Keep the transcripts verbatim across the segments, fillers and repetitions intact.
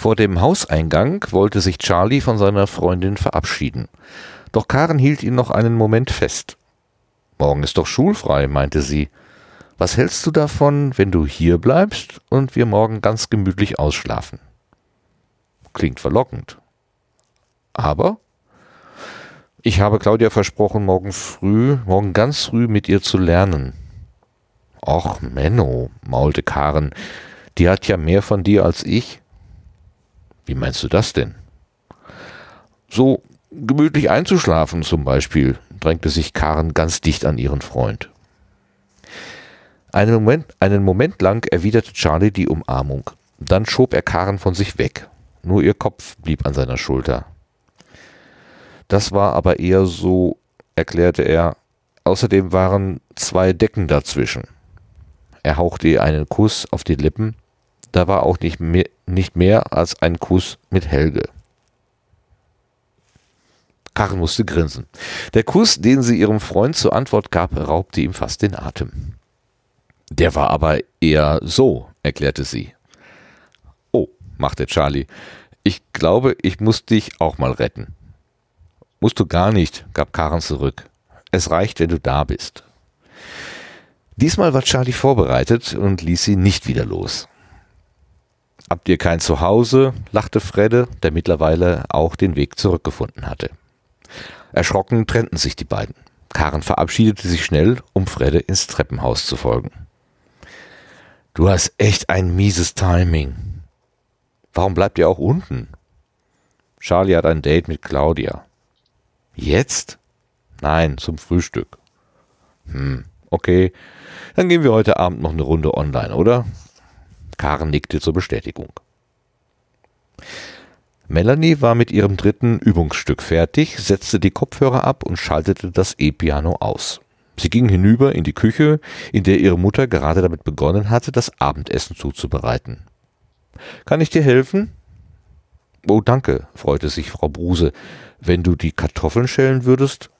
Vor dem Hauseingang wollte sich Charlie von seiner Freundin verabschieden. Doch Karen hielt ihn noch einen Moment fest. »Morgen ist doch schulfrei«, meinte sie. »Was hältst du davon, wenn du hier bleibst und wir morgen ganz gemütlich ausschlafen?« Klingt verlockend. Aber ich habe Claudia versprochen, morgen früh, morgen ganz früh mit ihr zu lernen. »Och, Menno«, maulte Karen, »die hat ja mehr von dir als ich.« »Wie meinst du das denn?« »So gemütlich einzuschlafen zum Beispiel«, drängte sich Karen ganz dicht an ihren Freund. Einen Moment, einen Moment lang erwiderte Charlie die Umarmung. Dann schob er Karen von sich weg. Nur ihr Kopf blieb an seiner Schulter. Das war aber eher so, erklärte er. Außerdem waren zwei Decken dazwischen. Er hauchte ihr einen Kuss auf die Lippen. Da war auch nicht mehr, nicht mehr als ein Kuss mit Helge. Karen musste grinsen. Der Kuss, den sie ihrem Freund zur Antwort gab, raubte ihm fast den Atem. »Der war aber eher so«, erklärte sie. »Oh«, machte Charlie, »ich glaube, ich muss dich auch mal retten.« »Musst du gar nicht«, gab Karen zurück. »Es reicht, wenn du da bist.« Diesmal war Charlie vorbereitet und ließ sie nicht wieder los. »Habt ihr kein Zuhause?«, lachte Fredde, der mittlerweile auch den Weg zurückgefunden hatte. Erschrocken trennten sich die beiden. Karen verabschiedete sich schnell, um Fredde ins Treppenhaus zu folgen. »Du hast echt ein mieses Timing. Warum bleibt ihr auch unten?« »Charlie hat ein Date mit Claudia.« »Jetzt?« »Nein, zum Frühstück.« »Hm, okay. Dann gehen wir heute Abend noch eine Runde online, oder?« Karen nickte zur Bestätigung. Melanie war mit ihrem dritten Übungsstück fertig, setzte die Kopfhörer ab und schaltete das E-Piano aus. Sie ging hinüber in die Küche, in der ihre Mutter gerade damit begonnen hatte, das Abendessen zuzubereiten. »Kann ich dir helfen?« »Oh, danke«, freute sich Frau Bruse. »Wenn du die Kartoffeln schälen würdest?«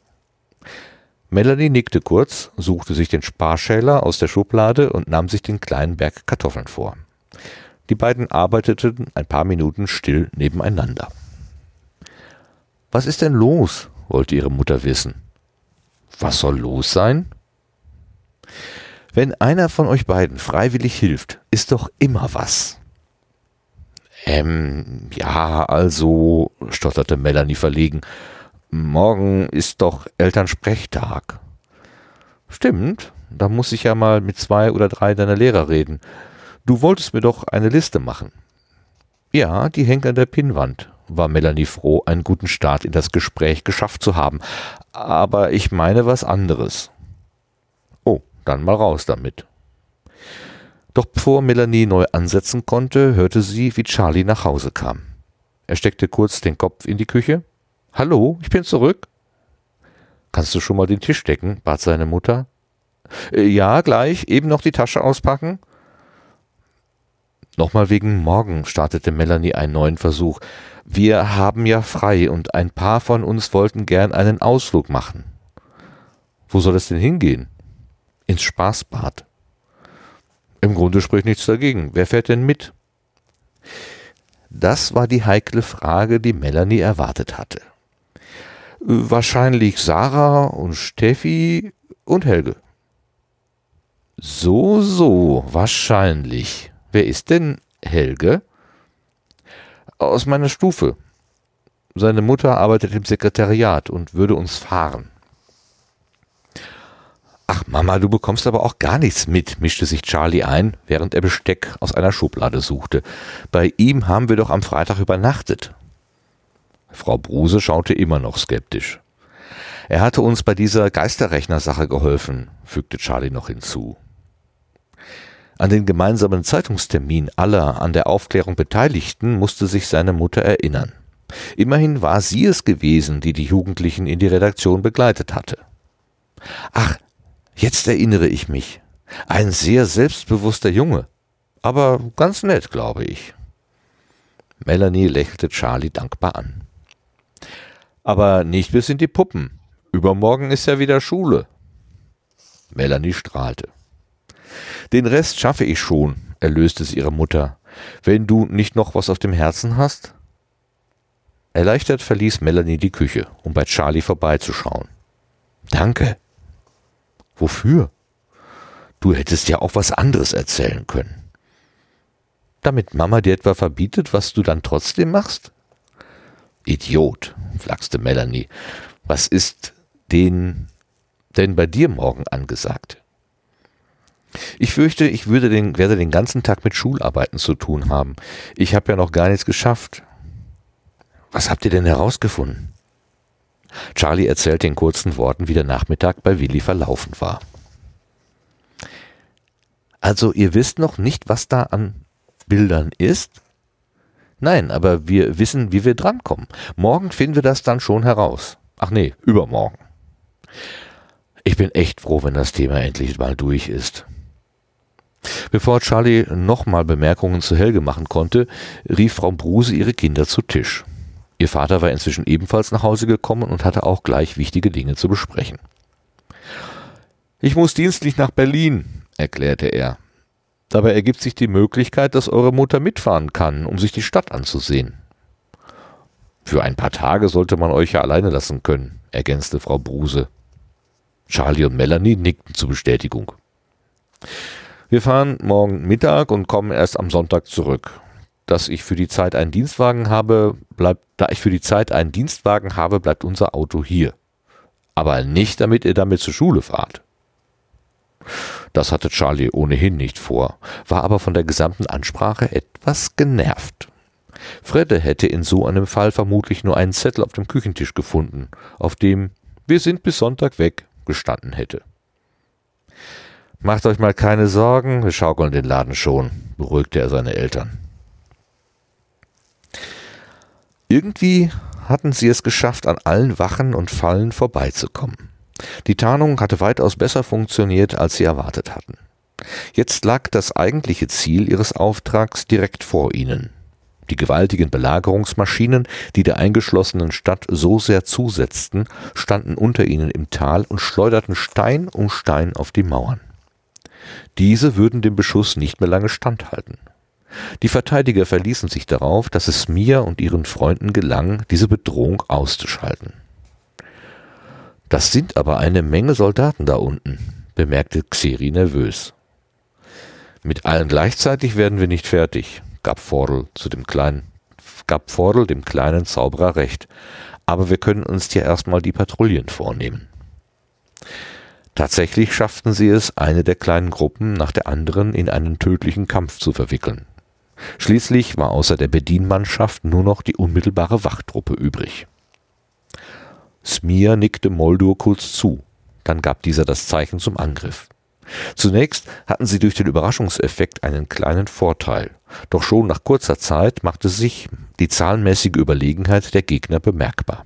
Melanie nickte kurz, suchte sich den Sparschäler aus der Schublade und nahm sich den kleinen Berg Kartoffeln vor. Die beiden arbeiteten ein paar Minuten still nebeneinander. »Was ist denn los?«, wollte ihre Mutter wissen. »Was soll los sein?« »Wenn einer von euch beiden freiwillig hilft, ist doch immer was.« »Ähm, ja, also«, stotterte Melanie verlegen, »morgen ist doch Elternsprechtag.« »Stimmt, da muss ich ja mal mit zwei oder drei deiner Lehrer reden. Du wolltest mir doch eine Liste machen.« »Ja, die hängt an der Pinnwand«, war Melanie froh, einen guten Start in das Gespräch geschafft zu haben. »Aber ich meine was anderes.« »Oh, dann mal raus damit.« Doch bevor Melanie neu ansetzen konnte, hörte sie, wie Charlie nach Hause kam. Er steckte kurz den Kopf in die Küche. »Hallo, ich bin zurück.« »Kannst du schon mal den Tisch decken?«, bat seine Mutter. »Ja, gleich, eben noch die Tasche auspacken.« Nochmal wegen morgen startete Melanie einen neuen Versuch. »Wir haben ja frei und ein paar von uns wollten gern einen Ausflug machen.« »Wo soll es denn hingehen?« »Ins Spaßbad.« »Im Grunde spricht nichts dagegen. Wer fährt denn mit?« Das war die heikle Frage, die Melanie erwartet hatte. »Wahrscheinlich Sarah und Steffi und Helge.« »So, so, wahrscheinlich. Wer ist denn Helge?« »Aus meiner Stufe. Seine Mutter arbeitet im Sekretariat und würde uns fahren.« »Ach Mama, du bekommst aber auch gar nichts mit«, mischte sich Charlie ein, während er Besteck aus einer Schublade suchte. »Bei ihm haben wir doch am Freitag übernachtet.« Frau Bruse schaute immer noch skeptisch. »Er hatte uns bei dieser Geisterrechner-Sache geholfen«, fügte Charlie noch hinzu. An den gemeinsamen Zeitungstermin aller an der Aufklärung Beteiligten musste sich seine Mutter erinnern. Immerhin war sie es gewesen, die die Jugendlichen in die Redaktion begleitet hatte. »Ach, jetzt erinnere ich mich. Ein sehr selbstbewusster Junge. Aber ganz nett, glaube ich.« Melanie lächelte Charlie dankbar an. »Aber nicht bis in die Puppen. Übermorgen ist ja wieder Schule.« Melanie strahlte. Den Rest schaffe ich schon, erlöste es ihre Mutter. Wenn du nicht noch was auf dem Herzen hast? Erleichtert verließ Melanie die Küche, um bei Charlie vorbeizuschauen. Danke. Wofür? Du hättest ja auch was anderes erzählen können. Damit Mama dir etwa verbietet, was du dann trotzdem machst? Idiot, flachste Melanie. Was ist denn, denn bei dir morgen angesagt? Ich fürchte, ich würde den, werde den ganzen Tag mit Schularbeiten zu tun haben. Ich habe ja noch gar nichts geschafft. Was habt ihr denn herausgefunden? Charlie erzählte in kurzen Worten, wie der Nachmittag bei Willi verlaufen war. Also ihr wisst noch nicht, was da an Bildern ist? Nein, aber wir wissen, wie wir drankommen. Morgen finden wir das dann schon heraus. Ach nee, übermorgen. Ich bin echt froh, wenn das Thema endlich mal durch ist. Bevor Charlie nochmal Bemerkungen zu Helge machen konnte, rief Frau Bruse ihre Kinder zu Tisch. Ihr Vater war inzwischen ebenfalls nach Hause gekommen und hatte auch gleich wichtige Dinge zu besprechen. Ich muss dienstlich nach Berlin, erklärte er. Dabei ergibt sich die Möglichkeit, dass eure Mutter mitfahren kann, um sich die Stadt anzusehen. Für ein paar Tage sollte man euch ja alleine lassen können, ergänzte Frau Bruse. Charlie und Melanie nickten zur Bestätigung. Wir fahren morgen Mittag und kommen erst am Sonntag zurück. Dass ich für die Zeit einen Dienstwagen habe, bleibt, da ich für die Zeit einen Dienstwagen habe, bleibt unser Auto hier. Aber nicht, damit ihr damit zur Schule fahrt. Das hatte Charlie ohnehin nicht vor, war aber von der gesamten Ansprache etwas genervt. Fredde hätte in so einem Fall vermutlich nur einen Zettel auf dem Küchentisch gefunden, auf dem »Wir sind bis Sonntag weg« gestanden hätte. »Macht euch mal keine Sorgen, wir schaukeln den Laden schon«, beruhigte er seine Eltern. Irgendwie hatten sie es geschafft, an allen Wachen und Fallen vorbeizukommen. Die Tarnung hatte weitaus besser funktioniert, als sie erwartet hatten. Jetzt lag das eigentliche Ziel ihres Auftrags direkt vor ihnen. Die gewaltigen Belagerungsmaschinen, die der eingeschlossenen Stadt so sehr zusetzten, standen unter ihnen im Tal und schleuderten Stein um Stein auf die Mauern. Diese würden dem Beschuss nicht mehr lange standhalten. Die Verteidiger verließen sich darauf, dass es Mia und ihren Freunden gelang, diese Bedrohung auszuschalten. Das sind aber eine Menge Soldaten da unten, bemerkte Xeri nervös. Mit allen gleichzeitig werden wir nicht fertig, gab Vordel zu dem kleinen, gab Vordel dem kleinen Zauberer recht. Aber wir können uns ja erstmal die Patrouillen vornehmen. Tatsächlich schafften sie es, eine der kleinen Gruppen nach der anderen in einen tödlichen Kampf zu verwickeln. Schließlich war außer der Bedienmannschaft nur noch die unmittelbare Wachtruppe übrig. Smir nickte Moldur kurz zu, dann gab dieser das Zeichen zum Angriff. Zunächst hatten sie durch den Überraschungseffekt einen kleinen Vorteil, doch schon nach kurzer Zeit machte sich die zahlenmäßige Überlegenheit der Gegner bemerkbar.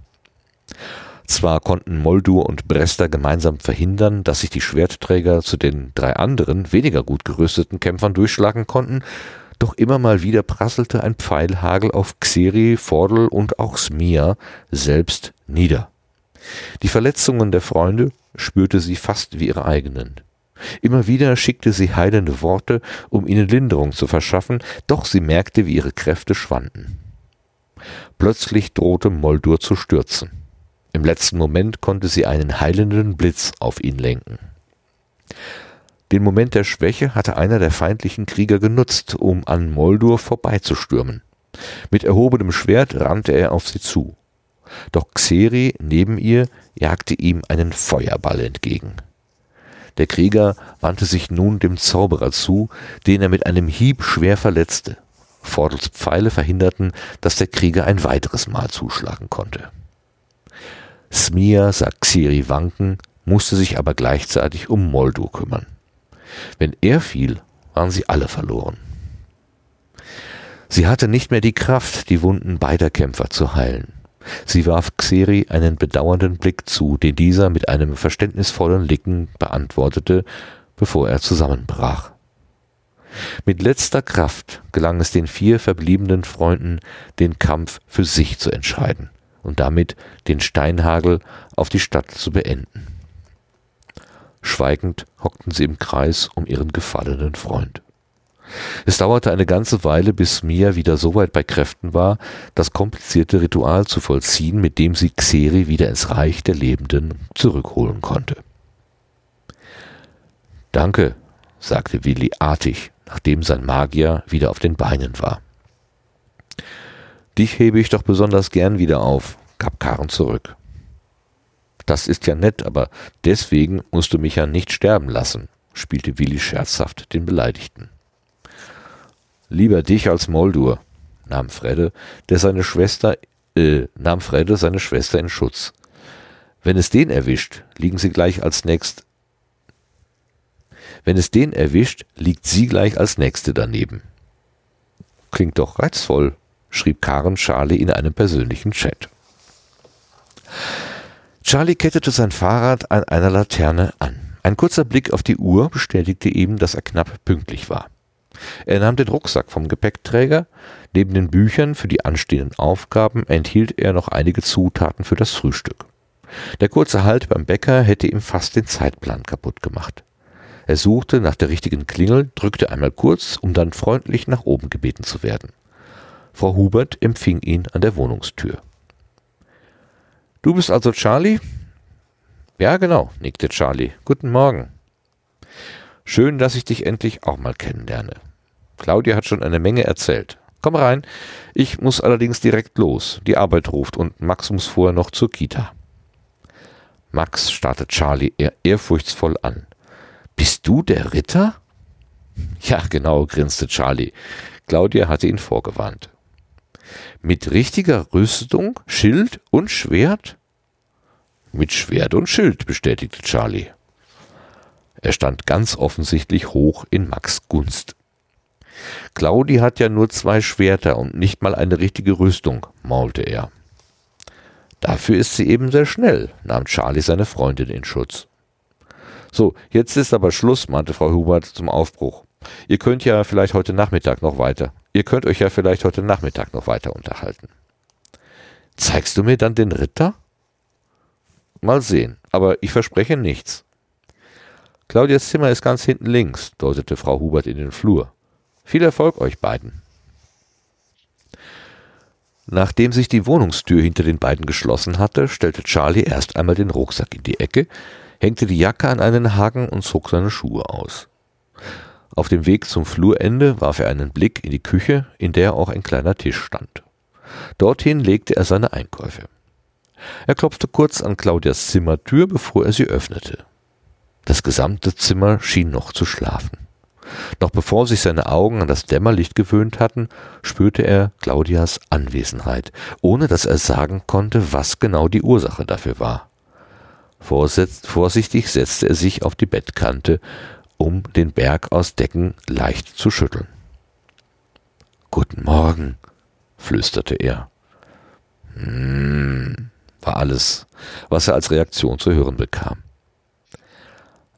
Zwar konnten Moldur und Brester gemeinsam verhindern, dass sich die Schwertträger zu den drei anderen, weniger gut gerüsteten Kämpfern durchschlagen konnten, doch immer mal wieder prasselte ein Pfeilhagel auf Xeri, Vordel und auch Smir selbst nieder. Die Verletzungen der Freunde spürte sie fast wie ihre eigenen. Immer wieder schickte sie heilende Worte, um ihnen Linderung zu verschaffen, doch sie merkte, wie ihre Kräfte schwanden. Plötzlich drohte Moldur zu stürzen. Im letzten Moment konnte sie einen heilenden Blitz auf ihn lenken. Den Moment der Schwäche hatte einer der feindlichen Krieger genutzt, um an Moldur vorbeizustürmen. Mit erhobenem Schwert rannte er auf sie zu. Doch Xeri, neben ihr, jagte ihm einen Feuerball entgegen. Der Krieger wandte sich nun dem Zauberer zu, den er mit einem Hieb schwer verletzte. Vordels Pfeile verhinderten, dass der Krieger ein weiteres Mal zuschlagen konnte. Smir sah Xeri wanken, musste sich aber gleichzeitig um Moldur kümmern. Wenn er fiel, waren sie alle verloren. Sie hatte nicht mehr die Kraft, die Wunden beider Kämpfer zu heilen. Sie warf Xeri einen bedauernden Blick zu, den dieser mit einem verständnisvollen Nicken beantwortete, bevor er zusammenbrach. Mit letzter Kraft gelang es den vier verbliebenen Freunden, den Kampf für sich zu entscheiden und damit den Steinhagel auf die Stadt zu beenden. Schweigend hockten sie im Kreis um ihren gefallenen Freund. Es dauerte eine ganze Weile, bis Mia wieder so weit bei Kräften war, das komplizierte Ritual zu vollziehen, mit dem sie Xeri wieder ins Reich der Lebenden zurückholen konnte. »Danke«, sagte Willi artig, nachdem sein Magier wieder auf den Beinen war. »Dich hebe ich doch besonders gern wieder auf«, gab Karen zurück. »Das ist ja nett, aber deswegen musst du mich ja nicht sterben lassen«, spielte Willi scherzhaft den Beleidigten. »Lieber dich als Moldur«, nahm Fredde, der seine Schwester, äh, nahm Fredde seine Schwester in Schutz. »Wenn es den erwischt, liegen sie gleich als nächst. Wenn es den erwischt, liegt sie gleich als Nächste daneben.« »Klingt doch reizvoll«, schrieb Karen Charlie in einem persönlichen Chat. Charlie kettete sein Fahrrad an einer Laterne an. Ein kurzer Blick auf die Uhr bestätigte ihm, dass er knapp pünktlich war. Er nahm den Rucksack vom Gepäckträger. Neben den Büchern für die anstehenden Aufgaben enthielt er noch einige Zutaten für das Frühstück. Der kurze Halt beim Bäcker hätte ihm fast den Zeitplan kaputt gemacht. Er suchte nach der richtigen Klingel, drückte einmal kurz, um dann freundlich nach oben gebeten zu werden. Frau Hubert empfing ihn an der Wohnungstür. »Du bist also Charlie?« »Ja, genau«, nickte Charlie. »Guten Morgen.« »Schön, dass ich dich endlich auch mal kennenlerne. Claudia hat schon eine Menge erzählt. Komm rein. Ich muss allerdings direkt los. Die Arbeit ruft und Max muss vorher noch zur Kita.« Max starrte Charlie ehr- ehrfurchtsvoll an. »Bist du der Ritter?« »Ja, genau«, grinste Charlie. Claudia hatte ihn vorgewarnt. »Mit richtiger Rüstung, Schild und Schwert?« »Mit Schwert und Schild«, bestätigte Charlie. Er stand ganz offensichtlich hoch in Max' Gunst. »Claudi hat ja nur zwei Schwerter und nicht mal eine richtige Rüstung«, maulte er. »Dafür ist sie eben sehr schnell«, nahm Charlie seine Freundin in Schutz. »So, jetzt ist aber Schluss«, mahnte Frau Hubert zum Aufbruch. »Ihr könnt ja vielleicht heute Nachmittag noch weiter. Ihr könnt euch ja vielleicht heute Nachmittag noch weiter unterhalten.« »Zeigst du mir dann den Ritter?« »Mal sehen, aber ich verspreche nichts.« »Claudias Zimmer ist ganz hinten links«, deutete Frau Hubert in den Flur. »Viel Erfolg euch beiden.« Nachdem sich die Wohnungstür hinter den beiden geschlossen hatte, stellte Charlie erst einmal den Rucksack in die Ecke, hängte die Jacke an einen Haken und zog seine Schuhe aus. Auf dem Weg zum Flurende warf er einen Blick in die Küche, in der auch ein kleiner Tisch stand. Dorthin legte er seine Einkäufe. Er klopfte kurz an Claudias Zimmertür, bevor er sie öffnete. Das gesamte Zimmer schien noch zu schlafen. Noch bevor sich seine Augen an das Dämmerlicht gewöhnt hatten, spürte er Claudias Anwesenheit, ohne dass er sagen konnte, was genau die Ursache dafür war. Vorsichtig setzte er sich auf die Bettkante, um den Berg aus Decken leicht zu schütteln. »Guten Morgen«, flüsterte er. »Hm«, war alles, was er als Reaktion zu hören bekam.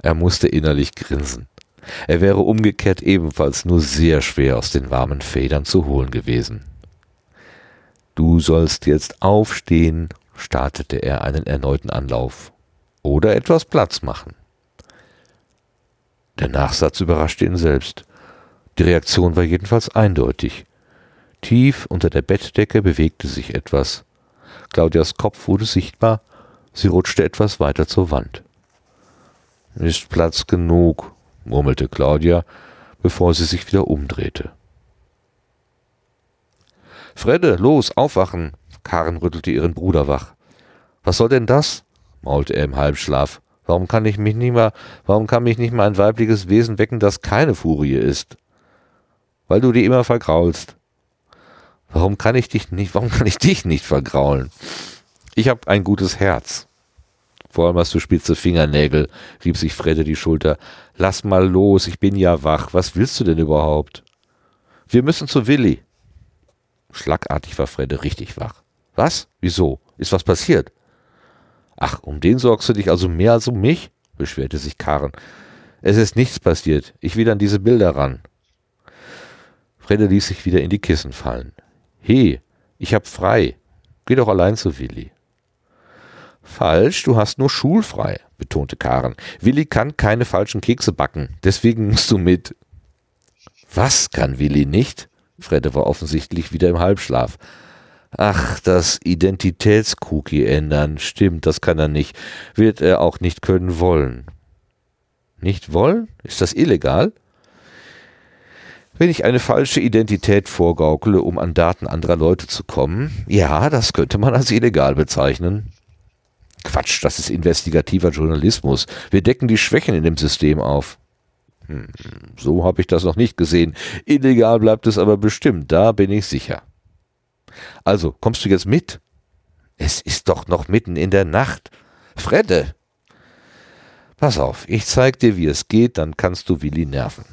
Er musste innerlich grinsen. Er wäre umgekehrt ebenfalls nur sehr schwer aus den warmen Federn zu holen gewesen. »Du sollst jetzt aufstehen«, startete er einen erneuten Anlauf, »oder etwas Platz machen.« Der Nachsatz überraschte ihn selbst. Die Reaktion war jedenfalls eindeutig. Tief unter der Bettdecke bewegte sich etwas. Claudias Kopf wurde sichtbar, sie rutschte etwas weiter zur Wand. »Ist Platz genug«, murmelte Claudia, bevor sie sich wieder umdrehte. »Fredde, los, aufwachen!« Karen rüttelte ihren Bruder wach. »Was soll denn das?« maulte er im Halbschlaf. »Warum kann ich mich nicht mal, warum kann mich nicht mal ein weibliches Wesen wecken, das keine Furie ist?« »Weil du die immer vergraulst.« »Warum kann ich dich nicht, warum kann ich dich nicht vergraulen?« »Ich habe ein gutes Herz.« »Vor allem hast du spitze Fingernägel«, rieb sich Fredde die Schulter. »Lass mal los, ich bin ja wach. Was willst du denn überhaupt?« »Wir müssen zu Willi.« Schlagartig war Fredde richtig wach. »Was? Wieso? Ist was passiert?« »Ach, um den sorgst du dich also mehr als um mich?«, beschwerte sich Karen. »Es ist nichts passiert. Ich will an diese Bilder ran.« Fredde ließ sich wieder in die Kissen fallen. »He, ich hab frei. Geh doch allein zu Willi.« Falsch, du hast nur schulfrei, betonte Karen. Willi kann keine falschen Kekse backen, deswegen musst du mit. Was kann Willi nicht? Fredde war offensichtlich wieder im Halbschlaf. Ach, das Identitätscookie ändern, stimmt, das kann er nicht. Wird er auch nicht können wollen. Nicht wollen? Ist das illegal? Wenn ich eine falsche Identität vorgaukle, um an Daten anderer Leute zu kommen, ja, das könnte man als illegal bezeichnen. Quatsch, das ist investigativer Journalismus. Wir decken die Schwächen in dem System auf. Hm, so habe ich das noch nicht gesehen. Illegal bleibt es aber bestimmt, da bin ich sicher. Also, kommst du jetzt mit? Es ist doch noch mitten in der Nacht. Fredde! Pass auf, ich zeig dir, wie es geht, dann kannst du Willi nerven.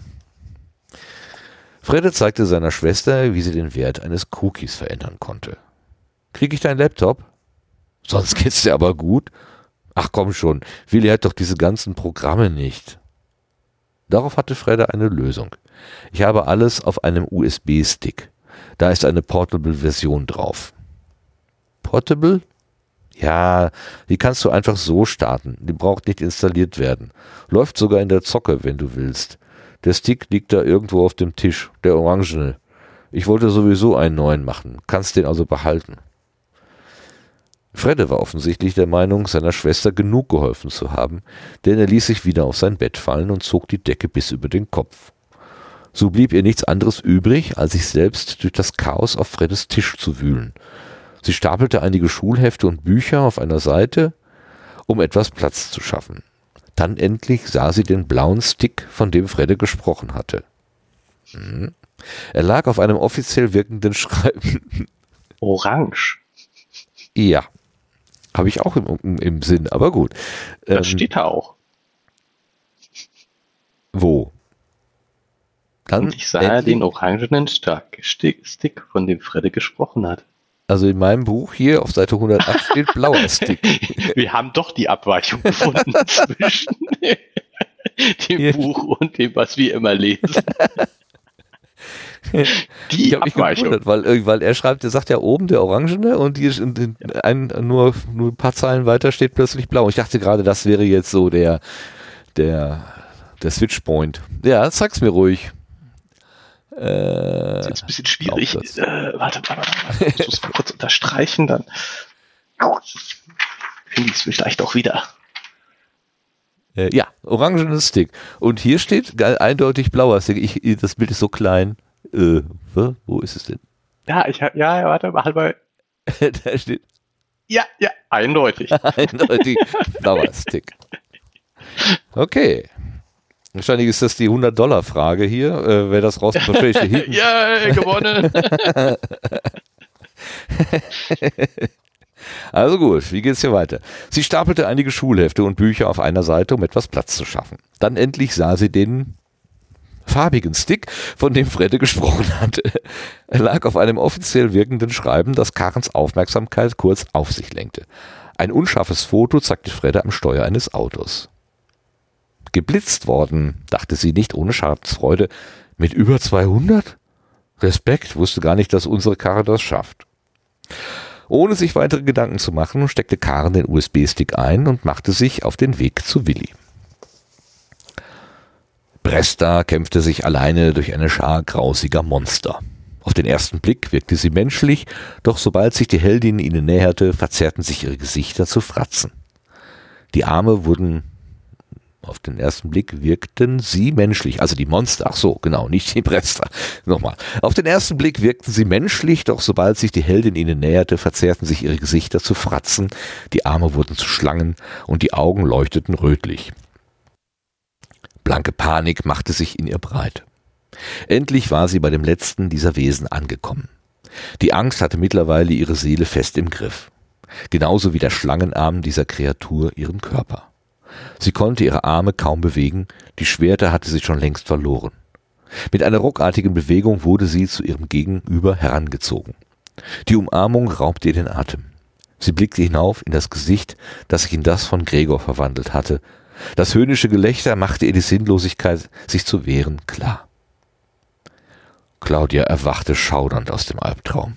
Fredde zeigte seiner Schwester, wie sie den Wert eines Cookies verändern konnte. Krieg ich deinen Laptop? Sonst geht's dir aber gut. Ach komm schon, Willi hat doch diese ganzen Programme nicht. Darauf hatte Fredde eine Lösung. Ich habe alles auf einem U S B-Stick. Da ist eine Portable-Version drauf. Portable? Ja, die kannst du einfach so starten. Die braucht nicht installiert werden. Läuft sogar in der Zocke, wenn du willst. Der Stick liegt da irgendwo auf dem Tisch, der orangene. Ich wollte sowieso einen neuen machen. Kannst den also behalten. Fredde war offensichtlich der Meinung, seiner Schwester genug geholfen zu haben, denn er ließ sich wieder auf sein Bett fallen und zog die Decke bis über den Kopf. So blieb ihr nichts anderes übrig, als sich selbst durch das Chaos auf Freddes Tisch zu wühlen. Sie stapelte einige Schulhefte und Bücher auf einer Seite, um etwas Platz zu schaffen. Dann endlich sah sie den blauen Stick, von dem Fredde gesprochen hatte. Hm. Er lag auf einem offiziell wirkenden Schreiben. Orange. Ja. Habe ich auch im, im, im Sinn, aber gut. Das ähm, steht da auch. Wo? Dann und ich sah endlich den orangenen Stick, von dem Fredde gesprochen hat. Also in meinem Buch hier auf Seite hundertacht steht blauer Stick. Wir haben doch die Abweichung gefunden zwischen dem hier Buch und dem, was wir immer lesen. Die ich habe mich gewundert, weil, weil er schreibt, er sagt ja oben der Orangene und die in, in, ja. ein, nur, nur ein paar Zeilen weiter steht plötzlich blau. Ich dachte gerade, das wäre jetzt so der, der, der Switchpoint. Ja, sag's mir ruhig. Äh, das ist jetzt ein bisschen schwierig. Äh, warte, warte, warte. Ich muss das mal kurz unterstreichen, dann finde ich es vielleicht auch wieder. Äh, ja, orangenes Stick. Und hier steht eindeutig blauer Stick. Ich, das Bild ist so klein. Äh, wo ist es denn? Ja, ich hab, ja, warte mal. Da steht. Ja, ja, eindeutig. Eindeutig blauer Stick. Okay. Wahrscheinlich ist das die hundert-Dollar-Frage hier. Äh, wer das rauskommt, steht hinten. Ja, gewonnen. Also gut, wie geht's hier weiter? Sie stapelte einige Schulhefte und Bücher auf einer Seite, um etwas Platz zu schaffen. Dann endlich sah sie den farbigen Stick, von dem Fredde gesprochen hatte. Er lag auf einem offiziell wirkenden Schreiben, das Karens Aufmerksamkeit kurz auf sich lenkte. Ein unscharfes Foto zeigte Fredde am Steuer eines Autos. Geblitzt worden, dachte sie nicht ohne Schadensfreude. Mit über zweihundert? Respekt, wusste gar nicht, dass unsere Karre das schafft. Ohne sich weitere Gedanken zu machen, steckte Karen den U S B-Stick ein und machte sich auf den Weg zu Willi. Bresta kämpfte sich alleine durch eine Schar grausiger Monster. Auf den ersten Blick wirkte sie menschlich, doch sobald sich die Heldin ihnen näherte, verzerrten sich ihre Gesichter zu Fratzen. Die Arme wurden, auf den ersten Blick wirkten sie menschlich, also die Monster, ach so, genau, nicht die Bresta. Nochmal, auf den ersten Blick wirkten sie menschlich, doch sobald sich die Heldin ihnen näherte, verzerrten sich ihre Gesichter zu Fratzen, die Arme wurden zu Schlangen und die Augen leuchteten rötlich. Blanke Panik machte sich in ihr breit. Endlich war sie bei dem letzten dieser Wesen angekommen. Die Angst hatte mittlerweile ihre Seele fest im Griff. Genauso wie der Schlangenarm dieser Kreatur ihren Körper. Sie konnte ihre Arme kaum bewegen, die Schwerter hatte sie schon längst verloren. Mit einer ruckartigen Bewegung wurde sie zu ihrem Gegenüber herangezogen. Die Umarmung raubte ihr den Atem. Sie blickte hinauf in das Gesicht, das sich in das von Gregor verwandelt hatte. Das höhnische Gelächter machte ihr die Sinnlosigkeit, sich zu wehren, klar. Claudia erwachte schaudernd aus dem Albtraum.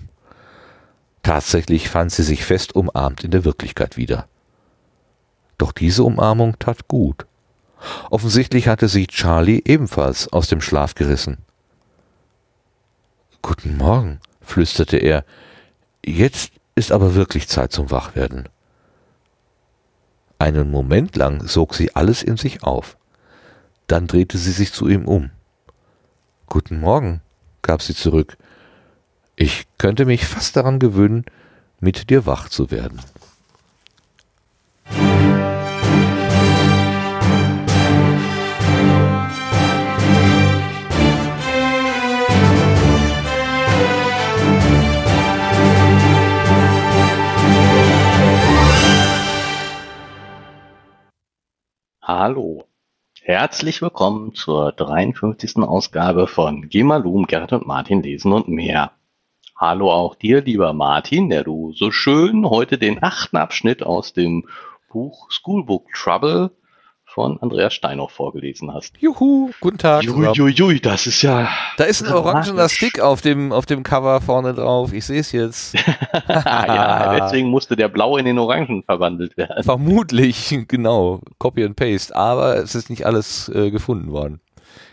Tatsächlich fand sie sich fest umarmt in der Wirklichkeit wieder. Doch diese Umarmung tat gut. Offensichtlich hatte sie Charlie ebenfalls aus dem Schlaf gerissen. »Guten Morgen«, flüsterte er. »Jetzt ist aber wirklich Zeit zum Wachwerden.« Einen Moment lang sog sie alles in sich auf. Dann drehte sie sich zu ihm um. »Guten Morgen«, gab sie zurück. »Ich könnte mich fast daran gewöhnen, mit dir wach zu werden.« Hallo, herzlich willkommen zur dreiundfünfzigsten Ausgabe von GeMa-LuM, Gerd und Martin lesen und mehr. Hallo auch dir, lieber Martin, der du so schön heute den achten Abschnitt aus dem Buch Schoolbook Trouble von Andreas Steinhoff vorgelesen hast. Juhu, guten Tag. Juiuiui, das ist ja... Da ist ein orangener Stick auf dem, auf dem Cover vorne drauf, ich sehe es jetzt. Ja, deswegen musste der Blau in den Orangen verwandelt werden. Vermutlich, genau, Copy and Paste, aber es ist nicht alles äh, gefunden worden.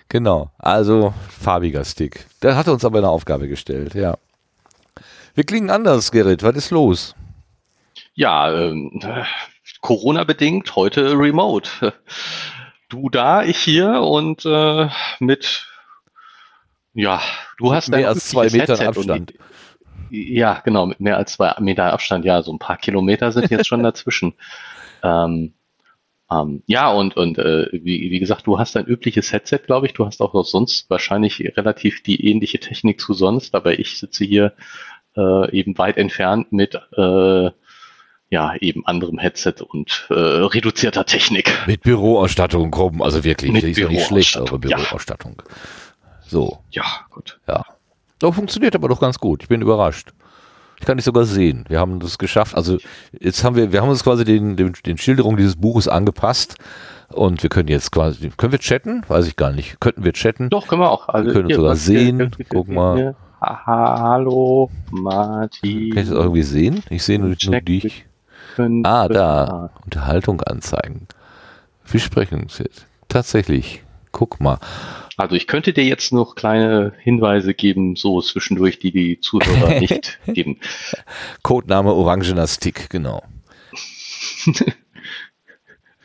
Genau, also farbiger Stick. Der hatte uns aber eine Aufgabe gestellt, ja. Wir klingen anders, Gerrit, was ist los? Ja, ähm... Corona-bedingt, heute remote. Du da, ich hier und äh, mit, ja, du hast mehr als zwei Metern Headset Abstand. Die, ja, genau, mit mehr als zwei Metern Abstand. Ja, so ein paar Kilometer sind jetzt schon dazwischen. ähm, ähm, ja, und, und äh, wie, wie gesagt, du hast ein übliches Headset, glaube ich. Du hast auch sonst wahrscheinlich relativ die ähnliche Technik zu sonst, aber ich sitze hier äh, eben weit entfernt mit... Äh, ja, eben anderem Headset und äh, reduzierter Technik. Mit Büroausstattung kommen, also wirklich, mit ist ja nicht schlecht, eure Büroausstattung. Ja. So. Ja, gut. Ja. Doch, funktioniert aber doch ganz gut, ich bin überrascht. Ich kann dich sogar sehen, wir haben das geschafft, also jetzt haben wir, wir haben uns quasi den, den, den Schilderungen dieses Buches angepasst und wir können jetzt quasi, können wir chatten? Weiß ich gar nicht, könnten wir chatten? Doch, können wir auch. Also wir können uns sogar sehen, guck mal. Hier. Hallo, Martin. Kannst du das irgendwie sehen? Ich sehe nur, nur dich. Ah, da. Unterhaltung anzeigen. Wir sprechen uns jetzt. Tatsächlich. Guck mal. Also ich könnte dir jetzt noch kleine Hinweise geben, so zwischendurch, die die Zuhörer nicht geben. Codename Orangener Stick, genau.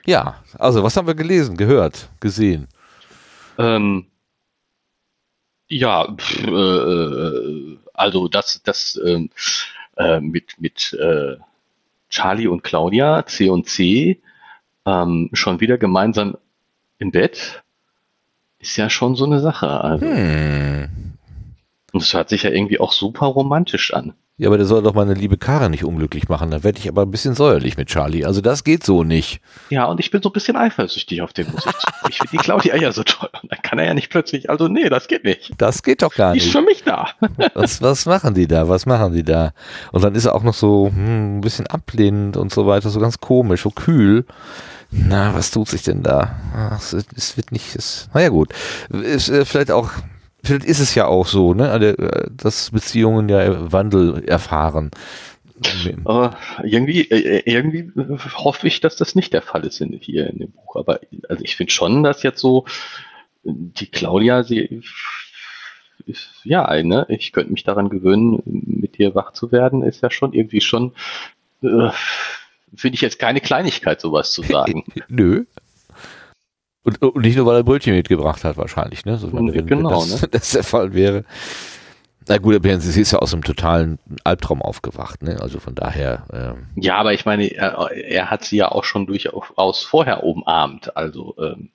Ja, also was haben wir gelesen, gehört, gesehen? Ähm, ja, pf, äh, also das, das äh, mit, mit äh, Charlie und Claudia, C und C, ähm, schon wieder gemeinsam im Bett, ist ja schon so eine Sache. Also. Hm. Und das hört sich ja irgendwie auch super romantisch an. Ja, aber der soll doch meine liebe Kara nicht unglücklich machen. Da werde ich aber ein bisschen säuerlich mit Charlie. Also das geht so nicht. Ja, und ich bin so ein bisschen eifersüchtig auf den Musik. Ich finde die Claudia ja so toll. Und dann kann er ja nicht plötzlich, also nee, das geht nicht. Das geht doch gar nicht. Die ist für mich da. Was, was machen die da? Was machen die da? Und dann ist er auch noch so hm, ein bisschen ablehnend und so weiter. So ganz komisch, so kühl. Na, was tut sich denn da? Ach, es wird nicht, es, naja gut. Es, vielleicht auch... Vielleicht ist es ja auch so, ne, dass Beziehungen ja Wandel erfahren. Aber irgendwie, irgendwie hoffe ich, dass das nicht der Fall ist in, hier in dem Buch. Aber also ich finde schon, dass jetzt so die Claudia, sie ist, ja, ne, ich könnte mich daran gewöhnen, mit ihr wach zu werden, ist ja schon irgendwie schon, äh, finde ich jetzt keine Kleinigkeit, sowas zu sagen. Nö. Und, und nicht nur, weil er Brötchen mitgebracht hat, wahrscheinlich, ne? So, wenn, wenn, genau, wenn das, ne? das der Fall wäre. Na gut, aber sie ist ja aus einem totalen Albtraum aufgewacht, ne? Also von daher. Ähm, ja, aber ich meine, er, er hat sie ja auch schon durchaus vorher umarmt. Also, ähm,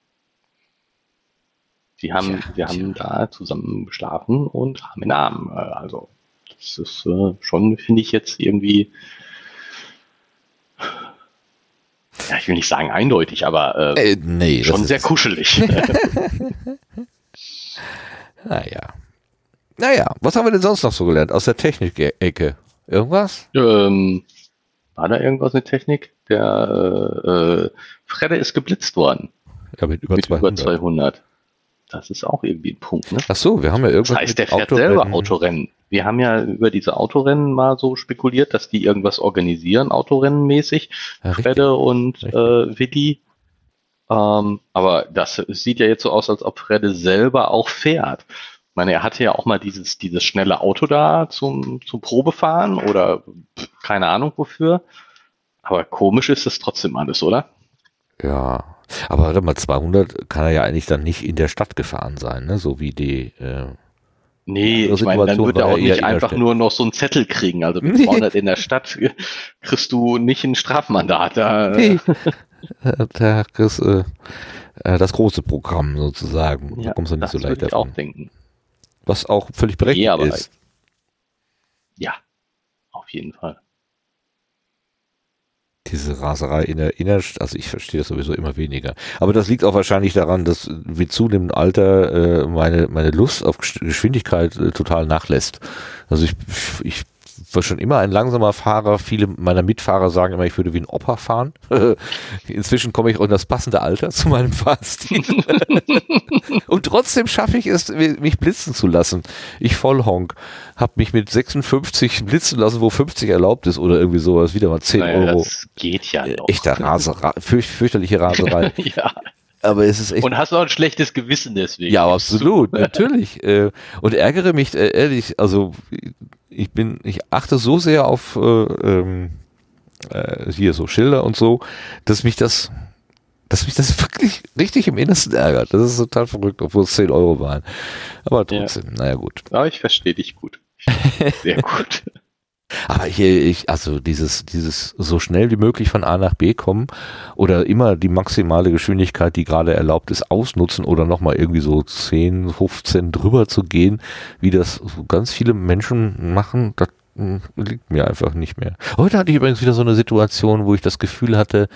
sie haben, tja, wir haben tja. da zusammen geschlafen und haben in den Arm. Also, das ist äh, schon, finde ich, jetzt irgendwie. Ja, ich will nicht sagen eindeutig, aber äh, äh, nee, schon sehr kuschelig. naja. Naja, was haben wir denn sonst noch so gelernt aus der Technik-Ecke? Irgendwas? Ähm, war da irgendwas mit Technik? Der äh, Fredde ist geblitzt worden. Ja, mit über, mit zweihundert. über zweihundert. Das ist auch irgendwie ein Punkt, ne? Ach so, wir haben ja irgendwas. Das heißt, der fährt selber Autorennen. wir haben ja über diese Autorennen mal so spekuliert, dass die irgendwas organisieren, autorennenmäßig, ja, Fredde und äh, Willi. Ähm, aber das sieht ja jetzt so aus, als ob Fredde selber auch fährt. Ich meine, er hatte ja auch mal dieses, dieses schnelle Auto da zum, zum Probefahren oder keine Ahnung wofür. Aber komisch ist das trotzdem alles, oder? Ja. Aber warte mal, zweihundert kann er ja eigentlich dann nicht in der Stadt gefahren sein, ne? So wie die. Äh, nee, ich meine, dann wird er auch nicht einfach nur noch so einen Zettel kriegen. Also mit zweihundert in der Stadt kriegst du nicht ein Strafmandat. Da, nee. Da kriegst du äh, das große Programm sozusagen. Ja, da kommst du nicht so leicht davon. Das würde ich auch denken. Was auch völlig berechtigt nee, aber ist. Ja, auf jeden Fall. Diese Raserei in der Innenstadt, also ich verstehe das sowieso immer weniger. Aber das liegt auch wahrscheinlich daran, dass mit zunehmendem Alter äh, meine meine Lust auf Geschwindigkeit äh, total nachlässt. Also ich, ich war schon immer ein langsamer Fahrer. Viele meiner Mitfahrer sagen immer, ich würde wie ein Opa fahren. Inzwischen komme ich in das passende Alter zu meinem Fahrstil. Und trotzdem schaffe ich es, mich blitzen zu lassen. Ich Vollhonk. Hab mich mit sechsundfünfzig blitzen lassen, wo fünfzig erlaubt ist oder irgendwie sowas. Wieder mal zehn naja, Euro. Das geht ja noch. Echter Raserei, fürch, fürchterliche Raserei. Ja. Aber es ist echt. Und hast du auch ein schlechtes Gewissen deswegen? Ja, absolut, natürlich. Und ärgere mich ehrlich, also ich bin, ich achte so sehr auf äh, äh, hier so Schilder und so, dass mich das, dass mich das wirklich richtig im Innersten ärgert. Das ist total verrückt, obwohl es zehn Euro waren. Aber trotzdem, ja. Naja, gut. Aber ich verstehe dich gut. Sehr gut. Aber ich, ich, also dieses, dieses so schnell wie möglich von A nach B kommen oder immer die maximale Geschwindigkeit, die gerade erlaubt ist, ausnutzen oder nochmal irgendwie so zehn, fünfzehn drüber zu gehen, wie das ganz viele Menschen machen, das liegt mir einfach nicht mehr. Heute hatte ich übrigens wieder so eine Situation, wo ich das Gefühl hatte,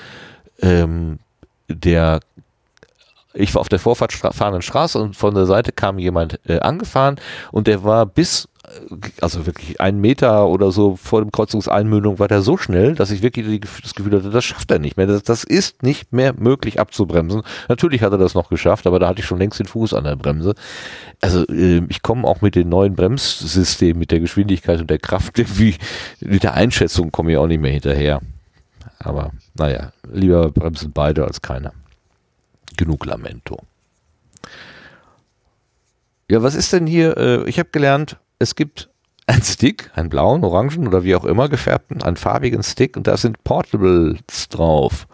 ähm, der, ich war auf der vorfahrenden Straße und von der Seite kam jemand äh, angefahren und der war bis, also wirklich einen Meter oder so vor dem Kreuzungseinmündung war der so schnell, dass ich wirklich das Gefühl hatte, das schafft er nicht mehr. Das, das ist nicht mehr möglich abzubremsen. Natürlich hat er das noch geschafft, aber da hatte ich schon längst den Fuß an der Bremse. Also äh, ich komme auch mit dem neuen Bremssystem, mit der Geschwindigkeit und der Kraft, irgendwie, mit der Einschätzung komme ich auch nicht mehr hinterher. Aber naja, lieber bremsen beide als keiner. Genug Lamento. Ja, was ist denn hier? Ich habe gelernt, es gibt einen Stick, einen blauen, orangen oder wie auch immer gefärbten, einen farbigen Stick und da sind Portables drauf.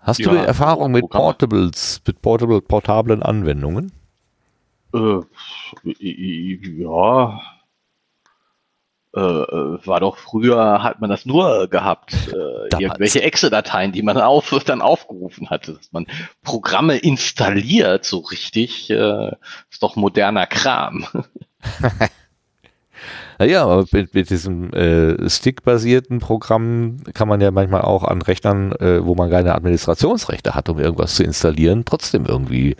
Hast ja, du Erfahrung mit Portables, mit portable, portablen Anwendungen? Äh, ja... Äh, war doch früher, hat man das nur gehabt, äh, irgendwelche Excel-Dateien, die man auf, dann aufgerufen hatte, dass man Programme installiert, so richtig, äh, ist doch moderner Kram. Naja, aber mit, mit diesem äh, Stick-basierten Programm kann man ja manchmal auch an Rechnern, äh, wo man keine Administrationsrechte hat, um irgendwas zu installieren, trotzdem irgendwie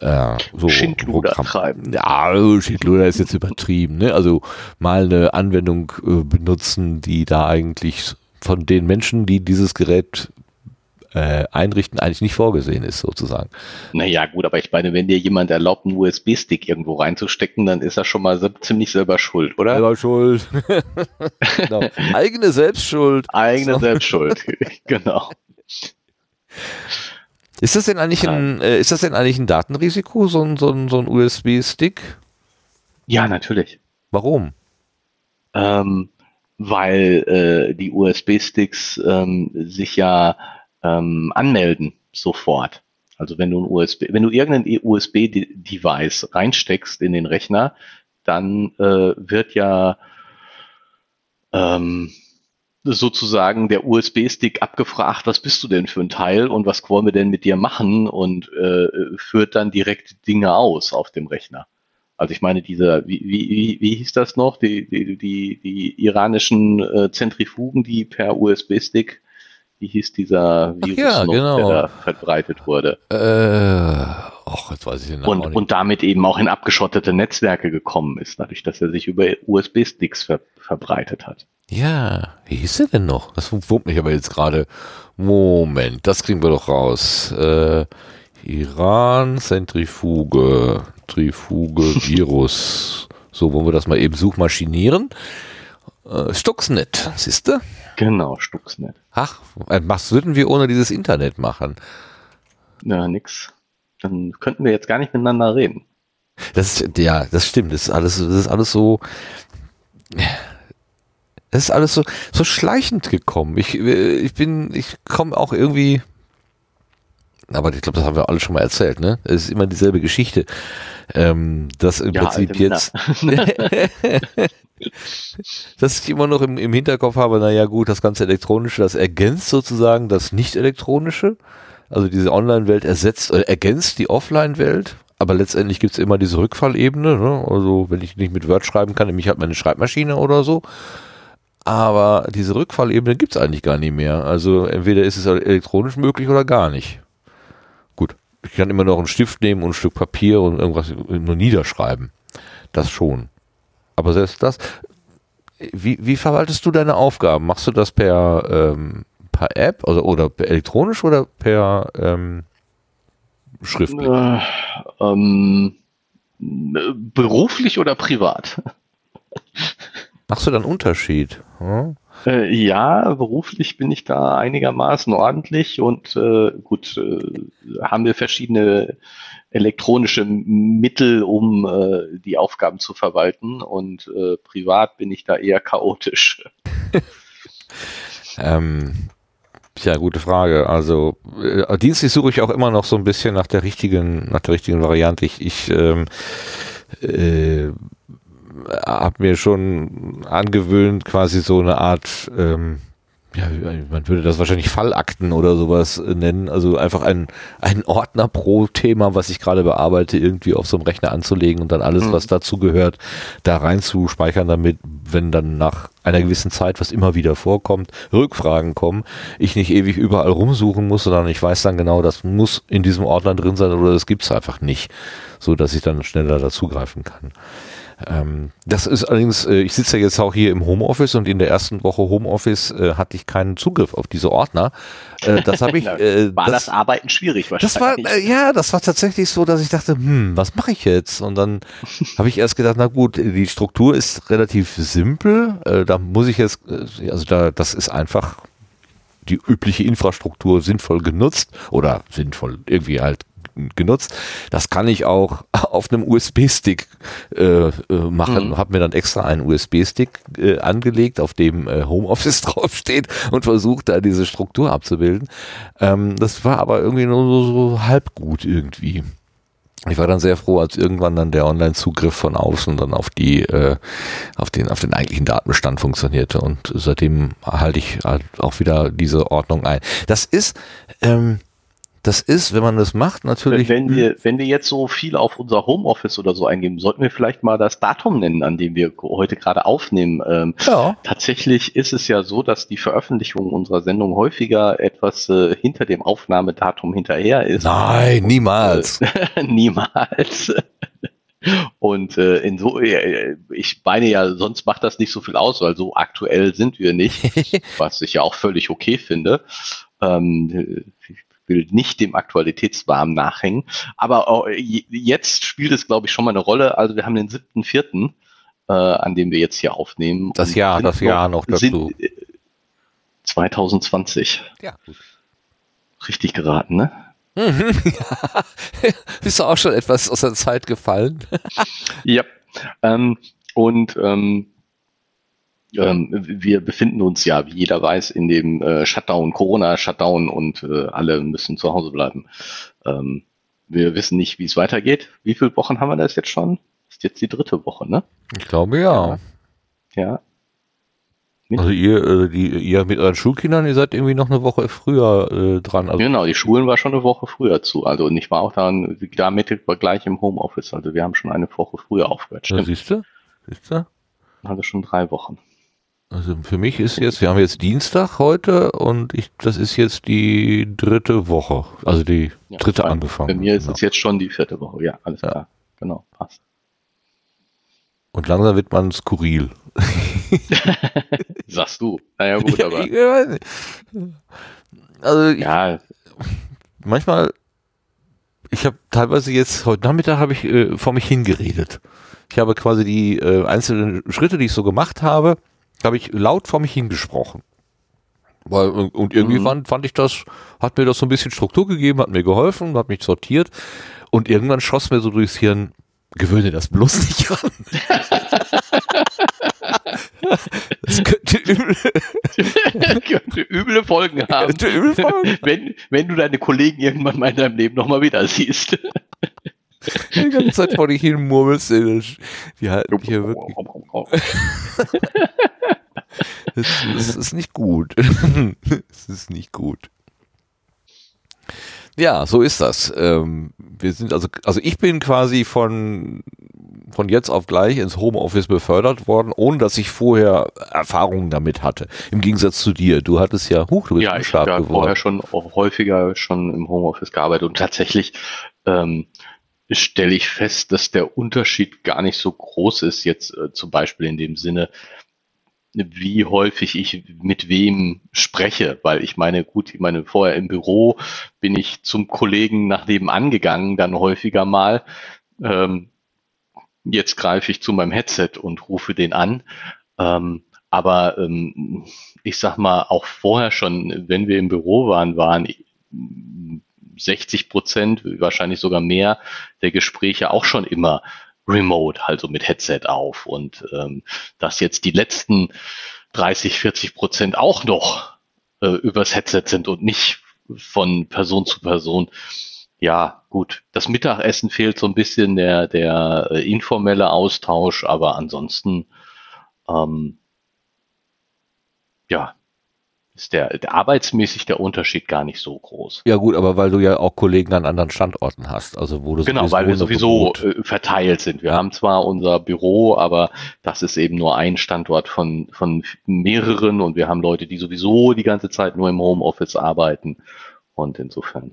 äh, so Schindluder Programm treiben. Ja, Schindluder ist jetzt übertrieben. Ne? Also mal eine Anwendung äh, benutzen, die da eigentlich von den Menschen, die dieses Gerät äh, einrichten, eigentlich nicht vorgesehen ist, sozusagen. Naja, gut, aber ich meine, wenn dir jemand erlaubt, einen U S B-Stick irgendwo reinzustecken, dann ist er schon mal so, ziemlich selber schuld, oder? Selber schuld. Genau. Eigene Selbstschuld. Eigene so. Selbstschuld, genau. Ist das denn eigentlich ein, äh, ist das denn eigentlich ein Datenrisiko, so ein, so ein, so ein U S B-Stick? Ja, natürlich. Warum? Ähm, weil äh, die U S B-Sticks ähm, sich ja Ähm, anmelden sofort. Also wenn du ein U S B, wenn du irgendein U S B-Device reinsteckst in den Rechner, dann äh, wird ja ähm, sozusagen der U S B-Stick abgefragt, was bist du denn für ein Teil und was wollen wir denn mit dir machen und äh, führt dann direkt Dinge aus auf dem Rechner. Also ich meine, dieser, wie, wie, wie hieß das noch? Die, die, die, die iranischen äh, Zentrifugen, die per U S B-Stick, wie hieß dieser Virus ja, noch, genau. der da verbreitet wurde? Äh, och, jetzt weiß ich den Namen und, auch nicht. Und damit eben auch in abgeschottete Netzwerke gekommen ist, dadurch, dass er sich über U S B-Sticks ver- verbreitet hat. Ja, wie hieß der denn noch? Das wurmt mich aber jetzt gerade. Moment, das kriegen wir doch raus. Äh, Iran, Zentrifuge, Trifuge, Virus, So, wollen wir das mal eben suchmaschinieren. Äh, Stuxnet, siehst du? Genau, Stuxnet. Ach, was würden wir ohne dieses Internet machen? Na, nix. Dann könnten wir jetzt gar nicht miteinander reden. Das ist, ja, das stimmt. Das ist alles, das ist alles so... Das ist alles so, so schleichend gekommen. Ich, ich bin, ich komme auch irgendwie... Aber ich glaube, das haben wir alle schon mal erzählt, ne? Es ist immer dieselbe Geschichte. Ähm, dass im ja, Prinzip jetzt... dass ich immer noch im, im Hinterkopf habe, naja gut, das ganze Elektronische, das ergänzt sozusagen das Nicht-Elektronische. Also diese Online-Welt ersetzt, äh, ergänzt die Offline-Welt. Aber letztendlich gibt es immer diese Rückfallebene, ne? Also wenn ich nicht mit Word schreiben kann, nehme ich halt meine Schreibmaschine oder so. Aber diese Rückfallebene gibt es eigentlich gar nicht mehr. Also entweder ist es elektronisch möglich oder gar nicht. Gut, ich kann immer noch einen Stift nehmen und ein Stück Papier und irgendwas nur niederschreiben. Das schon. Aber selbst das, wie, wie verwaltest du deine Aufgaben? Machst du das per, ähm, per App oder, oder elektronisch oder per ähm, schriftlich? Äh, ähm, beruflich oder privat? Machst du da einen Unterschied? Hm? Äh, ja, beruflich bin ich da einigermaßen ordentlich und äh, gut, äh, haben wir verschiedene elektronische Mittel, um äh, die Aufgaben zu verwalten, und äh, privat bin ich da eher chaotisch. ähm, ja, gute Frage. Also äh, dienstlich suche ich auch immer noch so ein bisschen nach der richtigen, nach der richtigen Variante. Ich, ich ähm, äh, habe mir schon angewöhnt, quasi so eine Art, ähm, ja, man würde das wahrscheinlich Fallakten oder sowas nennen, also einfach einen, einen Ordner pro Thema, was ich gerade bearbeite, irgendwie auf so einem Rechner anzulegen und dann alles, mhm. was dazu gehört, da reinzuspeichern, damit, wenn dann nach einer gewissen Zeit, was immer wieder vorkommt, Rückfragen kommen, ich nicht ewig überall rumsuchen muss, sondern ich weiß dann genau, das muss in diesem Ordner drin sein oder das gibt es einfach nicht, so dass ich dann schneller dazugreifen kann. Ähm, das ist allerdings, äh, ich sitze ja jetzt auch hier im Homeoffice und in der ersten Woche Homeoffice äh, hatte ich keinen Zugriff auf diese Ordner. Äh, das habe ich. Äh, war das, das Arbeiten schwierig wahrscheinlich? Das war, äh, ja, das war tatsächlich so, dass ich dachte, hm, was mache ich jetzt? Und dann habe ich erst gedacht, na gut, die Struktur ist relativ simpel. Äh, da muss ich jetzt, äh, also da, das ist einfach die übliche Infrastruktur sinnvoll genutzt oder sinnvoll irgendwie halt genutzt. Das kann ich auch auf einem U S B-Stick äh, machen. Mhm. Habe mir dann extra einen U S B-Stick äh, angelegt, auf dem äh, Homeoffice draufsteht, und versucht, da diese Struktur abzubilden. Ähm, das war aber irgendwie nur so, so halb gut irgendwie. Ich war dann sehr froh, als irgendwann dann der Online-Zugriff von außen dann auf die, äh, auf den, auf den eigentlichen Datenbestand funktionierte. Und seitdem halte ich halt auch wieder diese Ordnung ein. Das ist ähm, Das ist, wenn man das macht, natürlich... Wenn wir, wenn wir jetzt so viel auf unser Homeoffice oder so eingeben, sollten wir vielleicht mal das Datum nennen, an dem wir heute gerade aufnehmen. Ähm, ja. Tatsächlich ist es ja so, dass die Veröffentlichung unserer Sendung häufiger etwas äh, hinter dem Aufnahmedatum hinterher ist. Nein, niemals. Niemals. Und äh, in so, äh, ich meine ja, sonst macht das nicht so viel aus, weil so aktuell sind wir nicht, was ich ja auch völlig okay finde. Ähm, will nicht dem Aktualitätswahn nachhängen. Aber jetzt spielt es, glaube ich, schon mal eine Rolle. Also wir haben den siebten vierten, äh, an dem wir jetzt hier aufnehmen. Das Jahr, das Jahr noch dazu. zwanzig zwanzig. Ja. Richtig geraten, ne? Mhm, ja. Bist du auch schon etwas aus der Zeit gefallen? Ja. Ähm, und ähm, Ähm, wir befinden uns ja, wie jeder weiß, in dem äh, Shutdown, Corona-Shutdown, und äh, alle müssen zu Hause bleiben. Ähm, wir wissen nicht, wie es weitergeht. Wie viele Wochen haben wir das jetzt schon? Ist jetzt die dritte Woche, ne? Ich glaube, ja. Ja. ja. Also ihr, äh, die, ihr mit euren Schulkindern, ihr seid irgendwie noch eine Woche früher äh, dran. Also genau, die Schulen war schon eine Woche früher zu. Also und ich war auch dann, damit war gleich im Homeoffice. Also wir haben schon eine Woche früher aufgehört. Stimmt. Ja, siehst du? Siehst du? Hatte schon drei Wochen. Also für mich ist jetzt, wir haben jetzt Dienstag heute und ich, das ist jetzt die dritte Woche, also die ja, dritte bei, angefangen. Bei mir ist genau. Es jetzt schon die vierte Woche, ja, alles ja. klar, genau, passt. Und langsam wird man skurril. Sagst du, naja gut, aber... Ja, ich, also ich, ja. Manchmal ich habe teilweise jetzt, heute Nachmittag habe ich äh, vor mich hingeredet. Ich habe quasi die äh, einzelnen Schritte, die ich so gemacht habe, habe ich laut vor mich hingesprochen. Weil, und irgendwie mhm. fand, fand ich das, hat mir das so ein bisschen Struktur gegeben, hat mir geholfen, hat mich sortiert. Und irgendwann schoss mir so durchs Hirn, gewöhne das bloß nicht an. Das könnte üble, könnte üble Folgen haben, könnte üble Folgen. Wenn, wenn du deine Kollegen irgendwann mal in deinem Leben nochmal wieder siehst. Die ganze Zeit vor dich hin murmelst, die halten hier wirklich. Das, das ist nicht gut. Das ist nicht gut. Ja, so ist das. Ähm, wir sind also, also ich bin quasi von, von jetzt auf gleich ins Homeoffice befördert worden, ohne dass ich vorher Erfahrungen damit hatte. Im Gegensatz zu dir. Du hattest ja, huch, du bist ja, stark geworden. Ja, ich habe vorher schon auch häufiger schon im Homeoffice gearbeitet und tatsächlich ähm, stelle ich fest, dass der Unterschied gar nicht so groß ist jetzt äh, zum Beispiel in dem Sinne, wie häufig ich mit wem spreche, weil ich meine, gut, ich meine, vorher im Büro bin ich zum Kollegen nach nebenan gegangen, dann häufiger mal. Ähm, jetzt greife ich zu meinem Headset und rufe den an. Ähm, aber ähm, ich sag mal, auch vorher schon, wenn wir im Büro waren, waren sechzig Prozent, wahrscheinlich sogar mehr, der Gespräche auch schon immer remote, also mit Headset auf, und ähm, dass jetzt die letzten dreißig, vierzig Prozent auch noch äh, übers Headset sind und nicht von Person zu Person. Ja, gut, das Mittagessen fehlt so ein bisschen, der, der äh, informelle Austausch, aber ansonsten ähm, ja, ist der, der arbeitsmäßig der Unterschied gar nicht so groß. Ja gut, aber weil du ja auch Kollegen an anderen Standorten hast, also wo du genau, weil wir sowieso Begut. verteilt sind. Wir ja. haben zwar unser Büro, aber das ist eben nur ein Standort von von mehreren, und wir haben Leute, die sowieso die ganze Zeit nur im Homeoffice arbeiten, und insofern.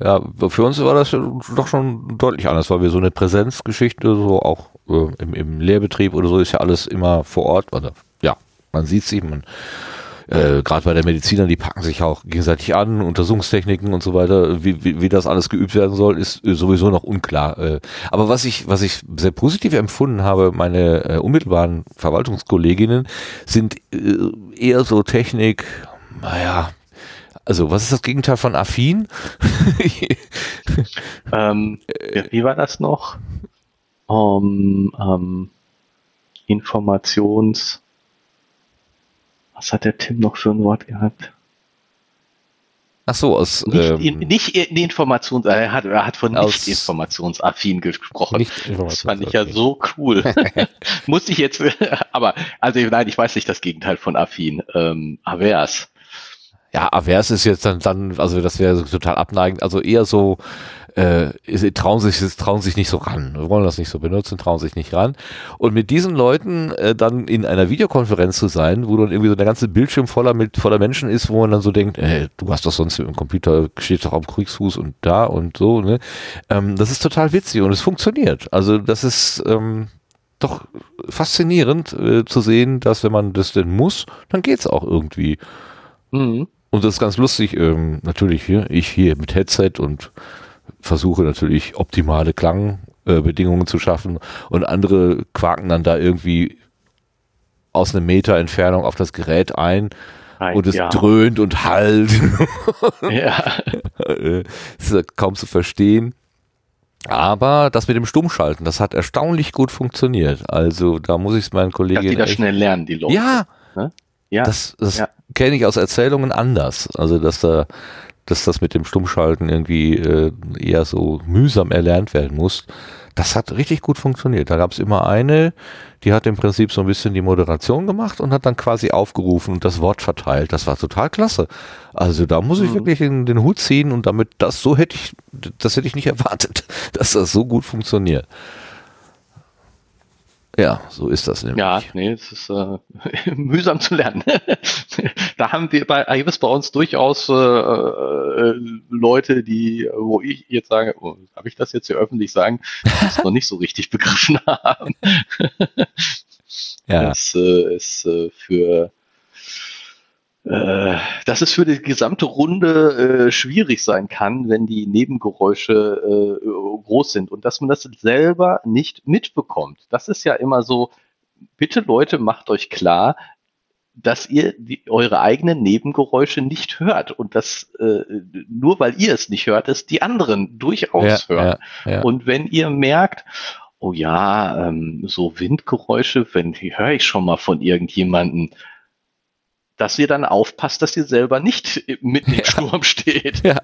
Ja, für uns war das doch schon deutlich anders, weil wir so eine Präsenzgeschichte so auch äh, im, im Lehrbetrieb oder so ist ja alles immer vor Ort. Also, ja, man sieht sich, man Äh, gerade bei der Mediziner, die packen sich auch gegenseitig an, Untersuchungstechniken und so weiter, wie, wie, wie das alles geübt werden soll, ist sowieso noch unklar. Äh, aber was ich, was ich sehr positiv empfunden habe, meine äh, unmittelbaren Verwaltungskolleginnen sind äh, eher so Technik, naja, also was ist das Gegenteil von affin? ähm, wie war das noch? Um, um, Informations... Was hat der Tim noch für ein Wort gehabt? Ach so, aus... Nicht, ähm, nicht Informations... Er hat, er hat von nicht-informationsaffin gesprochen. Nicht das fand ich ja so cool. Muss ich jetzt... Aber, also nein, ich weiß nicht das Gegenteil von affin. Ähm, avers. Ja, avers ist jetzt dann, dann also das wäre total abneigend, also eher so... Äh, trauen sich trauen sich nicht so ran, wir wollen das nicht so benutzen, trauen sich nicht ran. Und mit diesen Leuten äh, dann in einer Videokonferenz zu sein, wo dann irgendwie so der ganze Bildschirm voller mit voller Menschen ist, wo man dann so denkt, ey, du hast doch sonst im Computer, steht doch am Kriegsfuß und da und so, ne? Ähm, das ist total witzig und es funktioniert. Also das ist ähm, doch faszinierend äh, zu sehen, dass wenn man das denn muss, dann geht's auch irgendwie. Mhm. Und das ist ganz lustig, ähm, natürlich hier, ich hier mit Headset und versuche natürlich optimale Klangbedingungen äh, zu schaffen, und andere quaken dann da irgendwie aus einem Meter Entfernung auf das Gerät ein, ein und es ja. dröhnt und hallt. Ja. Das ist kaum zu verstehen. Aber das mit dem Stummschalten, das hat erstaunlich gut funktioniert. Also da muss ich es meinen Kollegen... Dass die das schnell lernen, die Leute. Ja, ne? Ja. das, das ja. kenne ich aus Erzählungen anders. Also dass da... dass das mit dem Stummschalten irgendwie äh, eher so mühsam erlernt werden muss. Das hat richtig gut funktioniert. Da gab es immer eine, die hat im Prinzip so ein bisschen die Moderation gemacht und hat dann quasi aufgerufen und das Wort verteilt. Das war total klasse. Also da muss ich mhm. wirklich in den Hut ziehen, und damit das so hätte ich, das hätte ich nicht erwartet, dass das so gut funktioniert. Ja, so ist das nämlich. Ja, nee, es ist äh, mühsam zu lernen. Da haben wir bei Aevis bei uns durchaus äh, äh, Leute, die, wo ich jetzt sage, oh, darf ich das jetzt hier öffentlich sagen, das noch nicht so richtig begriffen haben. Ja. Das äh, ist äh, für äh, dass es für die gesamte Runde äh, schwierig sein kann, wenn die Nebengeräusche äh, groß sind und dass man das selber nicht mitbekommt. Das ist ja immer so, bitte Leute, macht euch klar, dass ihr die, eure eigenen Nebengeräusche nicht hört und dass äh, nur weil ihr es nicht hört, es die anderen durchaus ja, hören. Ja, ja. Und wenn ihr merkt, oh ja, ähm, so Windgeräusche, wenn höre ich schon mal von irgendjemandem, dass ihr dann aufpasst, dass ihr selber nicht mitten im ja. Sturm steht. Ja.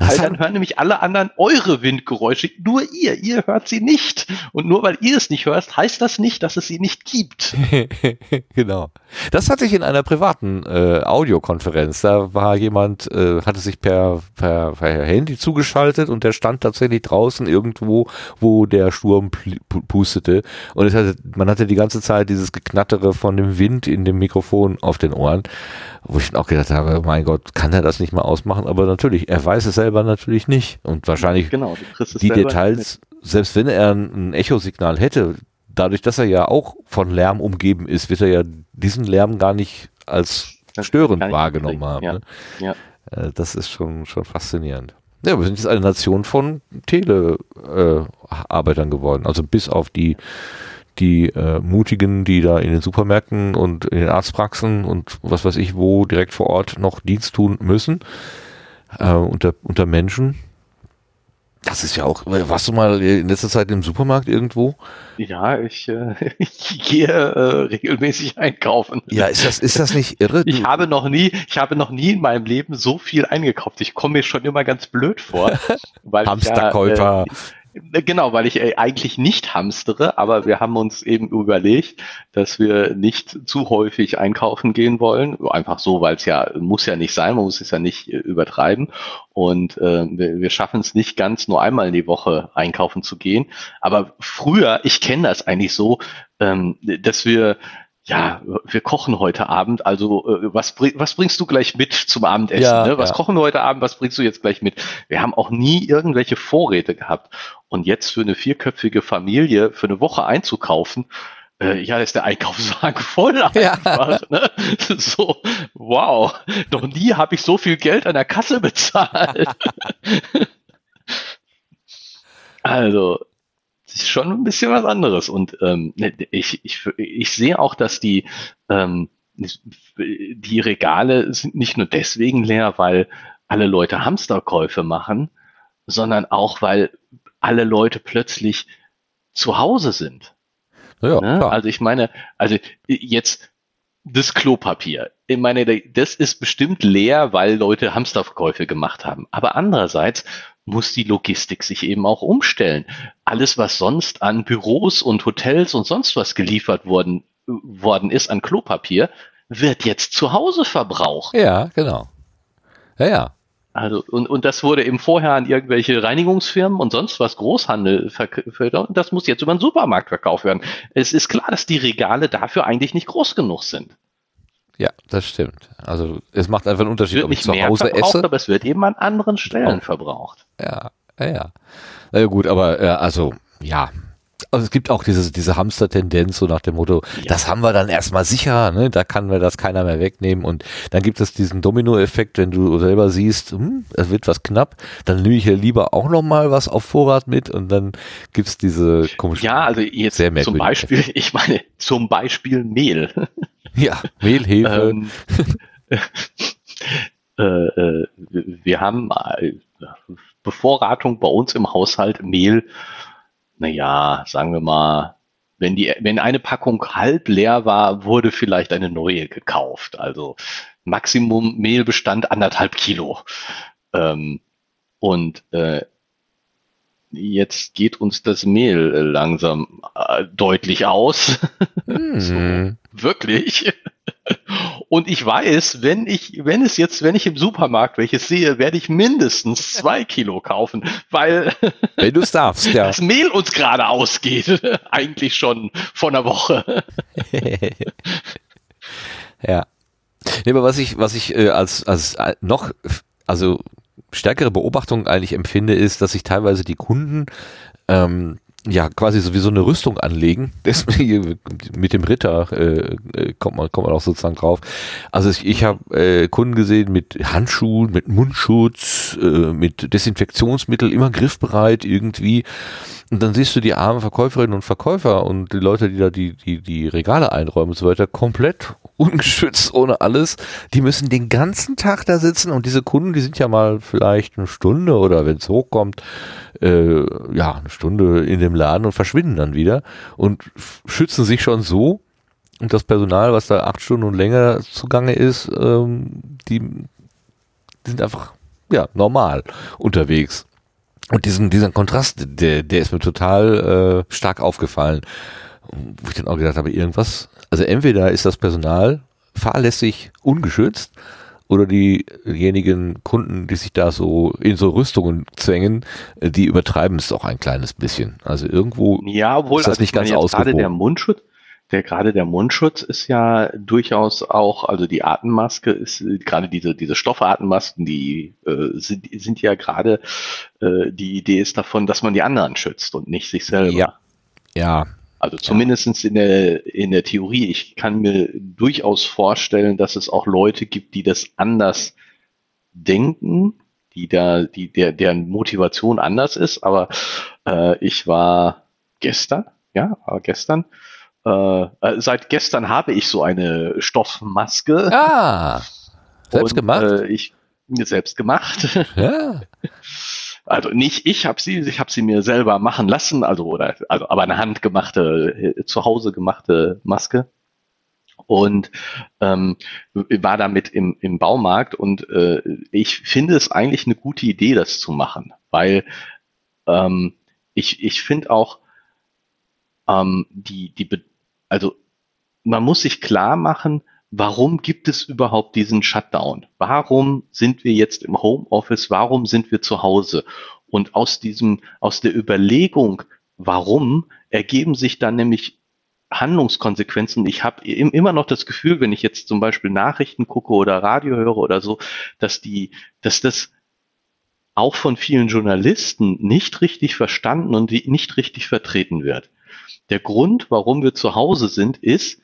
Weil dann hören nämlich alle anderen eure Windgeräusche, nur ihr, ihr hört sie nicht. Und nur weil ihr es nicht hört, heißt das nicht, dass es sie nicht gibt. Genau. Das hatte ich in einer privaten äh, Audiokonferenz. Da war jemand, äh, hatte sich per, per, per Handy zugeschaltet und der stand tatsächlich draußen irgendwo, wo der Sturm pustete. Und es hatte, man hatte die ganze Zeit dieses Geknattere von dem Wind in dem Mikrofon auf den Ohren, wo ich dann auch gedacht habe, mein Gott, kann er das nicht mal ausmachen? Aber natürlich, er weiß es selber natürlich nicht und wahrscheinlich genau, die Details, selbst wenn er ein Echosignal hätte, dadurch, dass er ja auch von Lärm umgeben ist, wird er ja diesen Lärm gar nicht als störend wahrgenommen haben. Ja. Ne? Ja. Das ist schon, schon faszinierend. Ja, wir sind jetzt eine Nation von Telearbeitern äh, geworden, also bis auf die die äh, Mutigen, die da in den Supermärkten und in den Arztpraxen und was weiß ich wo direkt vor Ort noch Dienst tun müssen, äh, unter, unter Menschen. Das ist ja auch, warst du mal in letzter Zeit im Supermarkt irgendwo? Ja, ich, äh, ich gehe äh, regelmäßig einkaufen. Ja, ist das, ist das nicht irre? Ich habe noch nie, ich habe noch nie in meinem Leben so viel eingekauft. Ich komme mir schon immer ganz blöd vor. Weil Hamsterkäufer. Ich, äh, Genau, weil ich eigentlich nicht hamstere, aber wir haben uns eben überlegt, dass wir nicht zu häufig einkaufen gehen wollen. Einfach so, weil es ja, muss ja nicht sein, man muss es ja nicht übertreiben. Und äh, wir, wir schaffen es nicht ganz, nur einmal in die Woche einkaufen zu gehen. Aber früher, ich kenne das eigentlich so, ähm, dass wir... Ja, wir kochen heute Abend, also was, was bringst du gleich mit zum Abendessen? Ja, ne? Was ja. kochen wir heute Abend, was bringst du jetzt gleich mit? Wir haben auch nie irgendwelche Vorräte gehabt. Und jetzt für eine vierköpfige Familie für eine Woche einzukaufen, äh, ja, ist der Einkaufswagen voll einfach. Ja. Ne? So, wow, noch nie habe ich so viel Geld an der Kasse bezahlt. Also... ist schon ein bisschen was anderes und ähm, ich, ich, ich sehe auch, dass die, ähm, die Regale sind nicht nur deswegen leer, weil alle Leute Hamsterkäufe machen, sondern auch, weil alle Leute plötzlich zu Hause sind. Ja, ne? Also ich meine, also jetzt das Klopapier. Ich meine, das ist bestimmt leer, weil Leute Hamsterkäufe gemacht haben. Aber andererseits muss die Logistik sich eben auch umstellen. Alles, was sonst an Büros und Hotels und sonst was geliefert worden, worden ist an Klopapier, wird jetzt zu Hause verbraucht. Ja, genau. Ja, ja. Also, und, und das wurde eben vorher an irgendwelche Reinigungsfirmen und sonst was Großhandel verkauft. Und das muss jetzt über den Supermarkt verkauft werden. Es ist klar, dass die Regale dafür eigentlich nicht groß genug sind. Ja, das stimmt. Also es macht einfach einen Unterschied, ob ich zu Hause esse. Aber es wird eben an anderen Stellen verbraucht. Ja, ja, ja. Na ja, gut, aber äh, also, ja. Also es gibt auch dieses, diese Hamster-Tendenz, so nach dem Motto, ja. Das haben wir dann erstmal sicher, ne? Da kann mir das keiner mehr wegnehmen. Und dann gibt es diesen Domino-Effekt, wenn du selber siehst, hm, es wird was knapp, dann nehme ich ja lieber auch nochmal was auf Vorrat mit und dann gibt es diese komischen... Ja, also jetzt sehr zum Beispiel, Effekt. Ich meine, zum Beispiel Mehl. Ja, Mehl, Hefe. Ähm, äh, äh, wir haben äh, Bevorratung bei uns im Haushalt Mehl. Naja, sagen wir mal, wenn die, wenn eine Packung halb leer war, wurde vielleicht eine neue gekauft. Also Maximum Mehlbestand anderthalb Kilo. Ähm, und äh, jetzt geht uns das Mehl langsam äh, deutlich aus. Mhm. So, wirklich. Und ich weiß, wenn ich, wenn es jetzt, wenn ich im Supermarkt welches sehe, werde ich mindestens zwei Kilo kaufen, weil wenn du's darfst, ja. Das Mehl uns gerade ausgeht. Eigentlich schon vor einer Woche. Ja. Nee, aber was ich, was ich äh, als, als äh, noch, also stärkere Beobachtung eigentlich empfinde, ist, dass sich teilweise die Kunden ähm, ja quasi so wie so eine Rüstung anlegen. Deswegen mit dem Ritter äh, kommt man kommt man auch sozusagen drauf. Also ich, ich habe äh, Kunden gesehen mit Handschuhen, mit Mundschutz, äh, mit Desinfektionsmittel, immer griffbereit irgendwie. Und dann siehst du die armen Verkäuferinnen und Verkäufer und die Leute, die da die die die Regale einräumen und so weiter, komplett ungeschützt, ohne alles. Die müssen den ganzen Tag da sitzen und diese Kunden, die sind ja mal vielleicht eine Stunde oder wenn es hochkommt, äh, ja, eine Stunde in dem Laden und verschwinden dann wieder und schützen sich schon so. Und das Personal, was da acht Stunden und länger zugange ist, ähm, die, die sind einfach ja normal unterwegs. Und diesen, diesen Kontrast, der, der ist mir total äh, stark aufgefallen. Wo ich dann auch gedacht habe, irgendwas, also entweder ist das Personal fahrlässig ungeschützt oder diejenigen Kunden, die sich da so in so Rüstungen zwängen, die übertreiben es auch ein kleines bisschen. Also irgendwo ja, obwohl, ist das also nicht ganz ausgewogen. Gerade der Mundschutz, der gerade der Mundschutz ist ja durchaus auch, also die Atemmaske ist gerade diese diese Stoffatemmasken, die äh, sind sind ja gerade äh, die Idee ist davon, dass man die anderen schützt und nicht sich selber. Ja. Ja. Also zumindestens in der, in der Theorie. Ich kann mir durchaus vorstellen, dass es auch Leute gibt, die das anders denken, die da, die, der, deren Motivation anders ist. Aber äh, ich war gestern, ja, aber gestern, äh, seit gestern habe ich so eine Stoffmaske. Ah, selbst und, gemacht? Äh, ich mir selbst gemacht. Ja. Also nicht ich habe sie, ich habe sie mir selber machen lassen, also oder also aber eine handgemachte, zu Hause gemachte Maske und ähm, war damit im im Baumarkt und äh, ich finde es eigentlich eine gute Idee, das zu machen, weil ähm, ich ich finde auch ähm, die die also man muss sich klar machen, warum gibt es überhaupt diesen Shutdown? Warum sind wir jetzt im Homeoffice? Warum sind wir zu Hause? Und aus diesem, aus der Überlegung, warum, ergeben sich dann nämlich Handlungskonsequenzen. Ich habe immer noch das Gefühl, wenn ich jetzt zum Beispiel Nachrichten gucke oder Radio höre oder so, dass die, dass das auch von vielen Journalisten nicht richtig verstanden und nicht richtig vertreten wird. Der Grund, warum wir zu Hause sind, ist,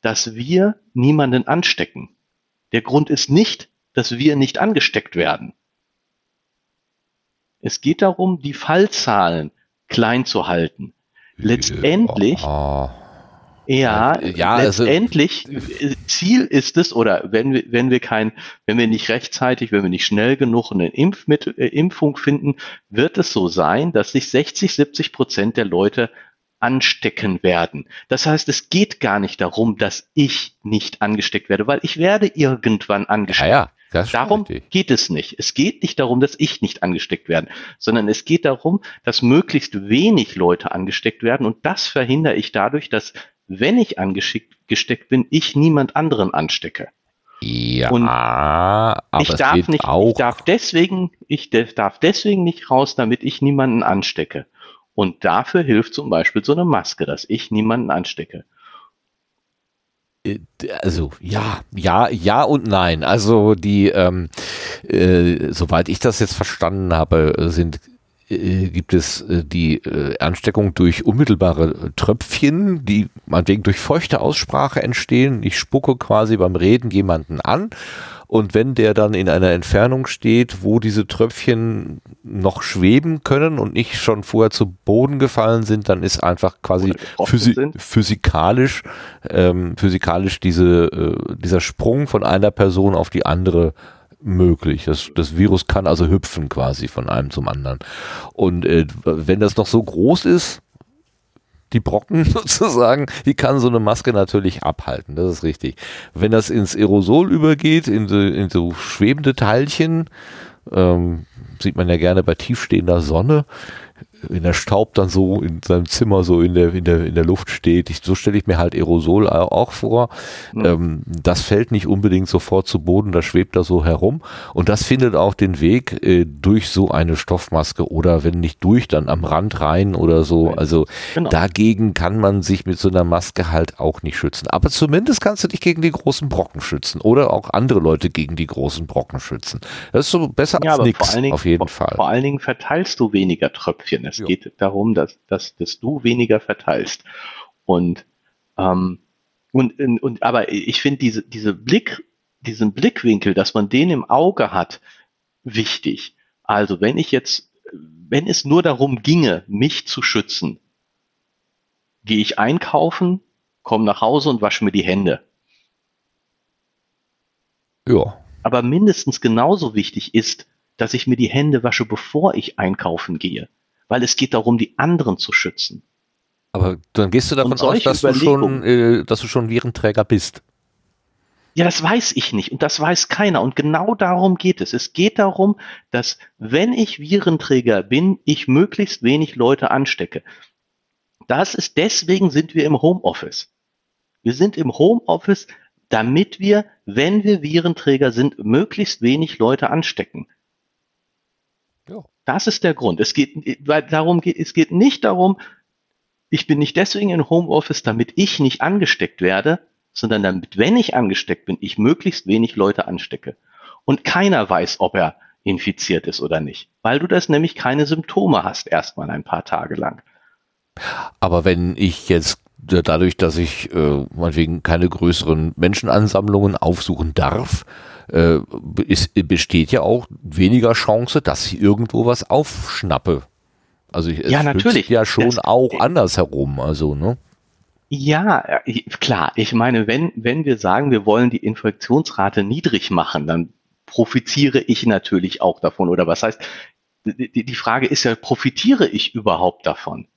dass wir niemanden anstecken. Der Grund ist nicht, dass wir nicht angesteckt werden. Es geht darum, die Fallzahlen klein zu halten. Letztendlich, oh. ja, ja, letztendlich also, Ziel ist es, oder wenn wir, wenn wir kein, wenn wir nicht rechtzeitig, wenn wir nicht schnell genug eine Impfmittel, äh, Impfung finden, wird es so sein, dass sich sechzig, siebzig Prozent der Leute anstecken werden. Das heißt, es geht gar nicht darum, dass ich nicht angesteckt werde, weil ich werde irgendwann angesteckt. Ja, ja, das darum geht es nicht. Es geht nicht darum, dass ich nicht angesteckt werde, sondern es geht darum, dass möglichst wenig Leute angesteckt werden und das verhindere ich dadurch, dass, wenn ich angesteckt bin, ich niemand anderen anstecke. Ja, und aber ich darf es geht nicht, auch. Ich darf deswegen, ich darf deswegen nicht raus, damit ich niemanden anstecke. Und dafür hilft zum Beispiel so eine Maske, dass ich niemanden anstecke. Also ja, ja, ja und nein. Also die, ähm, äh, soweit ich das jetzt verstanden habe, sind äh, gibt es äh, die äh, Ansteckung durch unmittelbare Tröpfchen, die meinetwegen durch feuchte Aussprache entstehen. Ich spucke quasi beim Reden jemanden an. Und wenn der dann in einer Entfernung steht, wo diese Tröpfchen noch schweben können und nicht schon vorher zu Boden gefallen sind, dann ist einfach quasi physi- physikalisch, ähm, physikalisch diese, äh, dieser Sprung von einer Person auf die andere möglich. Das, das Virus kann also hüpfen quasi von einem zum anderen. Und äh, wenn das noch so groß ist, die Brocken sozusagen, die kann so eine Maske natürlich abhalten, das ist richtig. Wenn das ins Aerosol übergeht, in so, in so schwebende Teilchen, ähm, sieht man ja gerne bei tiefstehender Sonne, wenn der Staub dann so in seinem Zimmer so in der, in der, in der Luft steht, ich, so stelle ich mir halt Aerosol auch vor, mhm. ähm, das fällt nicht unbedingt sofort zu Boden, das schwebt da so herum und das findet auch den Weg äh, durch so eine Stoffmaske oder wenn nicht durch, dann am Rand rein oder so, also genau. Dagegen kann man sich mit so einer Maske halt auch nicht schützen, aber zumindest kannst du dich gegen die großen Brocken schützen oder auch andere Leute gegen die großen Brocken schützen, das ist so besser ja, als nichts, auf jeden vor, Fall. Vor allen Dingen verteilst du weniger Tröpfchen. bisschen. Es ja. geht darum, dass, dass, dass du weniger verteilst. Und, ähm, und, und, und aber ich finde diese, diese Blick, diesen Blickwinkel, dass man den im Auge hat, wichtig. Also wenn ich jetzt, wenn es nur darum ginge, mich zu schützen, gehe ich einkaufen, komme nach Hause und wasche mir die Hände. Ja. Aber mindestens genauso wichtig ist, dass ich mir die Hände wasche, bevor ich einkaufen gehe, weil es geht darum, die anderen zu schützen. Aber dann gehst du davon aus, dass du schon, äh, dass du schon Virenträger bist. Ja, das weiß ich nicht und das weiß keiner und genau darum geht es. Es geht darum, dass wenn ich Virenträger bin, ich möglichst wenig Leute anstecke. Das ist, deswegen sind wir im Homeoffice. Wir sind im Homeoffice, damit wir, wenn wir Virenträger sind, möglichst wenig Leute anstecken. Ja. Das ist der Grund. Es geht, weil darum, es geht nicht darum, ich bin nicht deswegen im Homeoffice, damit ich nicht angesteckt werde, sondern damit, wenn ich angesteckt bin, ich möglichst wenig Leute anstecke. Und keiner weiß, ob er infiziert ist oder nicht, weil du das nämlich keine Symptome hast, erstmal ein paar Tage lang. Aber wenn ich jetzt dadurch, dass ich äh, meinetwegen keine größeren Menschenansammlungen aufsuchen darf, äh, ist, besteht ja auch weniger Chance, dass ich irgendwo was aufschnappe. Also ich, ja, es natürlich. Ja, schon das, auch andersherum, also, ne? Ja, klar. Ich meine, wenn, wenn wir sagen, wir wollen die Infektionsrate niedrig machen, dann profitiere ich natürlich auch davon. Oder was heißt, die, die Frage ist ja, profitiere ich überhaupt davon?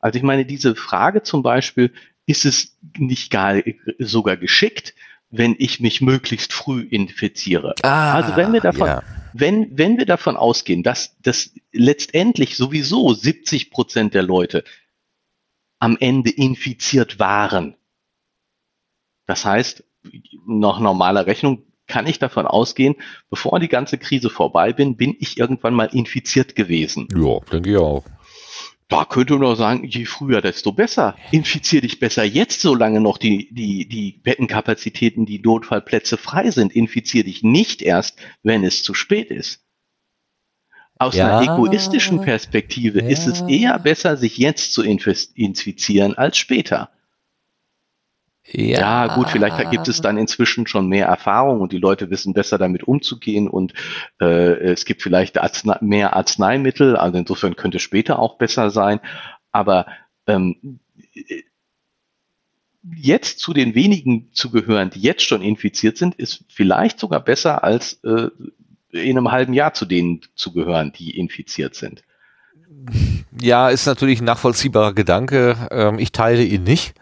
Also ich meine, diese Frage zum Beispiel, ist es nicht gar, sogar geschickt, wenn ich mich möglichst früh infiziere? Ah, also wenn wir davon, ja. wenn, wenn wir davon ausgehen, dass, dass letztendlich sowieso siebzig Prozent der Leute am Ende infiziert waren. Das heißt, nach normaler Rechnung kann ich davon ausgehen, bevor die ganze Krise vorbei bin, bin ich irgendwann mal infiziert gewesen. Ja, denke ich auch. Da könnte man auch sagen, je früher, desto besser. Infizier dich besser jetzt, solange noch die, die, die Bettenkapazitäten, die Notfallplätze frei sind. Infizier dich nicht erst, wenn es zu spät ist. Aus ja. einer egoistischen Perspektive ja. ist es eher besser, sich jetzt zu infizieren als später. Ja. ja, gut, vielleicht gibt es dann inzwischen schon mehr Erfahrung und die Leute wissen besser damit umzugehen und äh, es gibt vielleicht Arznei mehr Arzneimittel, also insofern könnte später auch besser sein, aber ähm, jetzt zu den wenigen zu gehören, die jetzt schon infiziert sind, ist vielleicht sogar besser als äh, in einem halben Jahr zu denen zu gehören, die infiziert sind. Ja, ist natürlich ein nachvollziehbarer Gedanke, ähm, ich teile ihn nicht.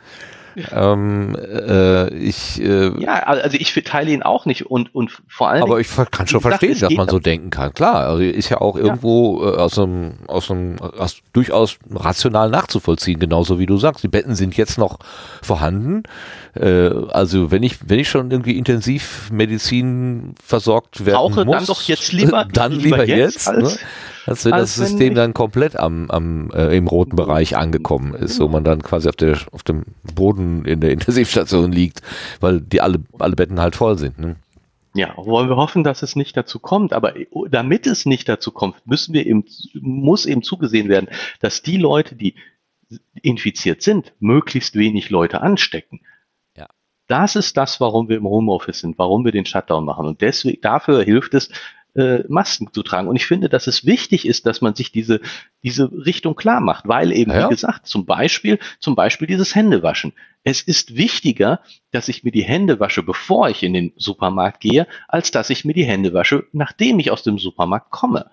Ähm, äh, ich, äh, ja, also ich teile ihn auch nicht und, und vor allem. Aber ich kann schon verstehen, gesagt, dass man so denken kann. Klar, also ist ja auch irgendwo ja. aus einem, aus einem, aus, durchaus rational nachzuvollziehen, genauso wie du sagst. Die Betten sind jetzt noch vorhanden. Äh, also wenn ich, wenn ich schon irgendwie Intensivmedizin versorgt werden Rauche, muss, dann doch jetzt lieber, dann lieber, lieber jetzt, jetzt als, ne? Als wenn das System dann komplett am, am, äh, im roten Bereich angekommen ist, wo man dann quasi auf der, auf dem Boden in der Intensivstation liegt, weil die alle, alle Betten halt voll sind. Ne? Ja, wollen wir hoffen, dass es nicht dazu kommt, aber damit es nicht dazu kommt, müssen wir eben, muss eben zugesehen werden, dass die Leute, die infiziert sind, möglichst wenig Leute anstecken. Das ist das, warum wir im Homeoffice sind, warum wir den Shutdown machen. Und deswegen, dafür hilft es, äh, Masken zu tragen. Und ich finde, dass es wichtig ist, dass man sich diese, diese Richtung klar macht, weil eben, ja. wie gesagt, zum Beispiel, zum Beispiel dieses Händewaschen. Es ist wichtiger, dass ich mir die Hände wasche, bevor ich in den Supermarkt gehe, als dass ich mir die Hände wasche, nachdem ich aus dem Supermarkt komme.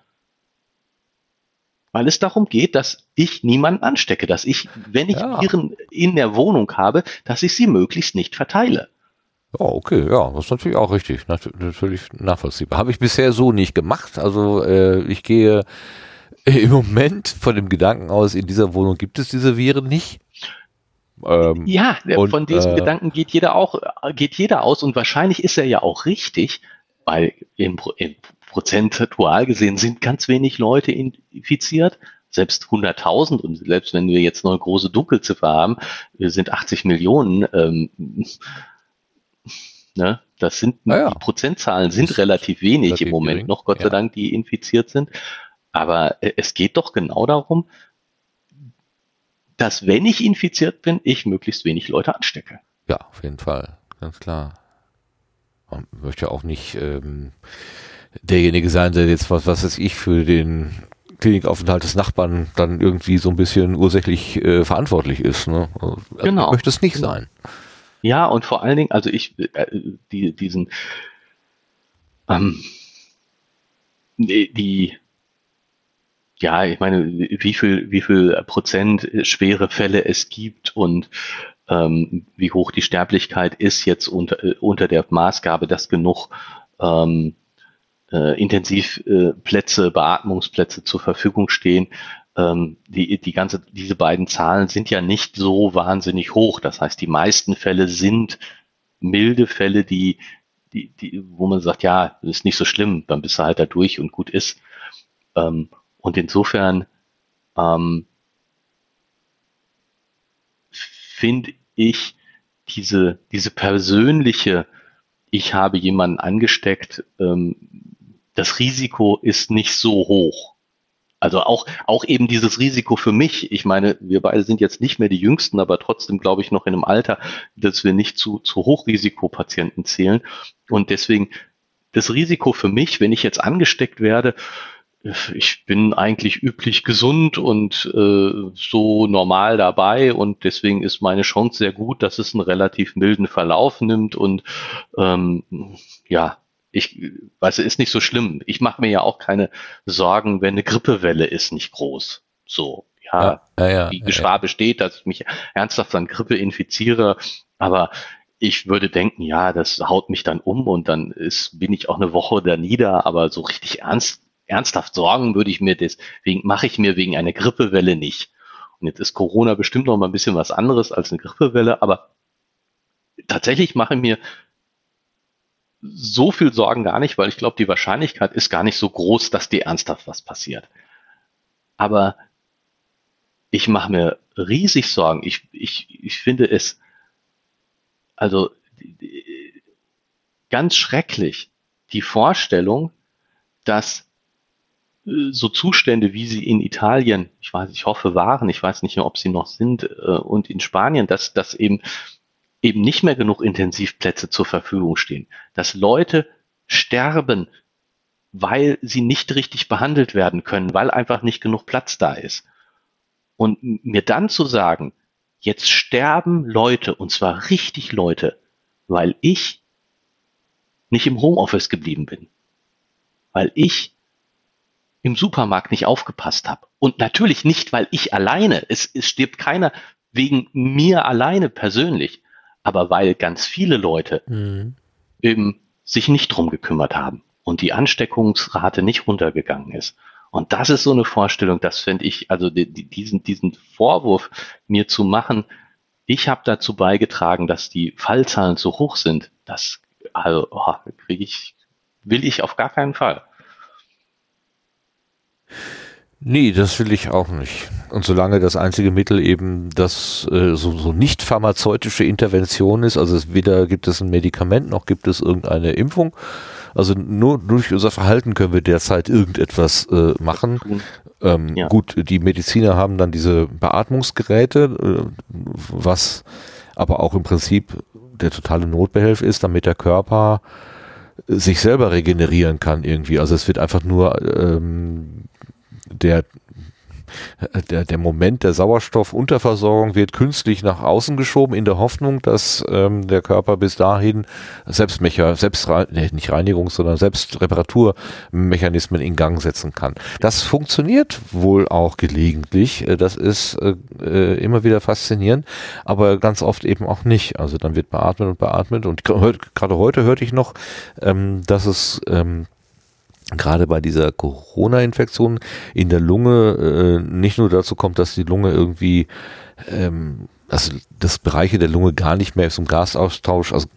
Weil es darum geht, dass ich niemanden anstecke, dass ich, wenn ich ja. Viren in der Wohnung habe, dass ich sie möglichst nicht verteile. Ja, okay, ja, das ist natürlich auch richtig, natürlich nachvollziehbar. Habe ich bisher so nicht gemacht, also äh, ich gehe im Moment von dem Gedanken aus, in dieser Wohnung gibt es diese Viren nicht. Ähm, ja, und, von diesem äh, Gedanken geht jeder auch, geht jeder aus und wahrscheinlich ist er ja auch richtig, weil im, im prozentual gesehen sind ganz wenig Leute infiziert, selbst hunderttausend und selbst wenn wir jetzt noch eine große Dunkelziffer haben, sind achtzig Millionen, ähm, ne? Das sind, ah ja. die Prozentzahlen sind relativ wenig relativ im Moment gering. Noch, Gott ja. sei Dank, die infiziert sind. Aber es geht doch genau darum, dass wenn ich infiziert bin, ich möglichst wenig Leute anstecke. Ja, auf jeden Fall, ganz klar. Man möchte auch nicht ähm, derjenige sein, der jetzt, was, was weiß ich, für den Klinikaufenthalt des Nachbarn dann irgendwie so ein bisschen ursächlich äh, verantwortlich ist. Ne? Also, genau. Möchte es nicht sein. Ja, und vor allen Dingen, also ich, äh, die, diesen, ähm, die, ja, ich meine, wie viel, wie viel Prozent schwere Fälle es gibt und ähm, wie hoch die Sterblichkeit ist jetzt unter, unter der Maßgabe, dass genug ähm, äh, Intensivplätze, Beatmungsplätze zur Verfügung stehen. Ähm, die, die ganze, diese beiden Zahlen sind ja nicht so wahnsinnig hoch. Das heißt, die meisten Fälle sind milde Fälle, die, die, die, wo man sagt, ja, ist nicht so schlimm, dann bist du halt da durch und gut ist. Ähm, Und insofern ähm, finde ich diese, diese persönliche, ich habe jemanden angesteckt, ähm, das Risiko ist nicht so hoch. Also auch, auch eben dieses Risiko für mich. Ich meine, wir beide sind jetzt nicht mehr die Jüngsten, aber trotzdem glaube ich noch in einem Alter, dass wir nicht zu, zu Hochrisikopatienten zählen. Und deswegen das Risiko für mich, wenn ich jetzt angesteckt werde, ich bin eigentlich üblich gesund und äh, so normal dabei und deswegen ist meine Chance sehr gut, dass es einen relativ milden Verlauf nimmt und ähm, ja, ich weiß, es ist nicht so schlimm. Ich mache mir ja auch keine Sorgen, wenn eine Grippewelle ist, nicht groß. So, ja, ja, ja, ja die Gefahr ja, ja. besteht, dass ich mich ernsthaft an Grippe infiziere, aber ich würde denken, ja, das haut mich dann um und dann ist, bin ich auch eine Woche da nieder, aber so richtig ernst Ernsthaft Sorgen würde ich mir deswegen, mache ich mir wegen einer Grippewelle nicht. Und jetzt ist Corona bestimmt noch mal ein bisschen was anderes als eine Grippewelle, aber tatsächlich mache ich mir so viel Sorgen gar nicht, weil ich glaube, die Wahrscheinlichkeit ist gar nicht so groß, dass dir ernsthaft was passiert. Aber ich mache mir riesig Sorgen. Ich, ich, ich finde es also ganz schrecklich, die Vorstellung, dass so Zustände, wie sie in Italien, ich weiß, ich hoffe, waren, ich weiß nicht mehr, ob sie noch sind, und in Spanien, dass, dass eben, eben nicht mehr genug Intensivplätze zur Verfügung stehen, dass Leute sterben, weil sie nicht richtig behandelt werden können, weil einfach nicht genug Platz da ist. Und mir dann zu sagen, jetzt sterben Leute, und zwar richtig Leute, weil ich nicht im Homeoffice geblieben bin, weil ich im Supermarkt nicht aufgepasst habe. Und natürlich nicht, weil ich alleine, es, es stirbt keiner wegen mir alleine persönlich, aber weil ganz viele Leute mhm. eben sich nicht drum gekümmert haben und die Ansteckungsrate nicht runtergegangen ist. Und das ist so eine Vorstellung, das finde ich, also die, die, diesen, diesen Vorwurf mir zu machen, ich habe dazu beigetragen, dass die Fallzahlen so hoch sind, das also, oh, kriege ich, will ich auf gar keinen Fall. Nee, das will ich auch nicht. Und solange das einzige Mittel eben das äh, so, so nicht pharmazeutische Intervention ist, also es weder gibt es ein Medikament, noch gibt es irgendeine Impfung, also nur durch unser Verhalten können wir derzeit irgendetwas äh, machen. Ähm, ja. Gut, die Mediziner haben dann diese Beatmungsgeräte, äh, was aber auch im Prinzip der totale Notbehelf ist, damit der Körper sich selber regenerieren kann irgendwie. Also es wird einfach nur ähm, Der, der, der Moment der Sauerstoffunterversorgung wird künstlich nach außen geschoben in der Hoffnung, dass ähm, der Körper bis dahin Selbstmecha, selbst nee, nicht Reinigung, sondern Selbstreparaturmechanismen in Gang setzen kann. Das funktioniert wohl auch gelegentlich. Das ist äh, immer wieder faszinierend, aber ganz oft eben auch nicht. Also dann wird beatmet und beatmet und gerade heute hörte ich noch, ähm, dass es ähm, gerade bei dieser Corona-Infektion in der Lunge äh, nicht nur dazu kommt, dass die Lunge irgendwie, ähm, also dass Bereiche der Lunge gar nicht mehr zum Gasaustausch also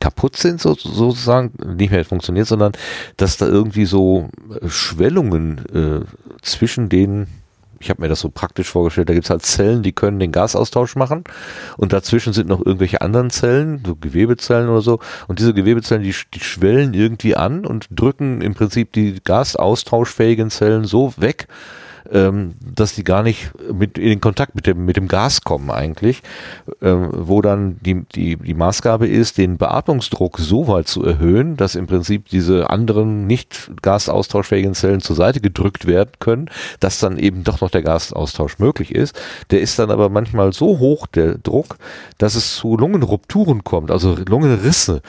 kaputt sind so, sozusagen, nicht mehr funktioniert, sondern dass da irgendwie so Schwellungen äh, zwischen den ich habe mir das so praktisch vorgestellt, da gibt es halt Zellen, die können den Gasaustausch machen und dazwischen sind noch irgendwelche anderen Zellen, so Gewebezellen oder so, und diese Gewebezellen, die, die schwellen irgendwie an und drücken im Prinzip die gasaustauschfähigen Zellen so weg, ähm, dass die gar nicht mit in den Kontakt mit dem, mit dem Gas kommen eigentlich, ähm, wo dann die, die, die Maßgabe ist, den Beatmungsdruck so weit zu erhöhen, dass im Prinzip diese anderen nicht gasaustauschfähigen Zellen zur Seite gedrückt werden können, dass dann eben doch noch der Gasaustausch möglich ist. Der ist dann aber manchmal so hoch, der Druck, dass es zu Lungenrupturen kommt, also Lungenrisse.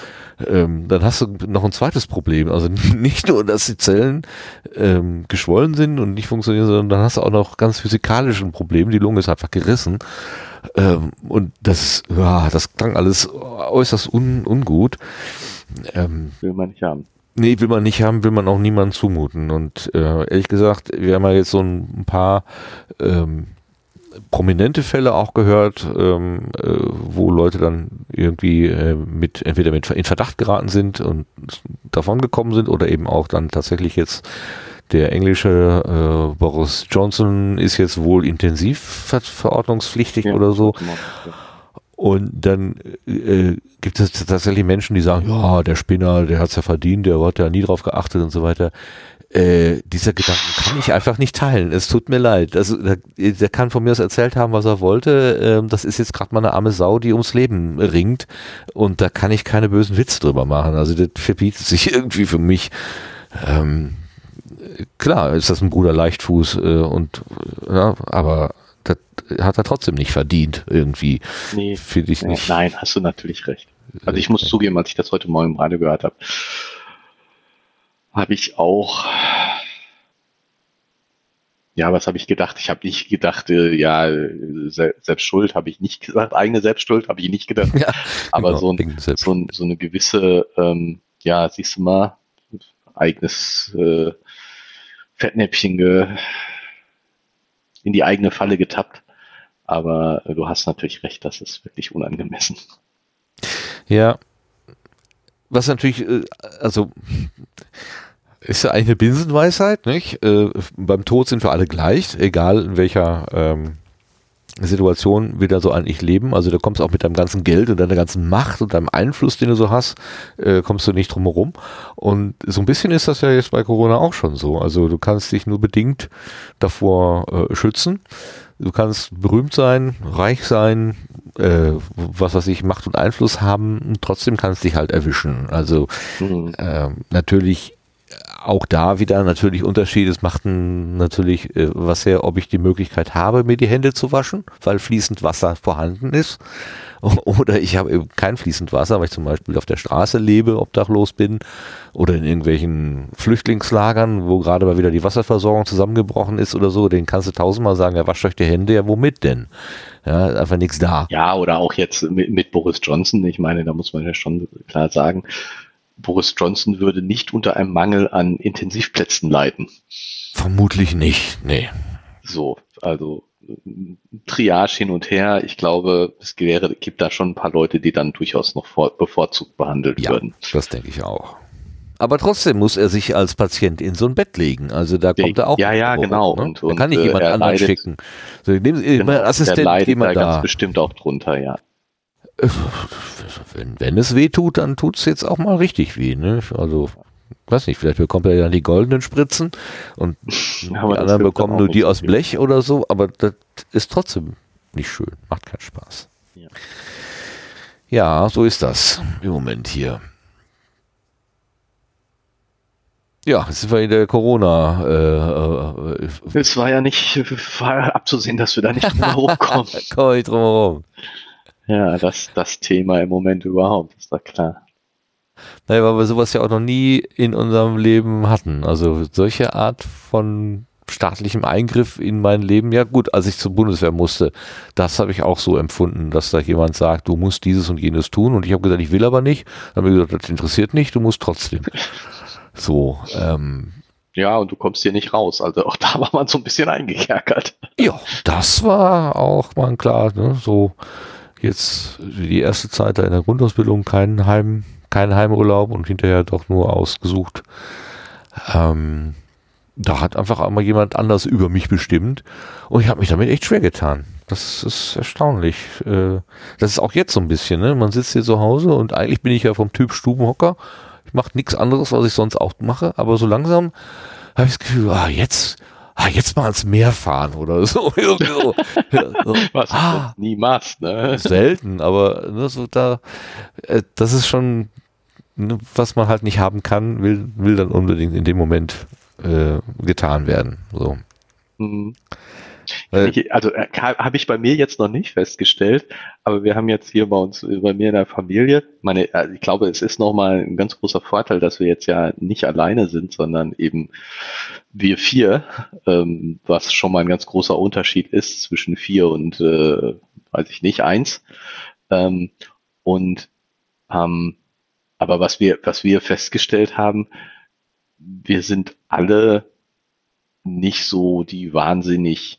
Ähm, dann hast du noch ein zweites Problem. Also nicht nur, dass die Zellen ähm, geschwollen sind und nicht funktionieren, sondern dann hast du auch noch ganz physikalischen Problem. Die Lunge ist einfach gerissen. Ähm, und das, ja, das klang alles äußerst un, ungut. Ähm, will man nicht haben. Nee, will man nicht haben, will man auch niemandem zumuten. Und äh, ehrlich gesagt, wir haben ja jetzt so ein paar ähm, prominente Fälle auch gehört, ähm, äh, wo Leute dann irgendwie äh, mit entweder mit in Verdacht geraten sind und davon gekommen sind oder eben auch dann tatsächlich jetzt der englische äh, Boris Johnson ist jetzt wohl intensiv ver- verordnungspflichtig ja, oder so. Und dann äh, gibt es tatsächlich Menschen, die sagen, ja, der Spinner, der hat's ja verdient, der hat ja nie drauf geachtet und so weiter. Äh, dieser Gedanken kann ich einfach nicht teilen. Es tut mir leid. Also der, der kann von mir aus erzählt haben, was er wollte. Ähm, das ist jetzt gerade mal eine arme Sau, die ums Leben ringt. Und da kann ich keine bösen Witze drüber machen. Also das verbietet sich irgendwie für mich. Ähm, klar ist das ein Bruder Leichtfuß äh, und ja, aber das hat er trotzdem nicht verdient irgendwie. Nee, finde ich nicht. Nein, hast du natürlich recht. Also ich muss zugeben, als ich das heute Morgen im Radio gehört habe, habe ich auch, ja, was habe ich gedacht? Ich habe nicht gedacht, ja, Selbstschuld habe ich nicht gesagt, eigene Selbstschuld habe ich nicht gedacht, ja, aber genau, so, ein, so, ein, so eine gewisse, ähm, ja, siehst du mal, eigenes äh, Fettnäpfchen ge, in die eigene Falle getappt, aber äh, du hast natürlich recht, das ist wirklich unangemessen. Ja, was natürlich, also ist ja eigentlich eine Binsenweisheit, nicht? Äh, beim Tod sind wir alle gleich, egal in welcher ähm, Situation wir da so eigentlich leben. Also da kommst du auch mit deinem ganzen Geld und deiner ganzen Macht und deinem Einfluss, den du so hast, äh, kommst du nicht drum herum. Und so ein bisschen ist das ja jetzt bei Corona auch schon so. Also du kannst dich nur bedingt davor äh, schützen. Du kannst berühmt sein, reich sein, äh, was weiß ich, Macht und Einfluss haben und trotzdem kannst dich halt erwischen. Also mhm. äh, natürlich auch da wieder natürlich Unterschied. Es macht ein, natürlich äh, was her, ob ich die Möglichkeit habe, mir die Hände zu waschen, weil fließend Wasser vorhanden ist. Oder ich habe eben kein fließend Wasser, weil ich zum Beispiel auf der Straße lebe, obdachlos bin oder in irgendwelchen Flüchtlingslagern, wo gerade mal wieder die Wasserversorgung zusammengebrochen ist oder so, den kannst du tausendmal sagen, ja, wascht euch die Hände, ja, womit denn? Ja, ist einfach nichts da. Ja, oder auch jetzt mit, mit Boris Johnson, ich meine, da muss man ja schon klar sagen, Boris Johnson würde nicht unter einem Mangel an Intensivplätzen leiden. Vermutlich nicht, nee. So, also Triage hin und her. Ich glaube, es wäre, gibt da schon ein paar Leute, die dann durchaus noch vor, bevorzugt behandelt ja, würden. Das denke ich auch. Aber trotzdem muss er sich als Patient in so ein Bett legen. Also da kommt er auch. Ja, ja, Woche, genau. Ne? Und, und, da kann ich jemand anderen leidet, schicken. So, nehmen Sie, mein Assistent, jemand da. Ganz bestimmt auch drunter, ja. Wenn, wenn es weh tut, dann tut es jetzt auch mal richtig weh. Ne? Also, weiß nicht, vielleicht bekommt er ja die goldenen Spritzen und ja, die anderen bekommen nur die aus Blech oder so, aber das ist trotzdem nicht schön, macht keinen Spaß. Ja, ja so ist das im Moment hier. Ja, jetzt sind wir in der Corona. Äh, äh, es war ja nicht war abzusehen, dass wir da nicht drum herum kommen. Da komme ich drum herum. Ja, das, das Thema im Moment überhaupt, ist doch klar. Naja, weil wir sowas ja auch noch nie in unserem Leben hatten. Also solche Art von staatlichem Eingriff in mein Leben. Ja gut, als ich zur Bundeswehr musste, das habe ich auch so empfunden, dass da jemand sagt, du musst dieses und jenes tun. Und ich habe gesagt, ich will aber nicht. Dann habe ich gesagt, das interessiert nicht, du musst trotzdem. So, ähm... Ja, und du kommst hier nicht raus. Also auch da war man so ein bisschen eingekerkert. Ja, das war auch mal klar, ne, so... Jetzt die erste Zeit da in der Grundausbildung keinen Heim, keinen Heimurlaub und hinterher doch nur ausgesucht. Ähm, da hat einfach einmal jemand anders über mich bestimmt und ich habe mich damit echt schwer getan. Das ist erstaunlich. Das ist auch jetzt so ein bisschen, ne? Man sitzt hier zu Hause und eigentlich bin ich ja vom Typ Stubenhocker. Ich mache nichts anderes, was ich sonst auch mache, aber so langsam habe ich das Gefühl, ah, jetzt... Ah, jetzt mal ans Meer fahren oder so. so. Was ah, du nie machst, ne? Selten, aber ne, so da, äh, das ist schon, ne, was man halt nicht haben kann, will, will dann unbedingt in dem Moment äh, getan werden. So. Mhm. Also äh, habe ich bei mir jetzt noch nicht festgestellt, aber wir haben jetzt hier bei uns, bei mir in der Familie, meine, also ich glaube, es ist nochmal ein ganz großer Vorteil, dass wir jetzt ja nicht alleine sind, sondern eben wir vier, ähm, was schon mal ein ganz großer Unterschied ist zwischen vier und, äh, weiß ich nicht, eins. Ähm, und ähm, aber was wir, was wir festgestellt haben, wir sind alle nicht so die wahnsinnig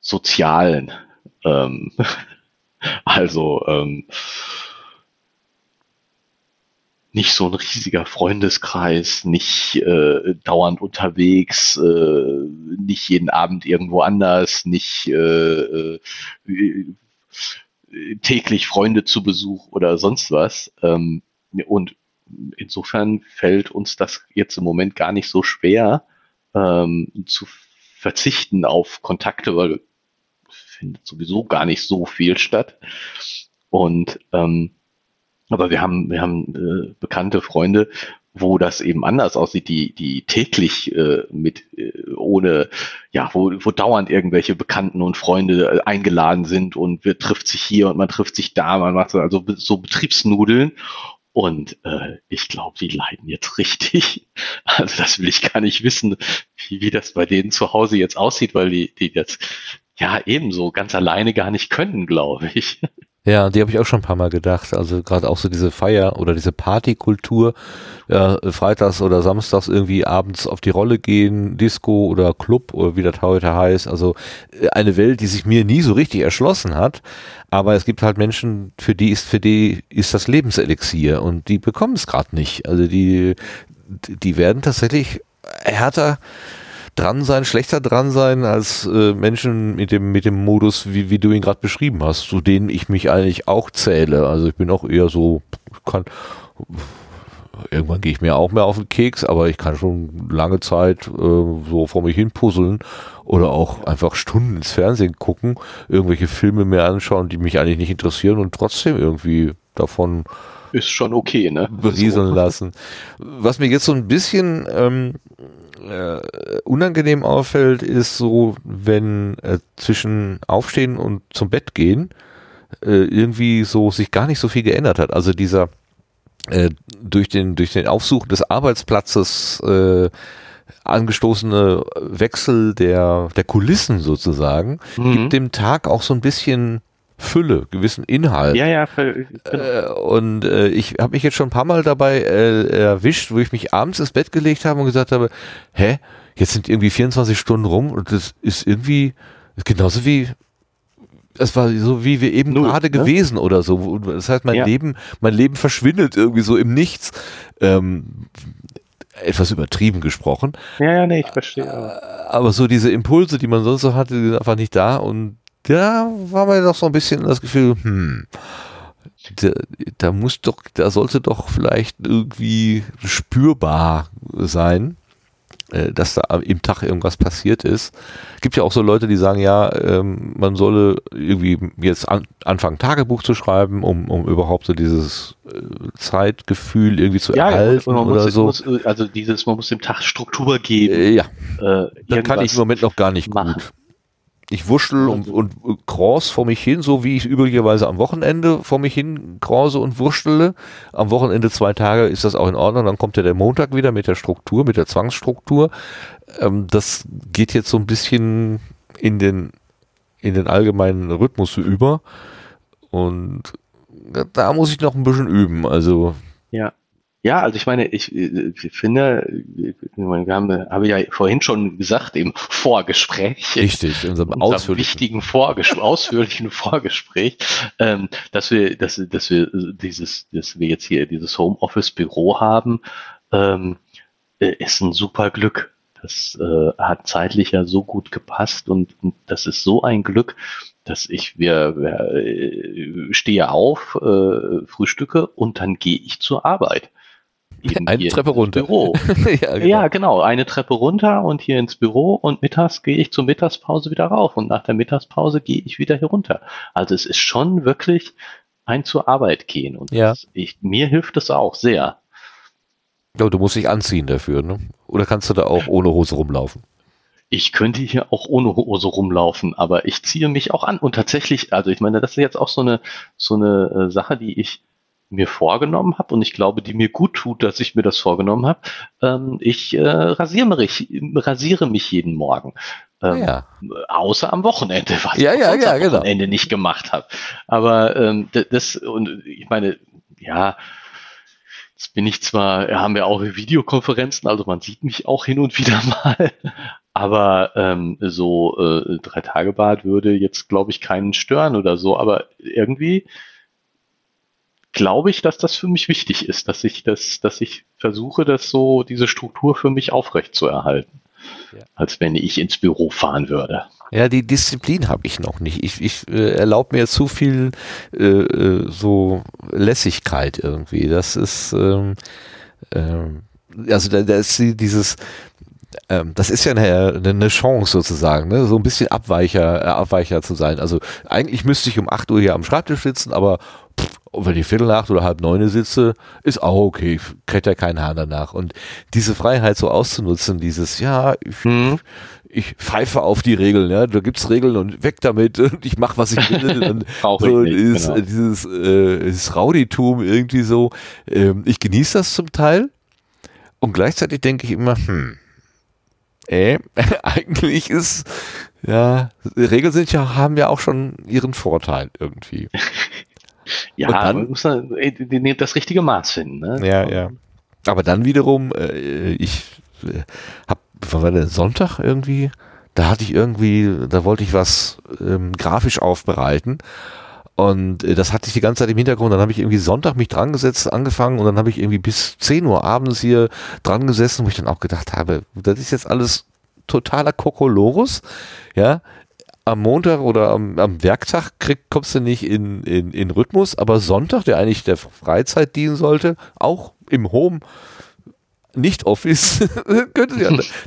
sozialen, ähm, also ähm, nicht so ein riesiger Freundeskreis, nicht äh, dauernd unterwegs, äh, nicht jeden Abend irgendwo anders, nicht äh, äh, täglich Freunde zu Besuch oder sonst was. Ähm, und insofern fällt uns das jetzt im Moment gar nicht so schwer, ähm, zu verzichten auf Kontakte, weil findet sowieso gar nicht so viel statt. Und ähm, aber wir haben wir haben äh, bekannte Freunde, wo das eben anders aussieht, die die täglich äh, mit äh, ohne ja wo wo dauernd irgendwelche Bekannten und Freunde eingeladen sind und wir trifft sich hier und man trifft sich da, man macht so, also so Betriebsnudeln. Und äh, ich glaube, die leiden jetzt richtig. Also das will ich gar nicht wissen, wie, wie das bei denen zu Hause jetzt aussieht, weil die, die jetzt ja ebenso ganz alleine gar nicht können, glaube ich. Ja, die habe ich auch schon ein paar Mal gedacht. Also gerade auch so diese Feier- oder diese Partykultur, äh, freitags oder samstags irgendwie abends auf die Rolle gehen, Disco oder Club oder wie das heute heißt. Also eine Welt, die sich mir nie so richtig erschlossen hat. Aber es gibt halt Menschen, für die ist, für die ist das Lebenselixier und die bekommen es gerade nicht. Also die, die werden tatsächlich härter dran sein, schlechter dran sein als äh, Menschen mit dem mit dem Modus, wie, wie du ihn gerade beschrieben hast, zu denen ich mich eigentlich auch zähle. Also ich bin auch eher so, kann, irgendwann gehe ich mir auch mehr auf den Keks, aber ich kann schon lange Zeit äh, so vor mich hin puzzeln oder auch einfach Stunden ins Fernsehen gucken, irgendwelche Filme mir anschauen, die mich eigentlich nicht interessieren und trotzdem irgendwie davon ist schon okay, ne? berieseln so. lassen. Was mir jetzt so ein bisschen ähm, Uh, unangenehm auffällt, ist so, wenn äh, zwischen Aufstehen und zum Bett gehen äh, irgendwie so sich gar nicht so viel geändert hat. Also dieser äh, durch den durch den Aufsuchen des Arbeitsplatzes äh, angestoßene Wechsel der der Kulissen sozusagen, mhm. gibt dem Tag auch so ein bisschen Fülle, gewissen Inhalt. Ja, ja. Für, äh, und äh, ich habe mich jetzt schon ein paar Mal dabei äh, erwischt, wo ich mich abends ins Bett gelegt habe und gesagt habe, hä, jetzt sind irgendwie vierundzwanzig Stunden rum und das ist irgendwie genauso wie, es war so wie wir eben gerade ne? gewesen oder so. Das heißt, mein ja. Leben, mein Leben verschwindet irgendwie so im Nichts. Ähm, etwas übertrieben gesprochen. Ja, ja, nee, ich verstehe. Aber so diese Impulse, die man sonst so hatte, die sind einfach nicht da und da war mir doch so ein bisschen das Gefühl, hm, da, da muss doch, da sollte doch vielleicht irgendwie spürbar sein, dass da im Tag irgendwas passiert ist. Gibt ja auch so Leute, die sagen, ja, man solle irgendwie jetzt an, anfangen, Tagebuch zu schreiben, um, um überhaupt so dieses Zeitgefühl irgendwie zu ja, erhalten man muss, oder so. Muss, also dieses, man muss dem Tag Struktur geben. Ja, äh, das kann ich im Moment noch gar nicht machen. Gut. Ich wurschtel und, und kross vor mich hin, so wie ich üblicherweise am Wochenende vor mich hin krause und wurstele. Am Wochenende zwei Tage ist das auch in Ordnung. Dann kommt ja der Montag wieder mit der Struktur, mit der Zwangsstruktur. Ähm, das geht jetzt so ein bisschen in den, in den allgemeinen Rhythmus über. Und da, da muss ich noch ein bisschen üben. Also ja. Ja, also ich meine, ich, ich finde, wir haben, habe ja vorhin schon gesagt, im Vorgespräch, Richtig, in unserem, unserem ausführlichen. wichtigen Vorgespräch, ausführlichen Vorgespräch, ähm, dass wir, dass, dass wir dieses, dass wir jetzt hier dieses Homeoffice-Büro haben, ähm, ist ein super Glück. Das äh, hat zeitlich ja so gut gepasst und, und das ist so ein Glück, dass ich wir, wir stehe auf, äh, frühstücke und dann gehe ich zur Arbeit. Eben eine Treppe runter. Büro. ja, genau. ja, genau. Eine Treppe runter und hier ins Büro und mittags gehe ich zur Mittagspause wieder rauf und nach der Mittagspause gehe ich wieder hier runter. Also es ist schon wirklich ein zur Arbeit gehen und ja. das, ich, mir hilft das auch sehr. Ja, du musst dich anziehen dafür, ne? Oder kannst du da auch ohne Hose rumlaufen? Ich könnte hier auch ohne Hose rumlaufen, aber ich ziehe mich auch an und tatsächlich, also ich meine, das ist jetzt auch so eine, so eine Sache, die ich mir vorgenommen habe und ich glaube, die mir gut tut, dass ich mir das vorgenommen habe. Ähm, ich äh, rasiere mich, rasiere mich jeden Morgen. Ähm, ja. Außer am Wochenende, was ja, ich ja, ja, am genau. Wochenende nicht gemacht habe. Aber ähm, das, und ich meine, ja, jetzt bin ich zwar, haben wir auch Videokonferenzen, also man sieht mich auch hin und wieder mal, aber ähm, so äh, drei Tage Bart würde jetzt, glaube ich, keinen stören oder so, aber irgendwie glaube ich, dass das für mich wichtig ist, dass ich das, dass ich versuche, das so, diese Struktur für mich aufrecht zu erhalten, ja. als wenn ich ins Büro fahren würde. Ja, die Disziplin habe ich noch nicht. Ich, ich äh, erlaube mir zu viel äh, so Lässigkeit irgendwie. Das ist, ähm, ähm, also da, da ist dieses, ähm, das ist ja eine, eine Chance sozusagen, ne? So ein bisschen Abweicher, äh, Abweicher zu sein. Also eigentlich müsste ich um acht Uhr hier am Schreibtisch sitzen, aber pff, wenn ich Viertel nach acht oder halb neune sitze, ist auch okay, ich kriege ja keinen Hahn danach. Und diese Freiheit so auszunutzen, dieses, ja, ich... Hm. Ich pfeife auf die Regeln, ja. Da gibt's Regeln und weg damit und ich mache, was ich will. Und so ich nicht, ist, genau. Dieses äh, dieses Rauditum irgendwie so. Ähm, ich genieße das zum Teil und gleichzeitig denke ich immer, hm, äh, eigentlich ist ja Regeln sind ja haben ja auch schon ihren Vorteil irgendwie. ja, dann, man muss dann das richtige Maß finden. Ne? Ja, ja. Aber dann wiederum, äh, ich äh, habe war der Sonntag irgendwie, da hatte ich irgendwie, da wollte ich was ähm, grafisch aufbereiten und äh, das hatte ich die ganze Zeit im Hintergrund, dann habe ich irgendwie Sonntag mich dran gesetzt, angefangen und dann habe ich irgendwie bis zehn Uhr abends hier dran gesessen, wo ich dann auch gedacht habe, das ist jetzt alles totaler Kokolores, ja, am Montag oder am, am Werktag krieg, kommst du nicht in, in, in Rhythmus, aber Sonntag, der eigentlich der Freizeit dienen sollte, auch im Home nicht Office,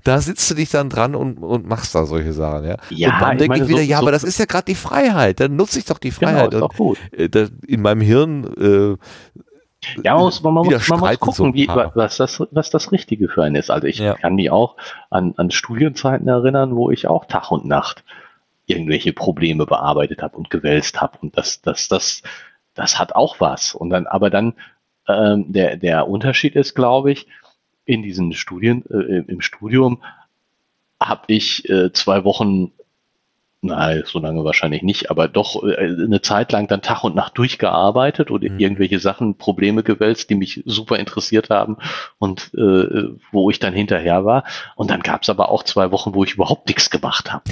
da sitzt du dich dann dran und, und machst da solche Sachen. Ja, ja und dann denke ich, ich wieder, so, ja, aber das ist ja gerade die Freiheit, dann nutze ich doch die Freiheit. Genau, ist und, auch gut. In meinem Hirn äh, ja, man muss, man muss, man muss gucken, so wie, was, das, was das Richtige für einen ist. Also ich ja. kann mich auch an, an Studienzeiten erinnern, wo ich auch Tag und Nacht irgendwelche Probleme bearbeitet habe und gewälzt habe und das, das, das, das hat auch was. Und dann, aber dann ähm, der, der Unterschied ist, glaube ich, in diesen Studien, äh, im Studium habe ich äh, zwei Wochen, naja, so lange wahrscheinlich nicht, aber doch äh, eine Zeit lang dann Tag und Nacht durchgearbeitet oder mhm. irgendwelche Sachen, Probleme gewälzt, die mich super interessiert haben und äh, wo ich dann hinterher war. Und dann gab es aber auch zwei Wochen, wo ich überhaupt nichts gemacht habe.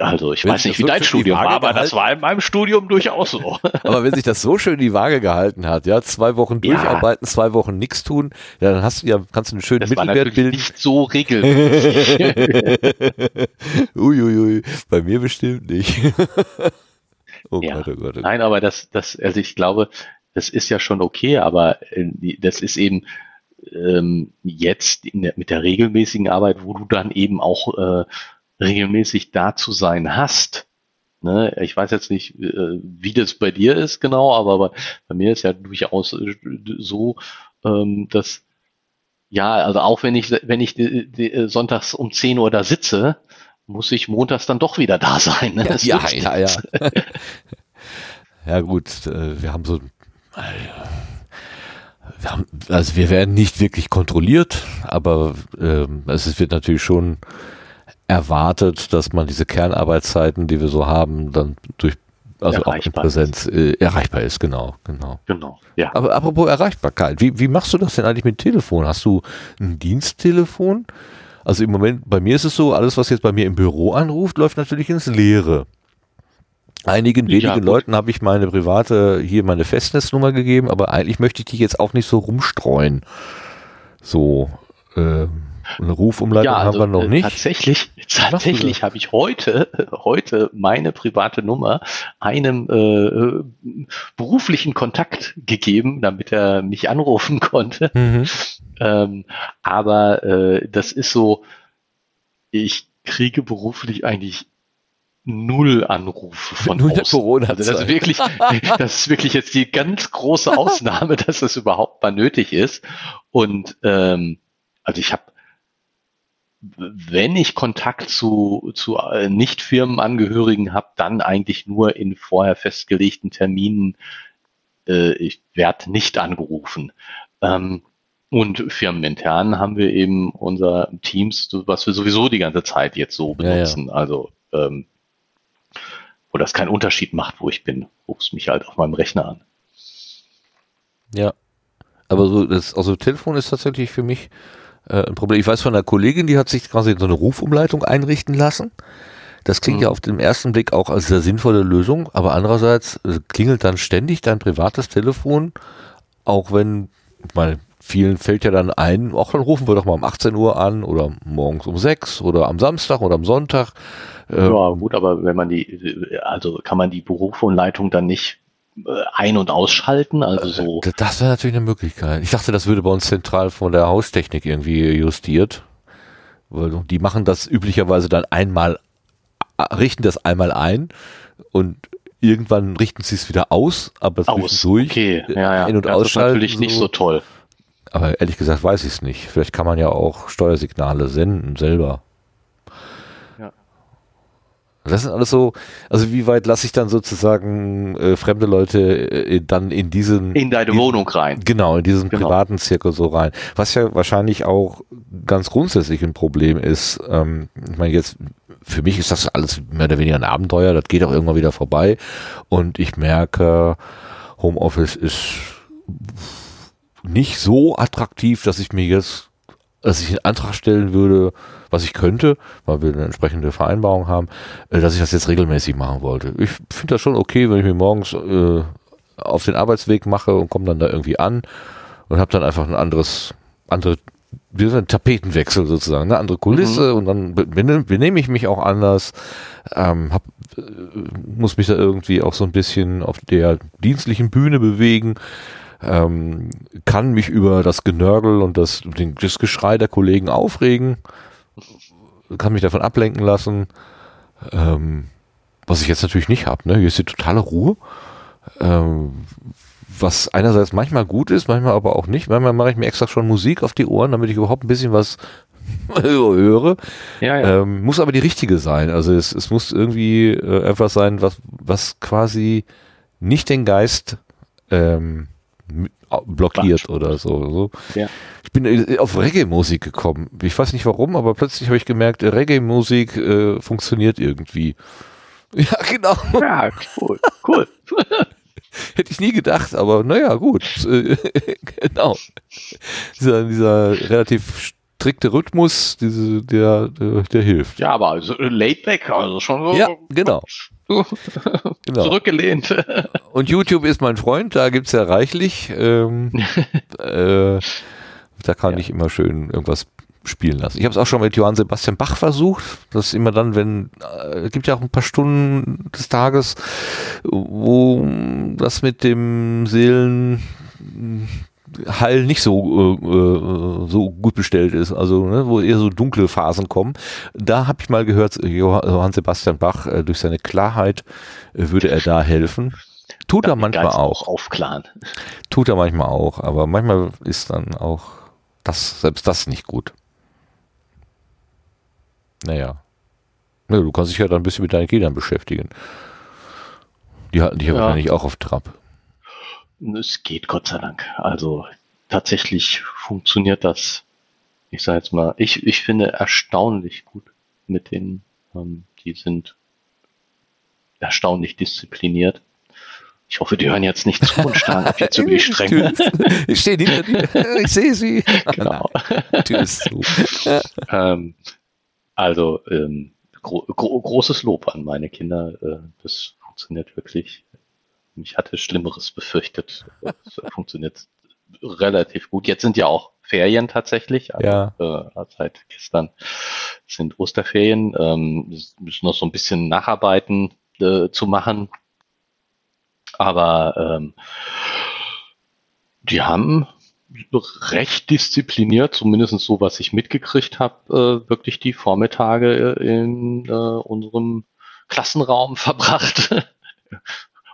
Also ich wenn weiß nicht, wie dein Studium war, aber das war in meinem Studium durchaus so. Aber wenn sich das so schön die Waage gehalten hat, ja, zwei Wochen ja. durcharbeiten, zwei Wochen nichts tun, ja, dann hast du ja, kannst du einen schönen das Mittelwert bilden. Das war natürlich nicht so regelmäßig. Uiuiui, bei mir bestimmt nicht. Oh ja. Gott, oh Gott. Nein, aber das, das, also ich glaube, das ist ja schon okay, aber das ist eben ähm, jetzt in der, mit der regelmäßigen Arbeit, wo du dann eben auch äh, regelmäßig da zu sein hast. Ne? Ich weiß jetzt nicht, wie das bei dir ist genau, aber bei mir ist ja durchaus so, dass ja, also auch wenn ich wenn ich sonntags um zehn Uhr da sitze, muss ich montags dann doch wieder da sein. Ne? Ja, ja, ja, ja. Ja gut, wir haben so wir haben, also wir werden nicht wirklich kontrolliert, aber ähm, es wird natürlich schon erwartet, dass man diese Kernarbeitszeiten, die wir so haben, dann durch also auch in Präsenz äh, erreichbar ist, genau, genau. Genau. Ja. Aber apropos Erreichbarkeit, wie, wie machst du das denn eigentlich mit Telefon? Hast du ein Diensttelefon? Also im Moment, bei mir ist es so, alles, was jetzt bei mir im Büro anruft, läuft natürlich ins Leere. Einigen wenigen ja, Leuten habe ich meine private, hier meine Festnetznummer gegeben, aber eigentlich möchte ich die jetzt auch nicht so rumstreuen. So, ähm. Eine Rufumleitung ja, also, haben wir noch nicht. Tatsächlich, tatsächlich habe ich heute, heute meine private Nummer einem äh, beruflichen Kontakt gegeben, damit er mich anrufen konnte. Mhm. Ähm, aber äh, das ist so, ich kriege beruflich eigentlich null Anrufe von Null außen. Corona-Zeit. Also das ist wirklich, das ist wirklich jetzt die ganz große Ausnahme, dass das überhaupt mal nötig ist. Und ähm, also ich habe, wenn ich Kontakt zu zu Nicht-Firmenangehörigen habe, dann eigentlich nur in vorher festgelegten Terminen. Äh, ich werde nicht angerufen. Ähm, Und firmenintern haben wir eben unser Teams, was wir sowieso die ganze Zeit jetzt so benutzen. Ja, ja. Also ähm, wo das keinen Unterschied macht, wo ich bin, rufst mich halt auf meinem Rechner an. Ja, aber so das, also Telefon ist tatsächlich für mich äh, ein Problem. Ich weiß von einer Kollegin, die hat sich quasi so eine Rufumleitung einrichten lassen. Das klingt mhm. ja auf den ersten Blick auch als eine sinnvolle Lösung, aber andererseits äh, klingelt dann ständig dein privates Telefon, auch wenn mal vielen fällt ja dann ein, auch dann rufen wir doch mal um achtzehn Uhr an oder morgens um sechs oder am Samstag oder am Sonntag. Äh ja gut, aber wenn man die, also kann man die Berufsumleitung dann nicht ein- und ausschalten? Also so. Das wäre natürlich eine Möglichkeit. Ich dachte, das würde bei uns zentral von der Haustechnik irgendwie justiert. Weil die machen das üblicherweise dann einmal, richten das einmal ein und irgendwann richten sie es wieder aus, aber es ist durch. Okay, ja, ja. In- und ja, das ist natürlich nicht so toll. Aber ehrlich gesagt weiß ich es nicht. Vielleicht kann man ja auch Steuersignale senden selber. Ja. Das sind alles so, also wie weit lasse ich dann sozusagen äh, fremde Leute äh, dann in diesen... In deine in, Wohnung rein. Genau, in diesen genau. privaten Zirkel so rein. Was ja wahrscheinlich auch ganz grundsätzlich ein Problem ist. Ähm, ich meine jetzt, für mich ist das alles mehr oder weniger ein Abenteuer. Das geht auch irgendwann wieder vorbei. Und ich merke, Homeoffice ist... nicht so attraktiv, dass ich mir jetzt, dass ich einen Antrag stellen würde, was ich könnte, weil wir eine entsprechende Vereinbarung haben, dass ich das jetzt regelmäßig machen wollte. Ich finde das schon okay, wenn ich mir morgens äh, auf den Arbeitsweg mache und komme dann da irgendwie an und habe dann einfach ein anderes, andere, wie so ein Tapetenwechsel sozusagen, eine andere Kulisse mhm. und dann benehme, benehme ich mich auch anders, ähm, hab, muss mich da irgendwie auch so ein bisschen auf der dienstlichen Bühne bewegen. Ähm, kann mich über das Genörgel und das, den, das Geschrei der Kollegen aufregen, kann mich davon ablenken lassen, ähm, was ich jetzt natürlich nicht habe. Ne? Hier ist die totale Ruhe, ähm, was einerseits manchmal gut ist, manchmal aber auch nicht. Manchmal mache ich mir extra schon Musik auf die Ohren, damit ich überhaupt ein bisschen was höre. Ja, ja. Ähm, muss aber die richtige sein. Also es, es muss irgendwie äh, etwas sein, was, was quasi nicht den Geist ähm, blockiert oder so. so. Ja. Ich bin auf Reggae-Musik gekommen. Ich weiß nicht warum, aber plötzlich habe ich gemerkt, Reggae-Musik äh, funktioniert irgendwie. Ja, genau. Ja, cool. cool. Hätte ich nie gedacht, aber naja, gut. Genau. Dieser, dieser relativ strikte Rhythmus, diese, der, der, der hilft. Ja, aber also laid-back, also schon so. Ja, genau. Genau. Zurückgelehnt. Und YouTube ist mein Freund, da gibt es ja reichlich. Ähm, äh, da kann ja. ich immer schön irgendwas spielen lassen. Ich habe es auch schon mit Johann Sebastian Bach versucht. Das ist immer dann, wenn, es äh, gibt ja auch ein paar Stunden des Tages, wo das mit dem Seelenheil nicht so, äh, so gut bestellt ist. Also, ne, wo eher so dunkle Phasen kommen. Da habe ich mal gehört, Johann Sebastian Bach, äh, durch seine Klarheit äh, würde er da helfen. Tut er manchmal auch. Aufklaren. Tut er manchmal auch, aber manchmal ist dann auch das, selbst das nicht gut. Naja. Ja, du kannst dich ja dann ein bisschen mit deinen Kindern beschäftigen. Die halten dich ja wahrscheinlich auch auf Trab. Es geht, Gott sei Dank. Also tatsächlich funktioniert das, ich sage jetzt mal, ich, ich finde erstaunlich gut mit denen. Ähm, die sind erstaunlich diszipliniert. Ich hoffe, die hören jetzt nicht zu und starren ab jetzt über die Stränge. Ich stehe hinter dir, ich sehe sie. Genau. Tschüss. ähm, also ähm, gro gro großes Lob an meine Kinder. Äh, das funktioniert wirklich. Ich hatte Schlimmeres befürchtet. Das funktioniert relativ gut. Jetzt sind ja auch Ferien tatsächlich, also, ja. äh, seit gestern sind Osterferien, ähm, müssen noch so ein bisschen Nacharbeiten äh, zu machen, aber ähm, die haben recht diszipliniert, zumindest so, was ich mitgekriegt habe, äh, wirklich die Vormittage in äh, unserem Klassenraum verbracht,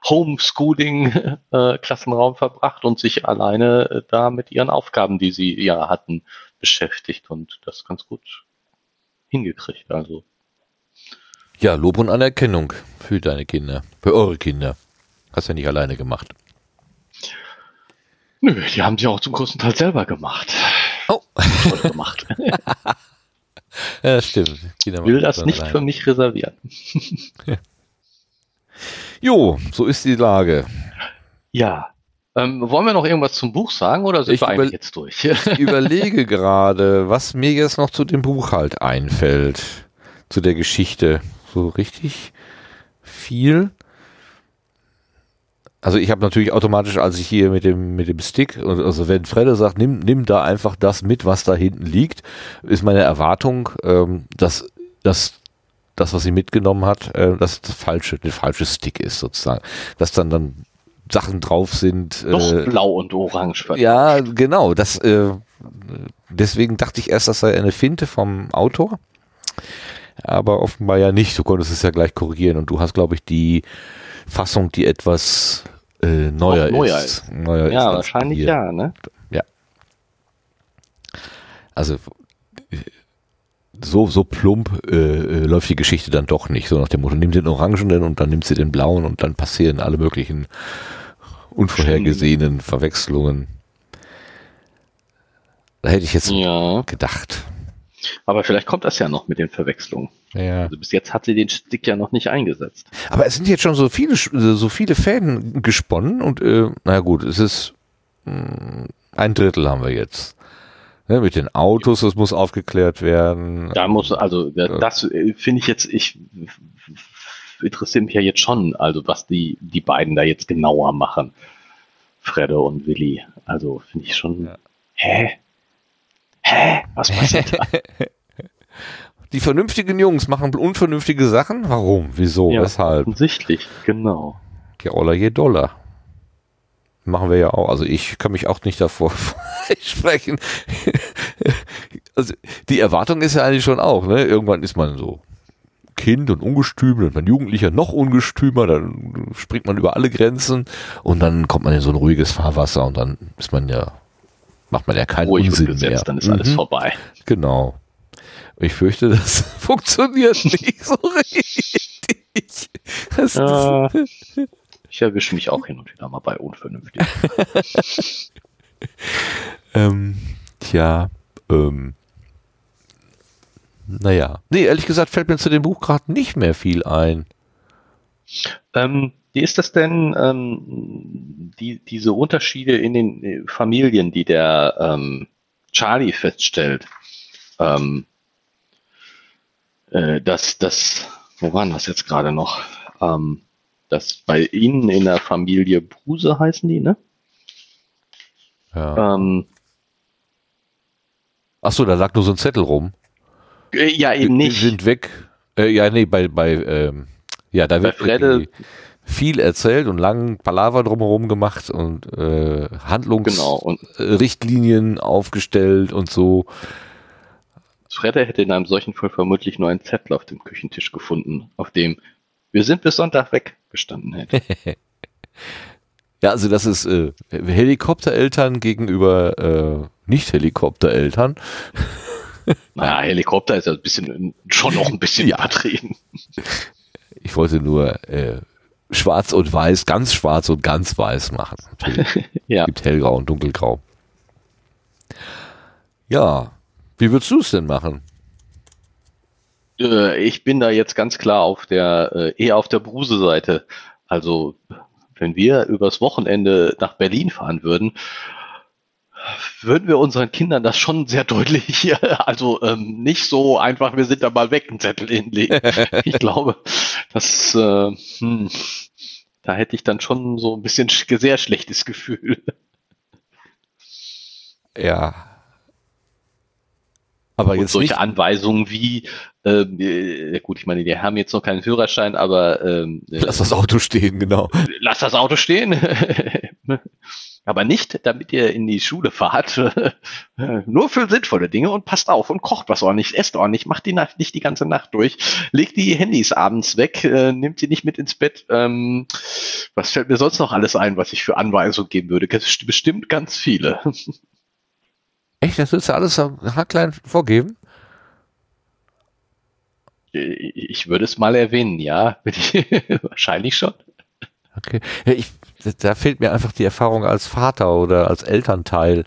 Homeschooling-Klassenraum äh, verbracht und sich alleine äh, da mit ihren Aufgaben, die sie ja hatten, beschäftigt und das ganz gut hingekriegt. Also ja, Lob und Anerkennung für deine Kinder, für eure Kinder. Hast ja nicht alleine gemacht. Nö, die haben sie auch zum größten Teil selber gemacht. Oh. Toll gemacht. Ja, stimmt. Ich will das nicht allein für mich reservieren. Ja. Jo, so ist die Lage. Ja. Ähm, wollen wir noch irgendwas zum Buch sagen oder sind ich wir eigentlich jetzt durch? Ich überlege gerade, was mir jetzt noch zu dem Buch halt einfällt. Zu der Geschichte. So richtig viel. Also ich habe natürlich automatisch, als ich hier mit dem mit dem Stick, also wenn Fredde sagt, nimm nimm da einfach das mit, was da hinten liegt, ist meine Erwartung, ähm, dass das das, was sie mitgenommen hat, äh, dass das falsche der falsche Stick ist sozusagen, dass dann dann Sachen drauf sind. Doch äh, blau und orange. Ja, genau. Das äh, deswegen dachte ich erst, das sei eine Finte vom Autor, aber offenbar ja nicht. Du konntest es ja gleich korrigieren und du hast, glaube ich, die Fassung, die etwas äh, neuer, neuer ist. ist. Neuer ja, ist wahrscheinlich hier. ja, ne? Ja. Also so, so plump äh, läuft die Geschichte dann doch nicht. So nach dem Motto, nimm den orangenen und dann nimmt sie den blauen und dann passieren alle möglichen unvorhergesehenen Verwechslungen. Da hätte ich jetzt ja. gedacht. Aber vielleicht kommt das ja noch mit den Verwechslungen. Ja. Also bis jetzt hat sie den Stick ja noch nicht eingesetzt. Aber es sind jetzt schon so viele, so viele Fäden gesponnen und äh, na gut, es ist mh, ein Drittel haben wir jetzt. Ne, mit den Autos, das muss aufgeklärt werden. Da muss, also das finde ich jetzt, ich interessiere mich ja jetzt schon, also was die, die beiden da jetzt genauer machen. Fredde und Willi. Also finde ich schon. Ja. Hä? Hä? Was passiert da? Die vernünftigen Jungs machen unvernünftige Sachen? Warum? Wieso? Ja, weshalb? Offensichtlich, genau. Ja, Oller je Dollar. Machen wir ja auch. Also ich kann mich auch nicht davor freisprechen. Also die Erwartung ist ja eigentlich schon auch, ne? Irgendwann ist man so Kind und ungestüm, dann ist man Jugendlicher noch ungestümer, dann springt man über alle Grenzen und dann kommt man in so ein ruhiges Fahrwasser und dann ist man ja macht man ja keinen Ruhig Unsinn gesetzt, mehr. Dann ist mhm. alles vorbei. Genau. Ich fürchte, das funktioniert nicht so richtig. Das ja, ich erwische mich auch hin und wieder mal bei unvernünftig. ähm, tja, ähm, naja. Nee, ehrlich gesagt fällt mir zu dem Buch gerade nicht mehr viel ein. Ähm, wie ist das denn, ähm, die, diese Unterschiede in den Familien, die der ähm, Charlie feststellt? Ähm, dass das, wo waren das jetzt gerade noch, ähm, dass bei Ihnen in der Familie Bruse heißen die, ne? Ja. Ähm, Achso, da lag nur so ein Zettel rum. Äh, ja, eben die, nicht. Die sind weg. Äh, ja, nee, bei, bei, ähm, ja, da bei wird Fredde viel erzählt und langen Palaver drumherum gemacht und äh, Handlungsrichtlinien genau, aufgestellt und so. Fredde hätte in einem solchen Fall vermutlich nur einen Zettel auf dem Küchentisch gefunden, auf dem "Wir sind bis Sonntag weg" gestanden hätte. Ja, also das ist äh, Helikoptereltern gegenüber äh, Nicht-Helikoptereltern. Naja, Helikopter ist ja ein bisschen, schon noch ein bisschen übertrieben. Ich wollte nur äh, schwarz und weiß, ganz schwarz und ganz weiß machen. Ja. Es gibt hellgrau und dunkelgrau. Ja. Wie würdest du es denn machen? Äh, ich bin da jetzt ganz klar auf der, äh, eher auf der Bruse-Seite. Also, wenn wir übers Wochenende nach Berlin fahren würden, würden wir unseren Kindern das schon sehr deutlich hier, also ähm, nicht so einfach, wir sind da mal weg, einen Zettel hinlegen. Ich glaube, das, äh, hm, da hätte ich dann schon so ein bisschen sehr schlechtes Gefühl. Ja. Aber jetzt solche nicht. Anweisungen wie, äh, gut, ich meine, die haben jetzt noch keinen Führerschein, aber ähm, lass das Auto stehen, genau. Lass das Auto stehen. Aber nicht, damit ihr in die Schule fahrt. Nur für sinnvolle Dinge und passt auf und kocht was ordentlich, esst ordentlich, macht die Nacht nicht die ganze Nacht durch, legt die Handys abends weg, äh, nehmt sie nicht mit ins Bett. Ähm, was fällt mir sonst noch alles ein, was ich für Anweisungen geben würde? Bestimmt ganz viele. Echt? Das willst du alles haarklein vorgeben? Ich würde es mal erwähnen, ja. Wahrscheinlich schon. Okay. Ich, da fehlt mir einfach die Erfahrung als Vater oder als Elternteil.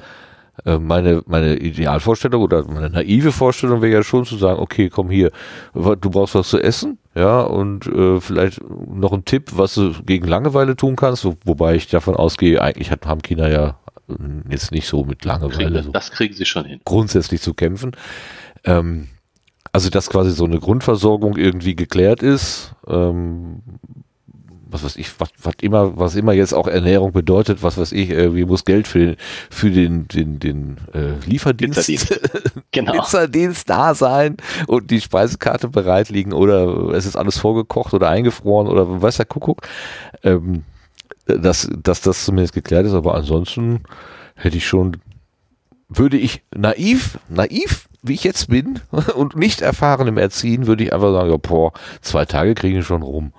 Meine, meine Idealvorstellung oder meine naive Vorstellung wäre ja schon zu sagen, okay, komm hier, du brauchst was zu essen, ja, und äh, vielleicht noch ein Tipp, was du gegen Langeweile tun kannst, wo, wobei ich davon ausgehe, eigentlich haben Kinder ja jetzt nicht so mit Langeweile. Kriegen, das kriegen sie schon hin. Grundsätzlich zu kämpfen. Ähm, also, dass quasi so eine Grundversorgung irgendwie geklärt ist, ähm, was weiß ich, was, was immer, was immer jetzt auch Ernährung bedeutet, was weiß ich, irgendwie muss Geld für, für den, den, den, den äh, Lieferdienst, Pizzadienst. Genau. Pizzadienst da sein und die Speisekarte bereit liegen oder es ist alles vorgekocht oder eingefroren oder weiß der Kuckuck, ähm, dass, dass das zumindest geklärt ist, aber ansonsten hätte ich schon, würde ich naiv, naiv, wie ich jetzt bin und nicht erfahren im Erziehen, würde ich einfach sagen, ja, boah, zwei Tage kriegen wir schon rum.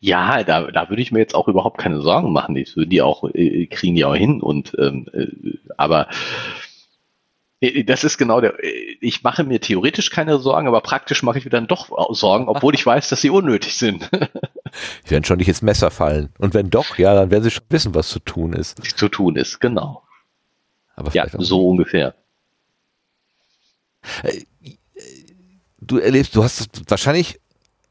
Ja, da, da würde ich mir jetzt auch überhaupt keine Sorgen machen. Die, die auch, äh, kriegen die auch hin. Und ähm, äh, aber äh, das ist genau der. Äh, ich mache mir theoretisch keine Sorgen, aber praktisch mache ich mir dann doch Sorgen, obwohl ich weiß, dass sie unnötig sind. Die werden schon nicht ins Messer fallen. Und wenn doch, ja, dann werden sie schon wissen, was zu tun ist. Was zu tun ist, genau. Aber ja, so ungefähr. Du erlebst, du hast wahrscheinlich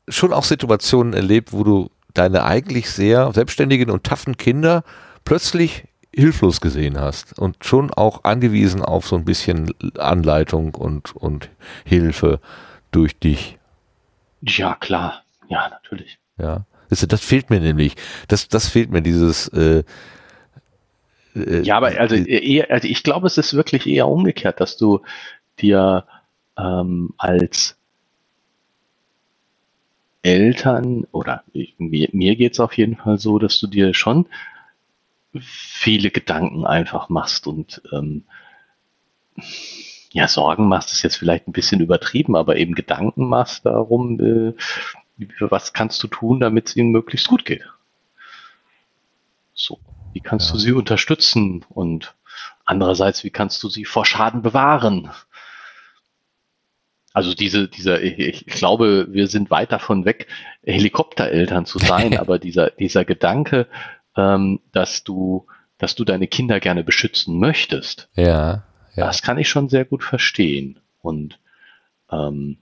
schon auch Situationen erlebt, wo du deine eigentlich sehr selbstständigen und taffen Kinder plötzlich hilflos gesehen hast und schon auch angewiesen auf so ein bisschen Anleitung und, und Hilfe durch dich. Ja, klar. Ja, natürlich. Ja, das fehlt mir nämlich. Das, das fehlt mir, dieses... Äh, äh, ja, aber also, eher, also ich glaube, es ist wirklich eher umgekehrt, dass du dir ähm, als Eltern oder ich, mir, mir geht es auf jeden Fall so, dass du dir schon viele Gedanken einfach machst und ähm, ja, Sorgen machst, ist jetzt vielleicht ein bisschen übertrieben, aber eben Gedanken machst darum, äh, was kannst du tun, damit es ihnen möglichst gut geht. So, wie kannst ja. du sie unterstützen und andererseits, wie kannst du sie vor Schaden bewahren? Also diese, dieser, ich glaube, wir sind weit davon weg, Helikoptereltern zu sein, aber dieser, dieser Gedanke, ähm, dass du, dass du deine Kinder gerne beschützen möchtest, ja, ja. Das kann ich schon sehr gut verstehen. Und ähm,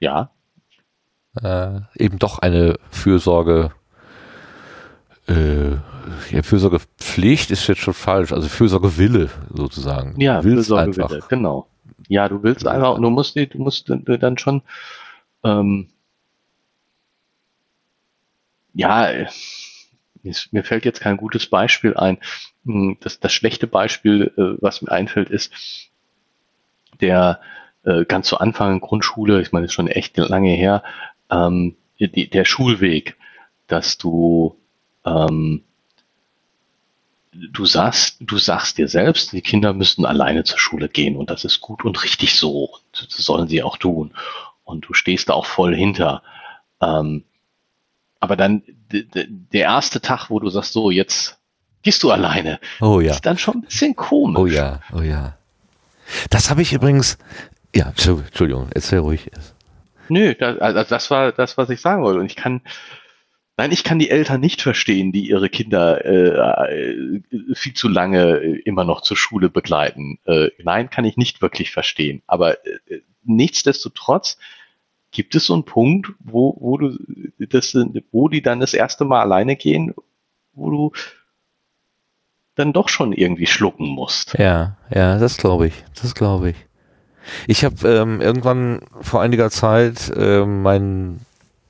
ja. Äh, eben doch eine Fürsorge. Äh, ja, Fürsorgepflicht ist jetzt schon falsch, also Fürsorgewille sozusagen. Ja, Fürsorgewille, genau. Ja, du willst einfach, du musst, du musst dann schon, ähm, ja, ist, mir fällt jetzt kein gutes Beispiel ein. Das, das schlechte Beispiel, was mir einfällt, ist der äh, ganz zu Anfang in Grundschule, ich meine, das ist schon echt lange her, ähm, die, der Schulweg, dass du Ähm, du sagst, du sagst dir selbst, die Kinder müssen alleine zur Schule gehen und das ist gut und richtig so. Das sollen sie auch tun. Und du stehst da auch voll hinter. Ähm, aber dann d- d- der erste Tag, wo du sagst, so, jetzt gehst du alleine, oh, ja. ist dann schon ein bisschen komisch. Oh ja, oh ja. Das habe ich übrigens... Ja, Entschuldigung, erzähl ruhig. Nö, das, also das war das, was ich sagen wollte. Und ich kann... Nein, ich kann die Eltern nicht verstehen, die ihre Kinder äh, viel zu lange immer noch zur Schule begleiten. Äh, nein, kann ich nicht wirklich verstehen. Aber äh, nichtsdestotrotz gibt es so einen Punkt, wo, wo, du das, wo die dann das erste Mal alleine gehen, wo du dann doch schon irgendwie schlucken musst. Ja, ja, das glaube ich. Das glaube ich. Ich habe ähm, irgendwann vor einiger Zeit äh, meinen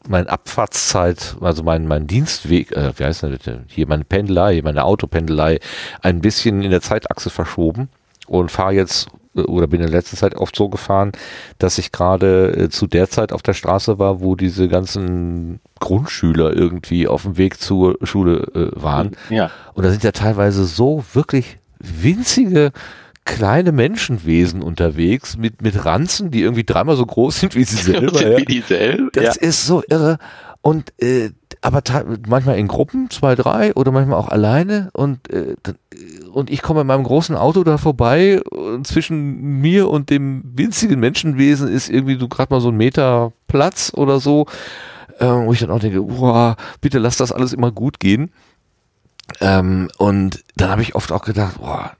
meine Abfahrtszeit, also mein, mein Dienstweg, äh, wie heißt das bitte, hier meine Pendelei, meine Autopendelei ein bisschen in der Zeitachse verschoben und fahre jetzt oder bin in der letzten Zeit oft so gefahren, dass ich gerade äh, zu der Zeit auf der Straße war, wo diese ganzen Grundschüler irgendwie auf dem Weg zur Schule äh, waren. Ja. Und da sind ja teilweise so wirklich winzige kleine Menschenwesen unterwegs mit, mit Ranzen, die irgendwie dreimal so groß sind wie sie selber. Ja. Wie die selber. Das ja. ist so irre. Und äh, aber manchmal in Gruppen, zwei, drei oder manchmal auch alleine und äh, und ich komme in meinem großen Auto da vorbei und zwischen mir und dem winzigen Menschenwesen ist irgendwie so gerade mal so ein Meter Platz oder so, äh, wo ich dann auch denke, uah, bitte lass das alles immer gut gehen. Ähm, und dann habe ich oft auch gedacht, boah,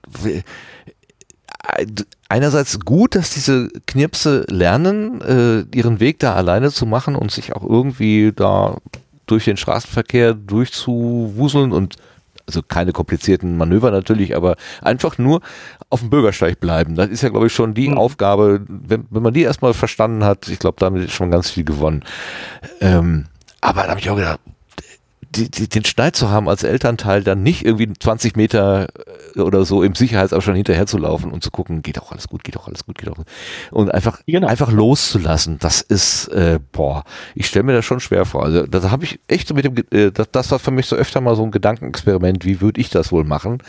einerseits gut, dass diese Knirpse lernen, äh, ihren Weg da alleine zu machen und sich auch irgendwie da durch den Straßenverkehr durchzuwuseln und also keine komplizierten Manöver natürlich, aber einfach nur auf dem Bürgersteig bleiben. Das ist ja, glaube ich, schon die mhm. Aufgabe, wenn, wenn man die erstmal verstanden hat, ich glaube, damit ist schon ganz viel gewonnen. Ähm, aber da habe ich auch gedacht, Die, die, den Schneid zu haben als Elternteil, dann nicht irgendwie zwanzig Meter oder so im Sicherheitsabstand hinterherzulaufen und zu gucken, geht auch alles gut, geht auch alles gut, geht auch alles gut. Und einfach, genau. einfach loszulassen, das ist, äh, boah, ich stelle mir das schon schwer vor. Also da habe ich echt so mit dem, äh, das, das war für mich so öfter mal so ein Gedankenexperiment, wie würde ich das wohl machen?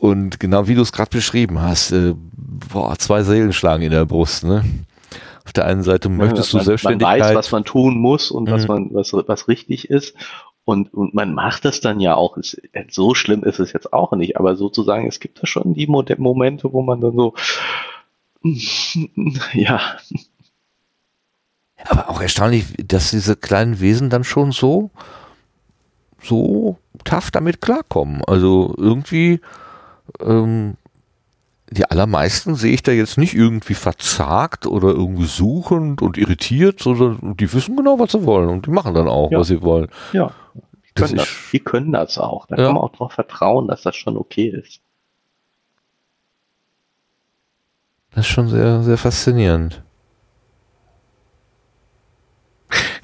Und genau wie du es gerade beschrieben hast, äh, boah, zwei Seelen schlagen in der Brust, ne? Auf der einen Seite möchtest ja, man, du Selbstständigkeit. Man weiß, was man tun muss und mhm. was man, was, was richtig ist. Und, und man macht das dann ja auch, es, so schlimm ist es jetzt auch nicht, aber sozusagen, es gibt da schon die Mo- Momente, wo man dann so, ja. Aber auch erstaunlich, dass diese kleinen Wesen dann schon so, so tough damit klarkommen. Also irgendwie, ähm, die allermeisten sehe ich da jetzt nicht irgendwie verzagt oder irgendwie suchend und irritiert, sondern die wissen genau, was sie wollen und die machen dann auch, ja. was sie wollen. Ja. Die können das, die können das auch. Da ja. kann man auch drauf vertrauen, dass das schon okay ist. Das ist schon sehr, sehr faszinierend.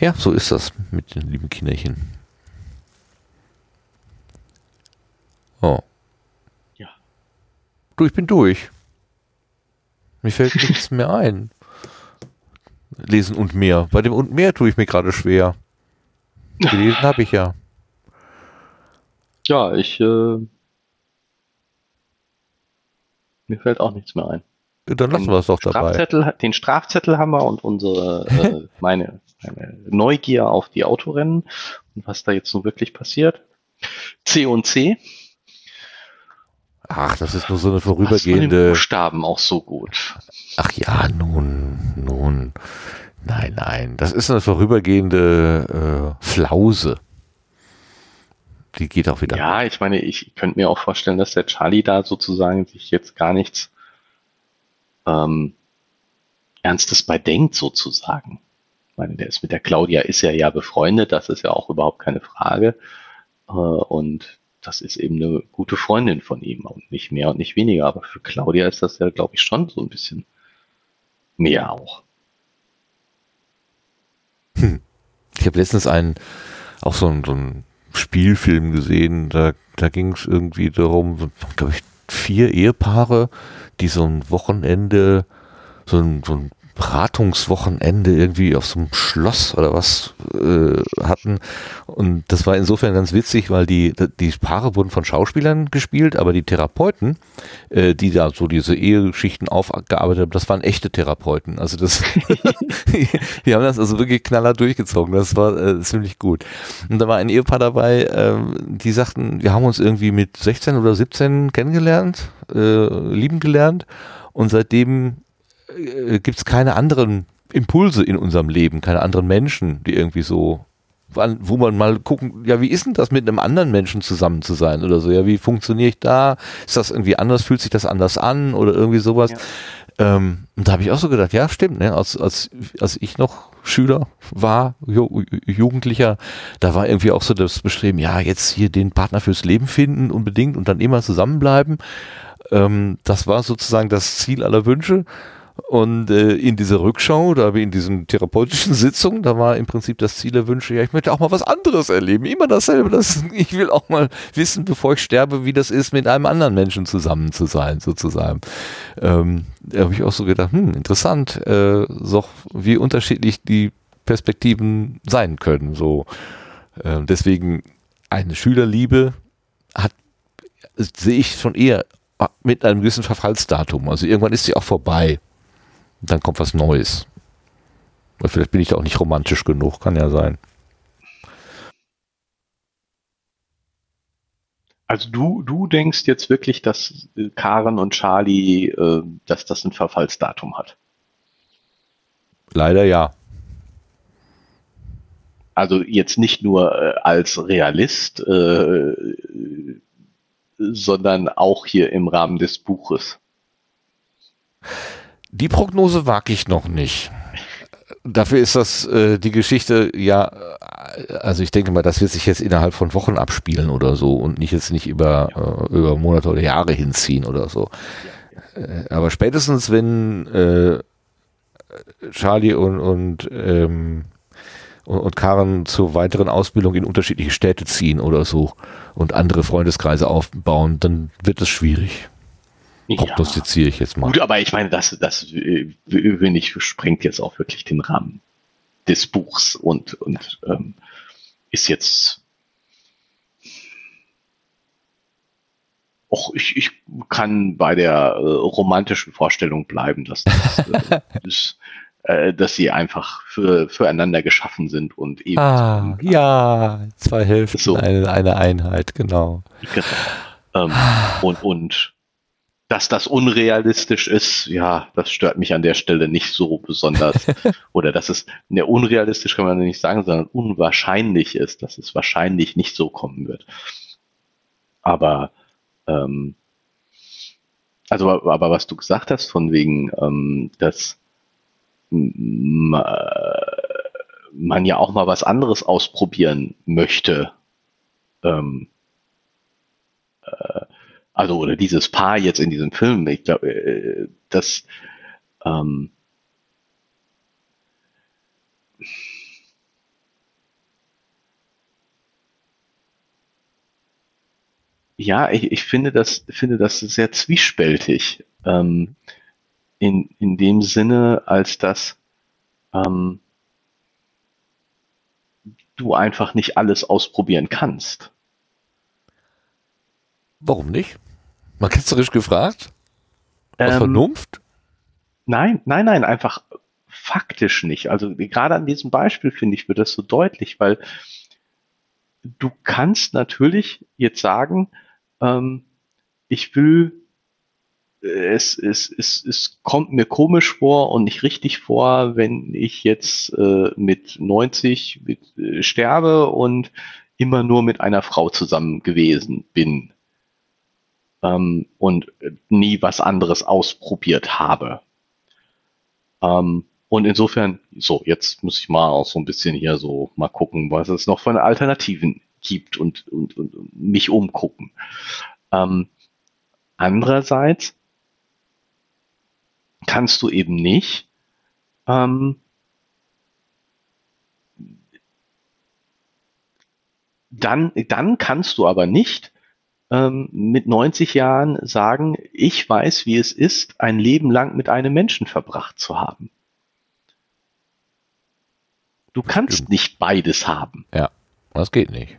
Ja, so ist das mit den lieben Kinderchen. Oh. Ja. Du, ich bin durch. Mir fällt nichts mehr ein. Lesen und mehr. Bei dem und mehr tue ich mir gerade schwer. Gelesen habe ich ja. Ja, ich äh, mir fällt auch nichts mehr ein. Dann lassen wir es doch dabei. Den Strafzettel haben wir und unsere äh, meine, meine Neugier auf die Autorennen und was da jetzt nun wirklich passiert. C und C. Ach, das ist nur so eine vorübergehende. Hast du den Buchstaben auch so gut. Ach ja, nun, nun. Nein, nein, das ist eine vorübergehende äh, Flause. Die geht auch wieder. Ja, ich meine, ich könnte mir auch vorstellen, dass der Charlie da sozusagen sich jetzt gar nichts ähm, Ernstes bei denkt, sozusagen. Ich meine, der ist mit der Claudia, ist ja ja befreundet, das ist ja auch überhaupt keine Frage. Äh, und das ist eben eine gute Freundin von ihm und nicht mehr und nicht weniger. Aber für Claudia ist das ja, glaube ich, schon so ein bisschen mehr auch. Hm. Ich habe letztens einen, auch so einen, so einen Spielfilm gesehen, da, da ging es irgendwie darum, glaube ich, vier Ehepaare, die so ein Wochenende, so ein, so ein Beratungswochenende irgendwie auf so einem Schloss oder was äh, hatten. Und das war insofern ganz witzig, weil die, die Paare wurden von Schauspielern gespielt, aber die Therapeuten, äh, die da so diese Ehegeschichten aufgearbeitet haben, das waren echte Therapeuten. Also das, die haben das also wirklich knallhart durchgezogen. Das war äh, ziemlich gut. Und da war ein Ehepaar dabei, äh, die sagten, wir haben uns irgendwie mit sechzehn oder siebzehn kennengelernt, äh, lieben gelernt und seitdem gibt es keine anderen Impulse in unserem Leben, keine anderen Menschen, die irgendwie so, wo man mal gucken, ja, wie ist denn das mit einem anderen Menschen zusammen zu sein oder so, ja, wie funktioniere ich da, ist das irgendwie anders, fühlt sich das anders an oder irgendwie sowas. Ja. Ähm, und da habe ich auch so gedacht, ja, stimmt, ne? als, als, als ich noch Schüler war, Ju- Jugendlicher, da war irgendwie auch so das Bestreben, ja, jetzt hier den Partner fürs Leben finden unbedingt und dann immer zusammenbleiben. Ähm, das war sozusagen das Ziel aller Wünsche. Und äh, in dieser Rückschau, da in diesen therapeutischen Sitzungen, da war im Prinzip das Ziel der Wünsche, ja, ich möchte auch mal was anderes erleben, immer dasselbe. Das, ich will auch mal wissen, bevor ich sterbe, wie das ist, mit einem anderen Menschen zusammen zu sein, sozusagen. Ähm, da habe ich auch so gedacht, hm, interessant, äh, so, wie unterschiedlich die Perspektiven sein können. So. Äh, deswegen eine Schülerliebe hat, sehe ich schon eher mit einem gewissen Verfallsdatum. Also irgendwann ist sie auch vorbei. Dann kommt was Neues. Vielleicht bin ich da auch nicht romantisch genug, kann ja sein. Also du, du denkst jetzt wirklich, dass Karen und Charlie, äh, dass das ein Verfallsdatum hat? Leider ja. Also jetzt nicht nur äh, als Realist, äh, sondern auch hier im Rahmen des Buches. Die Prognose wage ich noch nicht. Dafür ist das äh, die Geschichte, ja, also ich denke mal, das wird sich jetzt innerhalb von Wochen abspielen oder so und nicht jetzt nicht über, äh, über Monate oder Jahre hinziehen oder so. Äh, aber spätestens, wenn äh, Charlie und, und, ähm, und, und Karen zur weiteren Ausbildung in unterschiedliche Städte ziehen oder so und andere Freundeskreise aufbauen, dann wird es schwierig. Prognostiziere ich jetzt mal. Gut, aber ich meine, das, das wenn ich, sprengt jetzt auch wirklich den Rahmen des Buchs und, und ähm, ist jetzt auch, ich, ich kann bei der äh, romantischen Vorstellung bleiben, dass, das, äh, ist, äh, dass sie einfach für, füreinander geschaffen sind und eben. Ah, so, ja, zwei Hälften, so. eine, eine Einheit, genau. genau. Ähm, und, und dass das unrealistisch ist, ja, das stört mich an der Stelle nicht so besonders. Oder dass es, ne, unrealistisch kann man nicht sagen, sondern unwahrscheinlich ist, dass es wahrscheinlich nicht so kommen wird. Aber, ähm, also, aber was du gesagt hast von wegen, ähm, dass man ja auch mal was anderes ausprobieren möchte, ähm, äh, also, oder dieses Paar jetzt in diesem Film, ich glaube, das, ähm, ja, ich, ich finde das, finde das sehr zwiespältig, ähm, in, in dem Sinne, als dass, ähm, du einfach nicht alles ausprobieren kannst. Warum nicht? Mal ketzerisch gefragt? Aus ähm, Vernunft? Nein, nein, nein, einfach faktisch nicht. Also gerade an diesem Beispiel, finde ich, wird das so deutlich, weil du kannst natürlich jetzt sagen, ähm, ich will, es, es, es, es kommt mir komisch vor und nicht richtig vor, wenn ich jetzt äh, mit neunzig mit, äh, sterbe und immer nur mit einer Frau zusammen gewesen bin. Und nie was anderes ausprobiert habe. Und insofern, so, jetzt muss ich mal auch so ein bisschen hier so mal gucken, was es noch von Alternativen gibt und, und, und mich umgucken. Andererseits kannst du eben nicht ähm, dann, dann kannst du aber nicht mit neunzig Jahren sagen, ich weiß, wie es ist, ein Leben lang mit einem Menschen verbracht zu haben. Du kannst nicht beides haben. Ja, das geht nicht.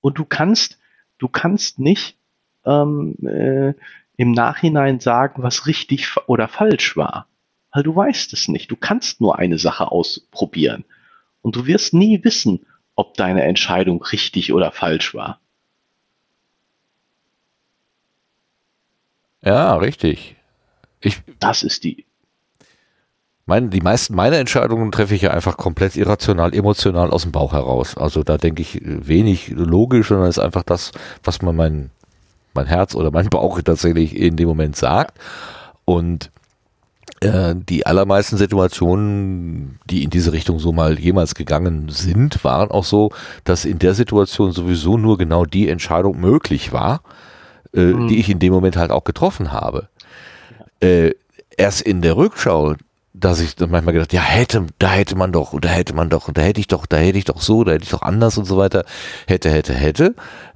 Und du kannst, du kannst nicht ähm, äh, im Nachhinein sagen, was richtig oder falsch war. Weil du weißt es nicht. Du kannst nur eine Sache ausprobieren. Und du wirst nie wissen, ob deine Entscheidung richtig oder falsch war. Ja, richtig. Ich, das ist die. Meine, die meisten meiner Entscheidungen treffe ich ja einfach komplett irrational, emotional aus dem Bauch heraus. Also da denke ich wenig logisch, sondern es ist einfach das, was man mein, mein Herz oder mein Bauch tatsächlich in dem Moment sagt. Und äh, die allermeisten Situationen, die in diese Richtung so mal jemals gegangen sind, waren auch so, dass in der Situation sowieso nur genau die Entscheidung möglich war, die ich in dem Moment halt auch getroffen habe. Äh, erst in der Rückschau, dass ich dann manchmal gedacht, ja, hätte, da hätte man doch, und da hätte man doch, und da hätte ich doch, da hätte ich doch so, da hätte ich doch anders und so weiter. Hätte, hätte, hätte.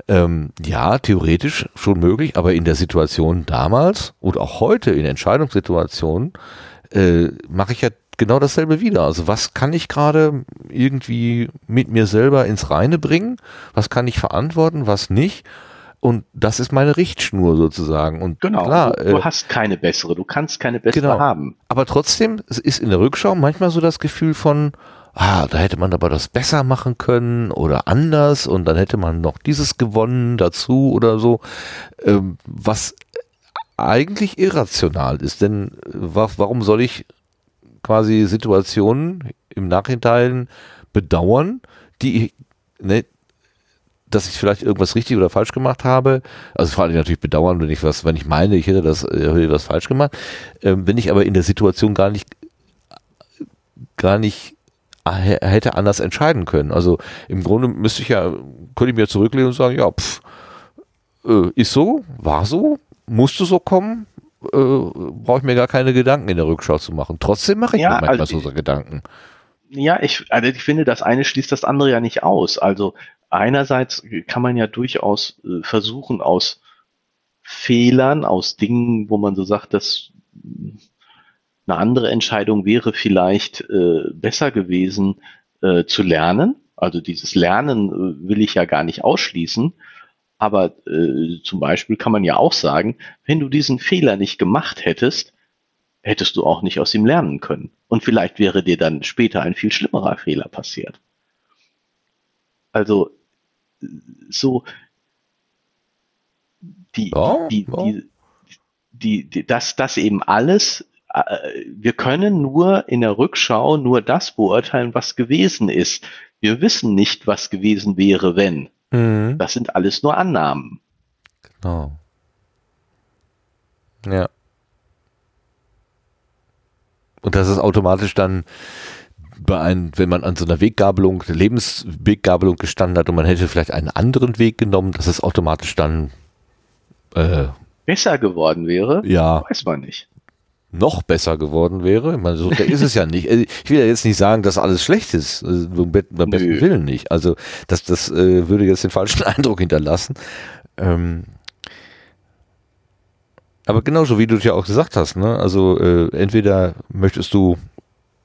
Ähm, ja, theoretisch schon möglich, aber in der Situation damals und auch heute in Entscheidungssituationen äh, mache ich ja genau dasselbe wieder. Also was kann ich gerade irgendwie mit mir selber ins Reine bringen? Was kann ich verantworten, was nicht? Und das ist meine Richtschnur sozusagen. Und genau, klar, du, du äh, hast keine bessere, du kannst keine bessere genau. haben. Aber trotzdem ist in der Rückschau manchmal so das Gefühl von, ah, da hätte man aber das besser machen können oder anders und dann hätte man noch dieses gewonnen dazu oder so, ähm, was eigentlich irrational ist. Denn warum soll ich quasi Situationen im Nachhinein bedauern, die, ne, dass ich vielleicht irgendwas richtig oder falsch gemacht habe, also vor allem natürlich bedauern, wenn ich was, wenn ich meine, ich hätte das, hätte das falsch gemacht, ähm, wenn ich aber in der Situation gar nicht, gar nicht hätte anders entscheiden können. Also im Grunde müsste ich ja, könnte ich mir zurücklehnen und sagen, ja, pff, äh, ist so, war so, musste so kommen, äh, brauche ich mir gar keine Gedanken in der Rückschau zu machen. Trotzdem mache ich ja, mir manchmal also, so Gedanken. Ja, ich, also ich finde, das eine schließt das andere ja nicht aus. Also einerseits kann man ja durchaus versuchen, aus Fehlern, aus Dingen, wo man so sagt, dass eine andere Entscheidung wäre vielleicht äh, besser gewesen, äh, zu lernen. Also dieses Lernen äh, will ich ja gar nicht ausschließen. Aber äh, zum Beispiel kann man ja auch sagen, wenn du diesen Fehler nicht gemacht hättest, hättest du auch nicht aus ihm lernen können. Und vielleicht wäre dir dann später ein viel schlimmerer Fehler passiert. Also so die, oh, die, oh. die, die, die, das, das eben alles, äh, wir können nur in der Rückschau nur das beurteilen, was gewesen ist. Wir wissen nicht, was gewesen wäre, wenn. Mhm. Das sind alles nur Annahmen. Genau. Ja. Und das ist automatisch dann bei einem, wenn man an so einer Weggabelung, Lebensweggabelung gestanden hat und man hätte vielleicht einen anderen Weg genommen, dass es automatisch dann äh, besser geworden wäre, ja, weiß man nicht. Noch besser geworden wäre, ich meine, so ist es ja nicht. Ich will ja jetzt nicht sagen, dass alles schlecht ist, also, beim besten Nö. Willen nicht. Also das, das äh, würde jetzt den falschen Eindruck hinterlassen. Ähm, aber genauso wie du es ja auch gesagt hast, ne? Also äh, entweder möchtest du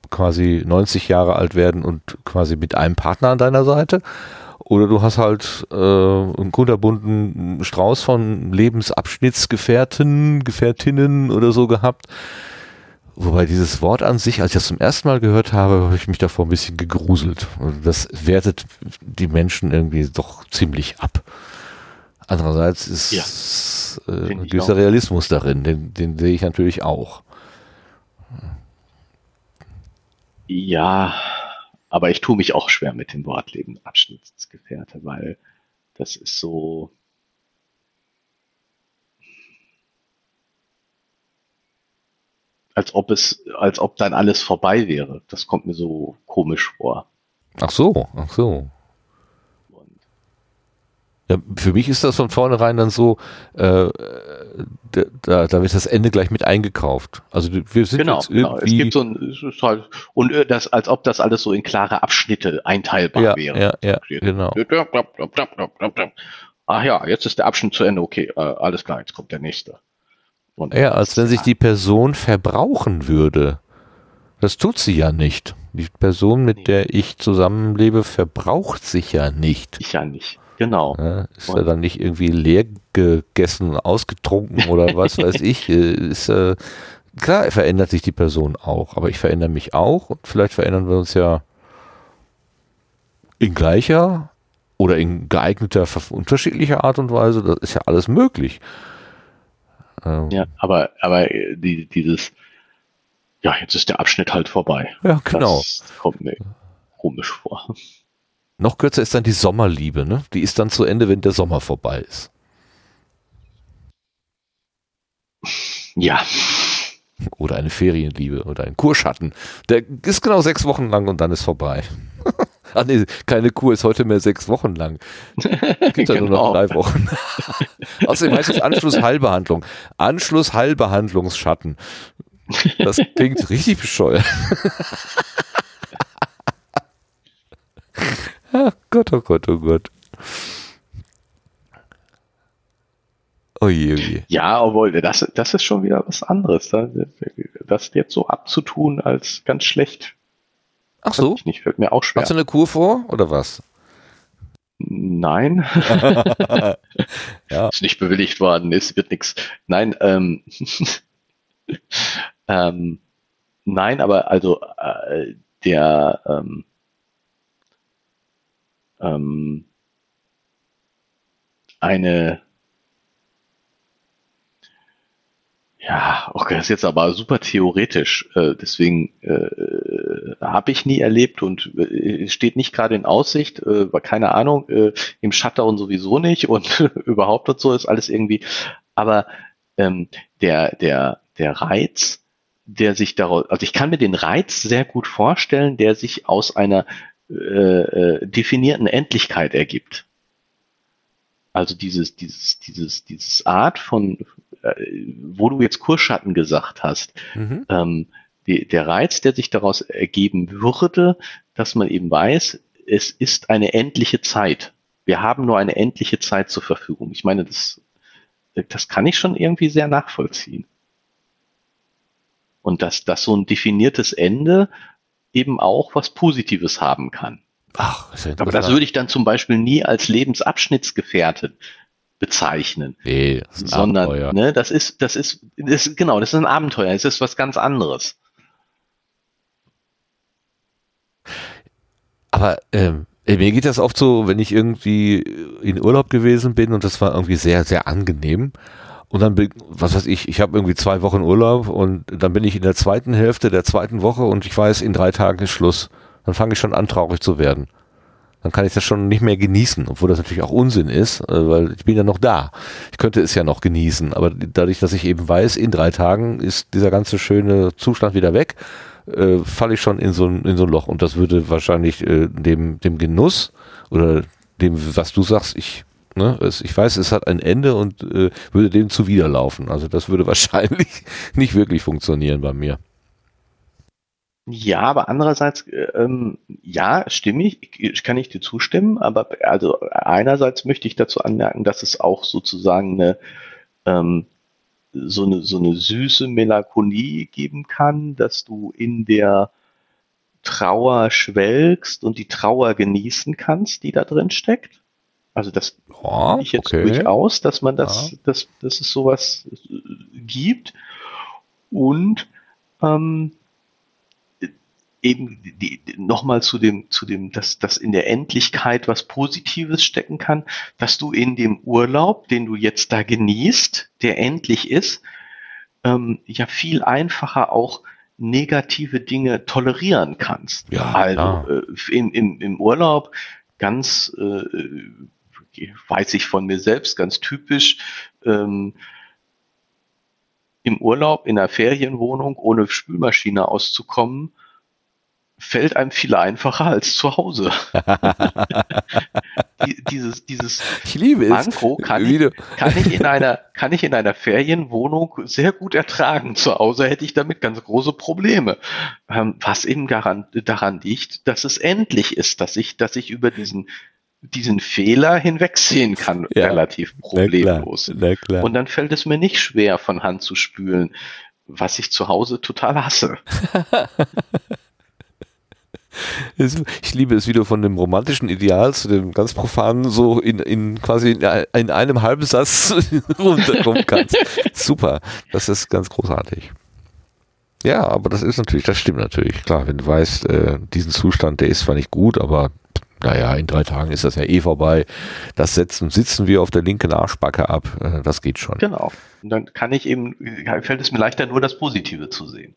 quasi neunzig Jahre alt werden und quasi mit einem Partner an deiner Seite. Oder du hast halt äh, einen kunterbunten Strauß von Lebensabschnittsgefährten, Gefährtinnen oder so gehabt. Wobei dieses Wort an sich, als ich das zum ersten Mal gehört habe, habe ich mich davor ein bisschen gegruselt. Und das wertet die Menschen irgendwie doch ziemlich ab. Andererseits ist ja, äh, ein gewisser Realismus darin, den, den sehe ich natürlich auch. Ja, aber ich tue mich auch schwer mit dem Wort Lebensabschnittsgefährte, weil das ist so. Als ob es, als ob dann alles vorbei wäre. Das kommt mir so komisch vor. Ach so, ach so. Ja, für mich ist das von vornherein dann so, äh, da, da wird das Ende gleich mit eingekauft. Also wir sind genau, jetzt genau. Es gibt so ein, und das, als ob das alles so in klare Abschnitte einteilbar ja, wäre. Ja, ja, genau. Ach ja, jetzt ist der Abschnitt zu Ende, okay, alles klar, jetzt kommt der nächste. Und ja, als wenn sich die Person verbrauchen würde. Das tut sie ja nicht. Die Person, mit nee. der ich zusammenlebe, verbraucht sich ja nicht. Ich ja nicht. Genau. Ja, ist und er dann nicht irgendwie leer gegessen, ausgetrunken oder was weiß ich. Ist, äh, klar verändert sich die Person auch, aber ich verändere mich auch und vielleicht verändern wir uns ja in gleicher oder in geeigneter, unterschiedlicher Art und Weise. Das ist ja alles möglich. Ähm, ja, aber, aber die, dieses, ja, jetzt ist der Abschnitt halt vorbei. Ja, genau. Das kommt mir komisch vor. Noch kürzer ist dann die Sommerliebe, ne? Die ist dann zu Ende, wenn der Sommer vorbei ist. Ja. Oder eine Ferienliebe oder ein Kurschatten. Der ist genau sechs Wochen lang und dann ist vorbei. Ach nee, keine Kur ist heute mehr sechs Wochen lang. Es gibt ja genau. nur noch drei Wochen. Außerdem heißt es Anschlussheilbehandlung. Anschlussheilbehandlungsschatten. Das klingt richtig bescheuert. Ach Gott, oh Gott, oh Gott. Oh je, oh je. Ja, obwohl, das, das ist schon wieder was anderes. Das jetzt so abzutun als ganz schlecht. Ach so? Ich nicht, fällt mir auch schwer. Hast du eine Kur vor oder was? Nein. Ja. Ist nicht bewilligt worden, es wird nichts. Nein, ähm, ähm, nein, aber also äh, der ähm, ähm, eine Ja, okay, das ist jetzt aber super theoretisch. Äh, deswegen äh, habe ich nie erlebt und äh, steht nicht gerade in Aussicht. Äh, keine Ahnung, äh, im Shutdown sowieso nicht und überhaupt und so ist alles irgendwie. Aber ähm, der der der Reiz, der sich daraus, also ich kann mir den Reiz sehr gut vorstellen, der sich aus einer äh, äh, definierten Endlichkeit ergibt. Also dieses dieses dieses dieses Art von, wo du jetzt Kurschatten gesagt hast, mhm. ähm, die, der Reiz, der sich daraus ergeben würde, dass man eben weiß, es ist eine endliche Zeit. Wir haben nur eine endliche Zeit zur Verfügung. Ich meine, das, das kann ich schon irgendwie sehr nachvollziehen. Und dass, dass so ein definiertes Ende eben auch was Positives haben kann. Ach, ist ja interessant. Aber das würde ich dann zum Beispiel nie als Lebensabschnittsgefährtin bezeichnen, nee, das ist ein sondern Abenteuer. Ne, das ist, das ist, das ist, genau, das ist ein Abenteuer, es ist was ganz anderes. Aber ähm, mir geht das oft so, wenn ich irgendwie in Urlaub gewesen bin und das war irgendwie sehr, sehr angenehm. Und dann bin, was weiß ich, ich habe irgendwie zwei Wochen Urlaub und dann bin ich in der zweiten Hälfte der zweiten Woche und ich weiß, in drei Tagen ist Schluss. Dann fange ich schon an, traurig zu werden. Dann kann ich das schon nicht mehr genießen, obwohl das natürlich auch Unsinn ist, weil ich bin ja noch da. Ich könnte es ja noch genießen, aber dadurch, dass ich eben weiß, in drei Tagen ist dieser ganze schöne Zustand wieder weg, äh, falle ich schon in so, in so ein Loch und das würde wahrscheinlich äh, dem, dem Genuss oder dem, was du sagst, ich, ne, es, ich weiß, es hat ein Ende und äh, würde dem zuwiderlaufen. Also das würde wahrscheinlich nicht wirklich funktionieren bei mir. Ja, aber andererseits, ähm, ja, stimme ich, kann ich dir zustimmen, aber also einerseits möchte ich dazu anmerken, dass es auch sozusagen eine, ähm, so eine, so eine süße Melancholie geben kann, dass du in der Trauer schwelgst und die Trauer genießen kannst, die da drin steckt. Also das ja, ich jetzt okay. durchaus, dass man das, ja. dass, dass es sowas gibt und, ähm, eben die, nochmal zu dem, zu dem, dass, dass in der Endlichkeit was Positives stecken kann, dass du in dem Urlaub, den du jetzt da genießt, der endlich ist, ähm, ja viel einfacher auch negative Dinge tolerieren kannst. Ja, also äh, im, im, im Urlaub ganz, äh, weiß ich von mir selbst, ganz typisch, ähm, im Urlaub in einer Ferienwohnung ohne Spülmaschine auszukommen, fällt einem viel einfacher als zu Hause. dieses dieses ich liebe Manko es. Kann, ich, kann ich in einer kann ich in einer Ferienwohnung sehr gut ertragen. Zu Hause hätte ich damit ganz große Probleme, ähm, was eben daran, daran liegt, dass es endlich ist, dass ich dass ich über diesen diesen Fehler hinwegsehen kann, ja, relativ problemlos. Na klar, na klar. Und dann fällt es mir nicht schwer, von Hand zu spülen, was ich zu Hause total hasse. Ich liebe es, wie du von dem romantischen Ideal zu dem ganz profanen so in, in quasi in einem halben Satz runterkommen kannst. Super, das ist ganz großartig. Ja, aber das ist natürlich, das stimmt natürlich. Klar, wenn du weißt, äh, diesen Zustand, der ist zwar nicht gut, aber naja, in drei Tagen ist das ja eh vorbei. Das setzen, sitzen wir auf der linken Arschbacke ab. Äh, das geht schon. Genau. Und dann kann ich eben, fällt es mir leichter, nur das Positive zu sehen.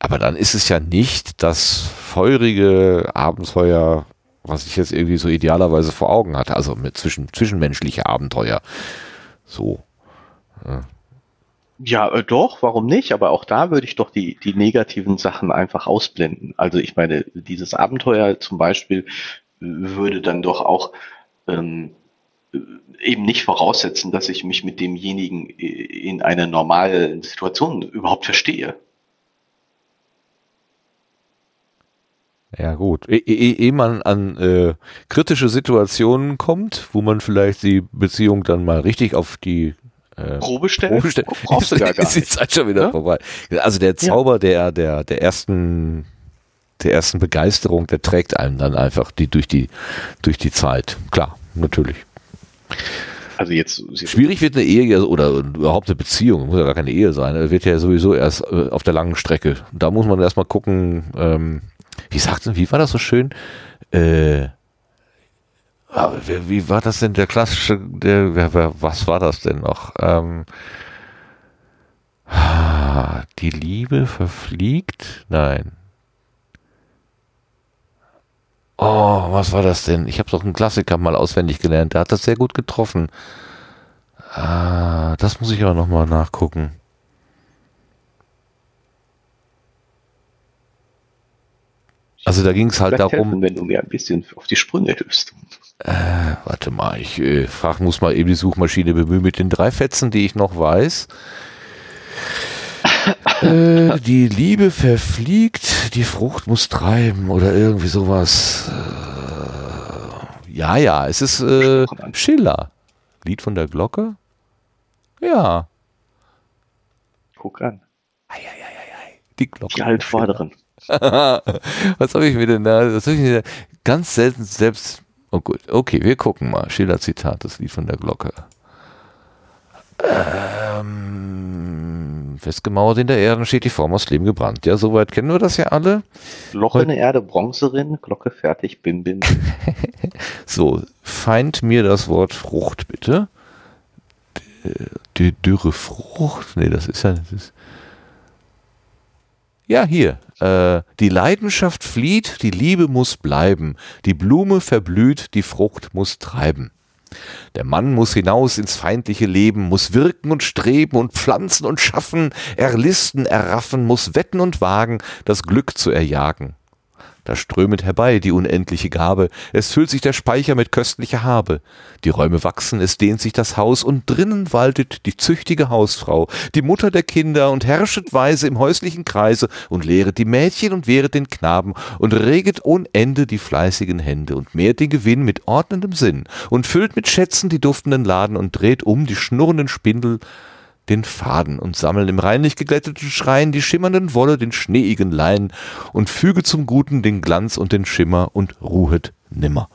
Aber dann ist es ja nicht das feurige Abenteuer, was ich jetzt irgendwie so idealerweise vor Augen hatte. Also mit zwischen, zwischenmenschliche Abenteuer. So. Ja, ja äh, doch, warum nicht? Aber auch da würde ich doch die, die negativen Sachen einfach ausblenden. Also ich meine, dieses Abenteuer zum Beispiel würde dann doch auch ähm, eben nicht voraussetzen, dass ich mich mit demjenigen in einer normalen Situation überhaupt verstehe. Ja gut, ehe e- e- man an äh, kritische Situationen kommt, wo man vielleicht die Beziehung dann mal richtig auf die äh, Probe stellt, Probe stellt brauchst du ja gar ist die Zeit schon wieder ja? vorbei. Also der Zauber ja. der, der, der, ersten, der ersten Begeisterung, der trägt einem dann einfach die, durch, die, durch die Zeit. Klar, natürlich. Also jetzt, schwierig wird eine Ehe oder überhaupt eine Beziehung, muss ja gar keine Ehe sein, das wird ja sowieso erst auf der langen Strecke. Da muss man erstmal gucken, ähm, wie sagt, wie war das so schön? Äh, wie war das denn der klassische, der, wer, wer, was war das denn noch? Ähm, die Liebe verfliegt? Nein. Oh, was war das denn? Ich habe doch einen Klassiker mal auswendig gelernt. Der hat das sehr gut getroffen. Ah, das muss ich aber nochmal nachgucken. Also da ging es halt darum... Helfen, wenn du mir ein bisschen auf die Sprünge hilfst. Äh, warte mal, ich äh, frag, muss mal eben die Suchmaschine bemühen mit den drei Fetzen, die ich noch weiß. Äh, die Liebe verfliegt, die Frucht muss treiben oder irgendwie sowas. Äh, ja, ja, es ist äh, Schiller. Lied von der Glocke? Ja. Guck an. Ei, ei, ei, ei. Die Glocke. Die Altvorderen. Was habe ich mir denn da? Was hab ich mir da? Ganz selten selbst. Oh gut, okay, wir gucken mal. Schiller-Zitat, das Lied von der Glocke. Ähm, festgemauert in der Erde steht die Form aus Lehm gebrannt. Ja, soweit kennen wir das ja alle. Loch in der Erde, Bronzerin, Glocke fertig, bim, bim. So, feind mir das Wort Frucht, bitte. Die dürre Frucht? Nee, das ist ja... Das ist ja, hier. Äh, die Leidenschaft flieht, die Liebe muss bleiben. Die Blume verblüht, die Frucht muss treiben. Der Mann muss hinaus ins feindliche Leben, muss wirken und streben und pflanzen und schaffen, erlisten, erraffen, muss wetten und wagen, das Glück zu erjagen. Da strömet herbei die unendliche Gabe, es füllt sich der Speicher mit köstlicher Habe. Die Räume wachsen, es dehnt sich das Haus, und drinnen waltet die züchtige Hausfrau, die Mutter der Kinder, und herrschet weise im häuslichen Kreise und lehret die Mädchen und wehret den Knaben und reget ohne Ende die fleißigen Hände und mehrt den Gewinn mit ordnendem Sinn und füllt mit Schätzen die duftenden Laden und dreht um die schnurrenden Spindel den Faden und sammeln im reinlich geglätteten Schrein die schimmernden Wolle, den schneeigen Lein und füge zum Guten den Glanz und den Schimmer und ruhet nimmer.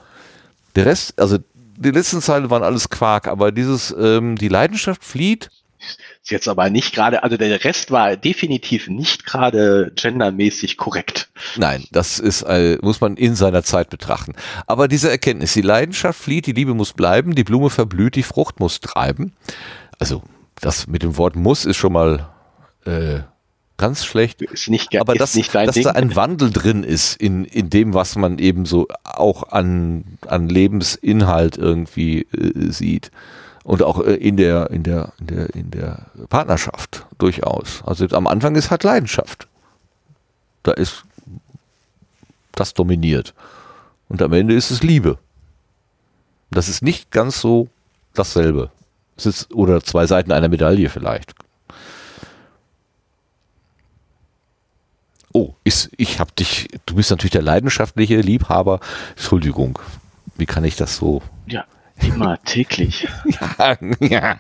Der Rest, also die letzten Zeile waren alles Quark, aber dieses, ähm, die Leidenschaft flieht. Ist jetzt aber nicht gerade, also der Rest war definitiv nicht gerade gendermäßig korrekt. Nein, das ist, äh, muss man in seiner Zeit betrachten. Aber diese Erkenntnis, die Leidenschaft flieht, die Liebe muss bleiben, die Blume verblüht, die Frucht muss treiben. Also, das mit dem Wort muss ist schon mal äh, ganz schlecht, ist nicht, aber ist dass, nicht dein dass Ding. Da ein Wandel drin ist in, in dem, was man eben so auch an, an Lebensinhalt irgendwie äh, sieht und auch äh, in, der, in, der, in, der, in der Partnerschaft durchaus. Also am Anfang ist halt Leidenschaft, da ist das dominiert und am Ende ist es Liebe. Das ist nicht ganz so dasselbe. Es ist, oder zwei Seiten einer Medaille vielleicht. Oh, ich, ich hab dich, du bist natürlich der leidenschaftliche Liebhaber. Entschuldigung, wie kann ich das so? Ja, immer täglich. ja, ja.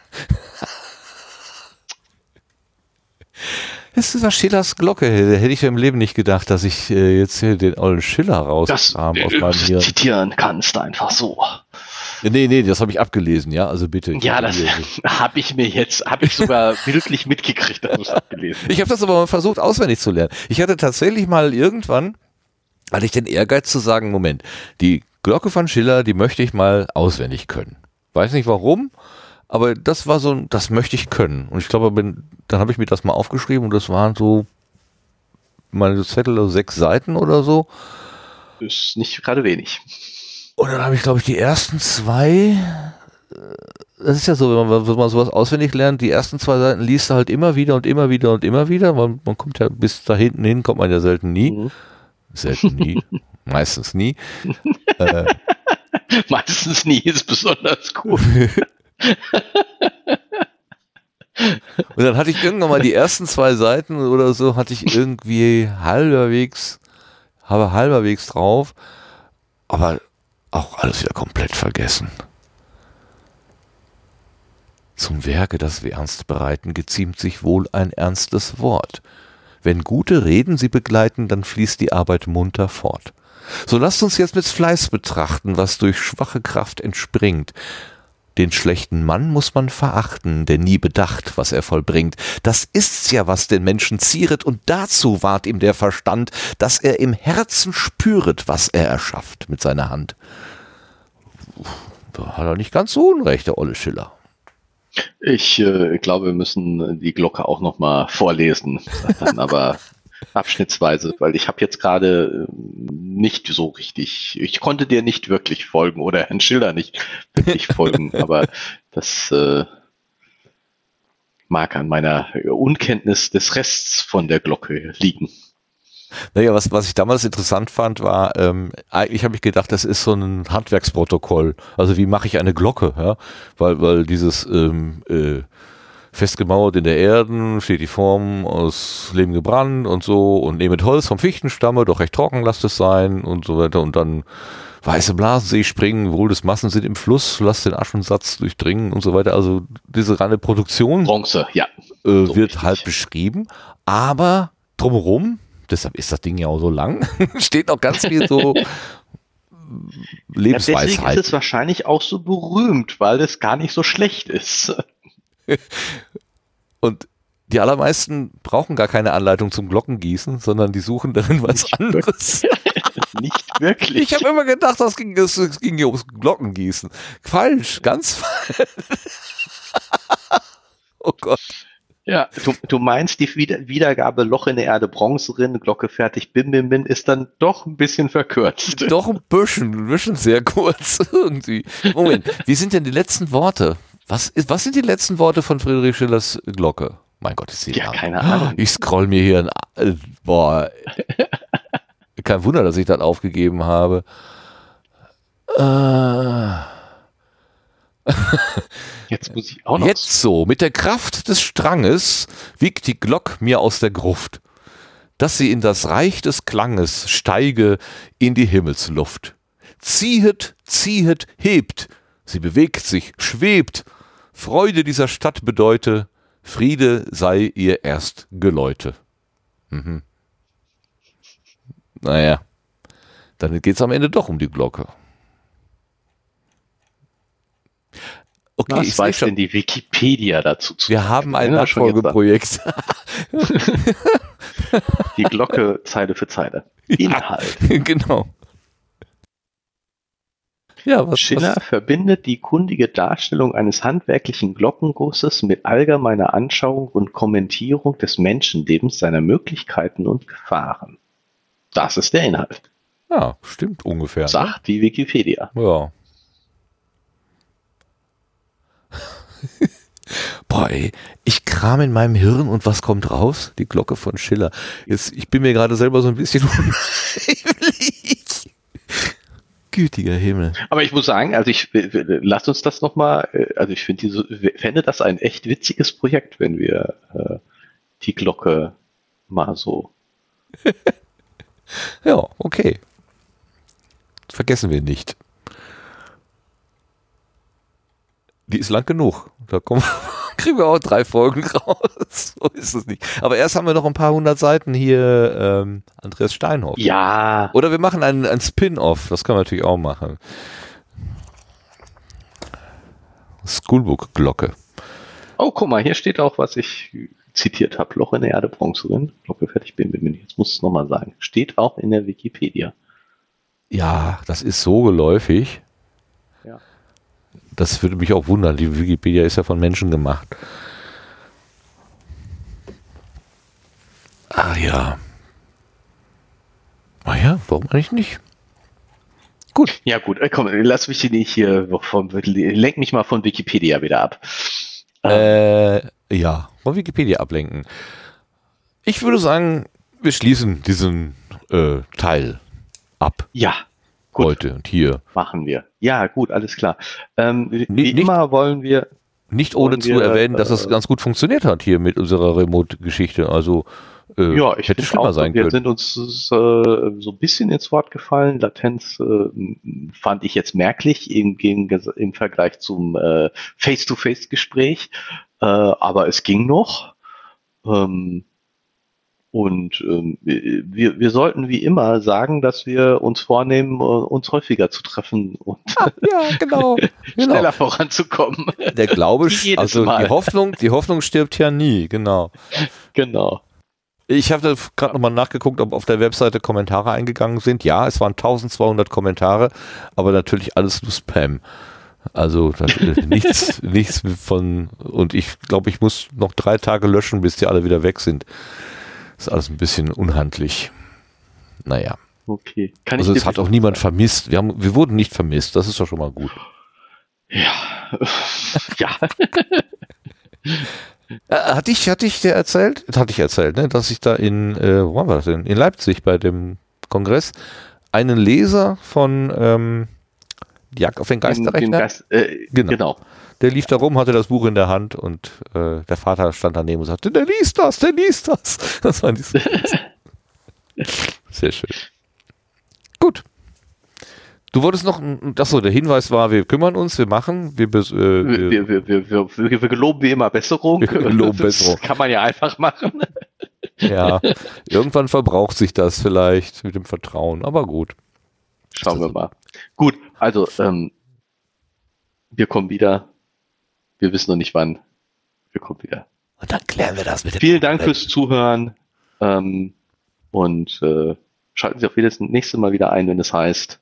Das war Schillers Glocke. Da hätte ich im Leben nicht gedacht, dass ich äh, jetzt hier den alten Schiller rauskram. Das aus meinem Hirn zitieren kannst einfach so. Nee, nee, das habe ich abgelesen, ja, also bitte. Ja, das habe ich mir jetzt, habe ich sogar bildlich mitgekriegt, dass ich abgelesen habe. Ich habe das aber mal versucht, auswendig zu lernen. Ich hatte tatsächlich mal irgendwann, hatte ich den Ehrgeiz zu sagen, Moment, die Glocke von Schiller, die möchte ich mal auswendig können. Weiß nicht warum, aber das war so, das möchte ich können. Und ich glaube, dann habe ich mir das mal aufgeschrieben und das waren so meine Zettel, also sechs Seiten oder so. Ist nicht gerade wenig. Und dann habe ich, glaube ich, die ersten zwei, das ist ja so, wenn man, wenn man sowas auswendig lernt, die ersten zwei Seiten liest du halt immer wieder und immer wieder und immer wieder. Man, man kommt ja bis da hinten hin, kommt man ja selten nie. Mhm. Selten nie, meistens nie. äh, Meistens nie ist besonders gut. Und dann hatte ich irgendwann mal die ersten zwei Seiten oder so, hatte ich irgendwie halberwegs, habe halberwegs drauf, aber auch alles wieder komplett vergessen. Zum Werke, das wir ernst bereiten, geziemt sich wohl ein ernstes Wort. Wenn gute Reden sie begleiten, dann fließt die Arbeit munter fort. So lasst uns jetzt mit Fleiß betrachten, was durch schwache Kraft entspringt. Den schlechten Mann muss man verachten, der nie bedacht, was er vollbringt. Das ist's ja, was den Menschen zieret, und dazu ward ihm der Verstand, dass er im Herzen spüret, was er erschafft mit seiner Hand. Da hat er nicht ganz so unrecht, der Olle Schiller. Ich äh, glaube, wir müssen die Glocke auch nochmal vorlesen, dann aber abschnittsweise, weil ich habe jetzt gerade nicht so richtig, ich konnte dir nicht wirklich folgen oder Herrn Schiller nicht wirklich folgen, aber das äh, mag an meiner Unkenntnis des Rests von der Glocke liegen. Naja, was, was ich damals interessant fand, war, ähm, eigentlich habe ich gedacht, das ist so ein Handwerksprotokoll. Also wie mache ich eine Glocke? Ja? Weil, weil dieses ähm, äh, festgemauert in der Erden, steht die Form aus Lehm gebrannt und so und nehmet Holz vom Fichtenstamme, doch recht trocken lasst es sein und so weiter und dann weiße Blasen sehe ich springen, wohl des Massen sind im Fluss, lasst den Aschensatz durchdringen und so weiter. Also diese reine Produktion Bronze, ja. äh, so wird richtig halt beschrieben, aber drumherum, deshalb ist das Ding ja auch so lang, steht noch ganz viel so Lebensweisheit. Ja, deswegen ist es wahrscheinlich auch so berühmt, weil es gar nicht so schlecht ist. Und die allermeisten brauchen gar keine Anleitung zum Glockengießen, sondern die suchen darin was nicht anderes. Wirklich. Nicht wirklich. Ich habe immer gedacht, das ging, das ging hier ums Glockengießen. Falsch, ganz falsch. Oh Gott. Ja, du, du meinst die Wieder- Wiedergabe Loch in der Erde, Bronze rin, Glocke fertig, bim, bim, bim, ist dann doch ein bisschen verkürzt. Doch ein bisschen, ein bisschen sehr kurz irgendwie. Moment, wie sind denn die letzten Worte? Was, ist, was sind die letzten Worte von Friedrich Schillers Glocke? Mein Gott, ich sehe ja Namen. Keine Ahnung. Ich scroll mir hier ein... Boah. Kein Wunder, dass ich das aufgegeben habe. Äh... Jetzt muss ich auch noch. Jetzt so, mit der Kraft des Stranges wiegt die Glock mir aus der Gruft, dass sie in das Reich des Klanges steige in die Himmelsluft. Ziehet, ziehet, hebt, sie bewegt sich, schwebt, Freude dieser Stadt bedeute, Friede sei ihr erst Geläute. Mhm. Naja, dann geht's am Ende doch um die Glocke. Okay, was ich weiß schon, denn die Wikipedia dazu zu Wir sagen. haben ein ja, Nachfolgeprojekt. Die Glocke Zeile für Zeile. Inhalt. Ja, genau. Ja, was, Schiller was? verbindet die kundige Darstellung eines handwerklichen Glockengusses mit allgemeiner Anschauung und Kommentierung des Menschenlebens, seiner Möglichkeiten und Gefahren. Das ist der Inhalt. Ja, stimmt ungefähr. Sagt ne? die Wikipedia. Ja. Boah, ey, ich kram in meinem Hirn und was kommt raus? Die Glocke von Schiller. Jetzt, ich bin mir gerade selber so ein bisschen gütiger Himmel. Aber ich muss sagen, also ich lasst uns das nochmal, also ich finde diese, fände das ein echt witziges Projekt, wenn wir äh, die Glocke mal so. Ja, okay. Vergessen wir nicht. Die ist lang genug. Da kommen, kriegen wir auch drei Folgen raus. So ist es nicht. Aber erst haben wir noch ein paar hundert Seiten hier ähm, Andreas Steinhoff. Ja. Oder wir machen einen, einen Spin-Off. Das können wir natürlich auch machen. Schoolbook-Glocke. Oh, guck mal, hier steht auch, was ich zitiert habe. Loch in der Erde, Bronze drin. Glocke fertig, bin bin bin. Jetzt muss ich es nochmal sagen. Steht auch in der Wikipedia. Ja, das ist so geläufig. Ja. Das würde mich auch wundern. Die Wikipedia ist ja von Menschen gemacht. Ah ja. Ah ja, warum eigentlich nicht? Gut. Ja gut, komm, lass mich nicht hier vom, lenk mich mal von Wikipedia wieder ab. Äh, ja, von Wikipedia ablenken. Ich würde sagen, wir schließen diesen äh, Teil ab. Ja. gut, heute und hier. Machen wir. Ja, gut, alles klar. Ähm, wie nicht, immer wollen wir... Nicht ohne wir, zu erwähnen, dass das ganz gut funktioniert hat hier mit unserer Remote-Geschichte. Also äh, ja, ich hätte schlimmer auch, sein wir können. Wir sind uns äh, so ein bisschen ins Wort gefallen. Latenz äh, fand ich jetzt merklich im, im, im Vergleich zum äh, Face-to-Face-Gespräch. Äh, aber es ging noch. Ähm, Und ähm, wir, wir sollten wie immer sagen, dass wir uns vornehmen, uns häufiger zu treffen und ah, ja, genau, schneller genau. voranzukommen. Der Glaube, also Mal. die Hoffnung, die Hoffnung stirbt ja nie, genau. Genau. Ich habe gerade nochmal nachgeguckt, ob auf der Webseite Kommentare eingegangen sind. Ja, es waren zwölfhundert Kommentare, aber natürlich alles nur Spam. Also das, äh, nichts, nichts von, und ich glaube, ich muss noch drei Tage löschen, bis die alle wieder weg sind. Ist alles ein bisschen unhandlich. Naja. Okay. Kann also ich es hat auch niemand sagen. vermisst. Wir, haben, wir wurden nicht vermisst. Das ist doch schon mal gut. Ja. ja. Hat dich, hat dich der erzählt? Hatte ich erzählt, ne? Dass ich da in, äh, wo war das denn? In Leipzig bei dem Kongress einen Leser von ähm, Jagd auf den Geisterrechner. Den Geist, äh, genau. genau. Der lief da rum, hatte das Buch in der Hand und äh, der Vater stand daneben und sagte, der liest das, der liest das. Das war nicht so sehr schön. Gut. Du wolltest noch, achso, der Hinweis war, wir kümmern uns, wir machen, wir bes- äh, wir, wir, wir, wir, wir, wir geloben wie immer Besserung. Wir geloben Besserung. Das kann man ja einfach machen. Ja, irgendwann verbraucht sich das vielleicht mit dem Vertrauen, aber gut. Schauen wir mal. Gut, also ähm, wir kommen wieder. Wir wissen noch nicht wann. Wir kommen wieder. Und dann klären wir das mit dem. Vielen Dank fürs Zuhören. Ähm, und äh, schalten Sie auch jedes nächste Mal wieder ein, wenn es heißt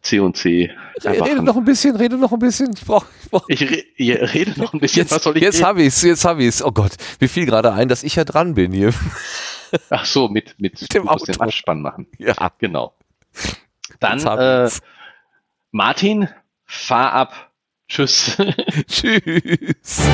C und C. Rede noch ein bisschen, rede noch ein bisschen. Ich, brauch, ich, brauch. ich re- ja, rede noch ein bisschen. Jetzt, Was soll ich jetzt habe ich es, jetzt habe ich es. Oh Gott, mir fiel gerade ein, dass ich ja dran bin hier. Ach so, mit, mit, mit dem Abspann machen. Ja, genau. Dann äh, Martin, fahr ab. Tschüss. Tschüss.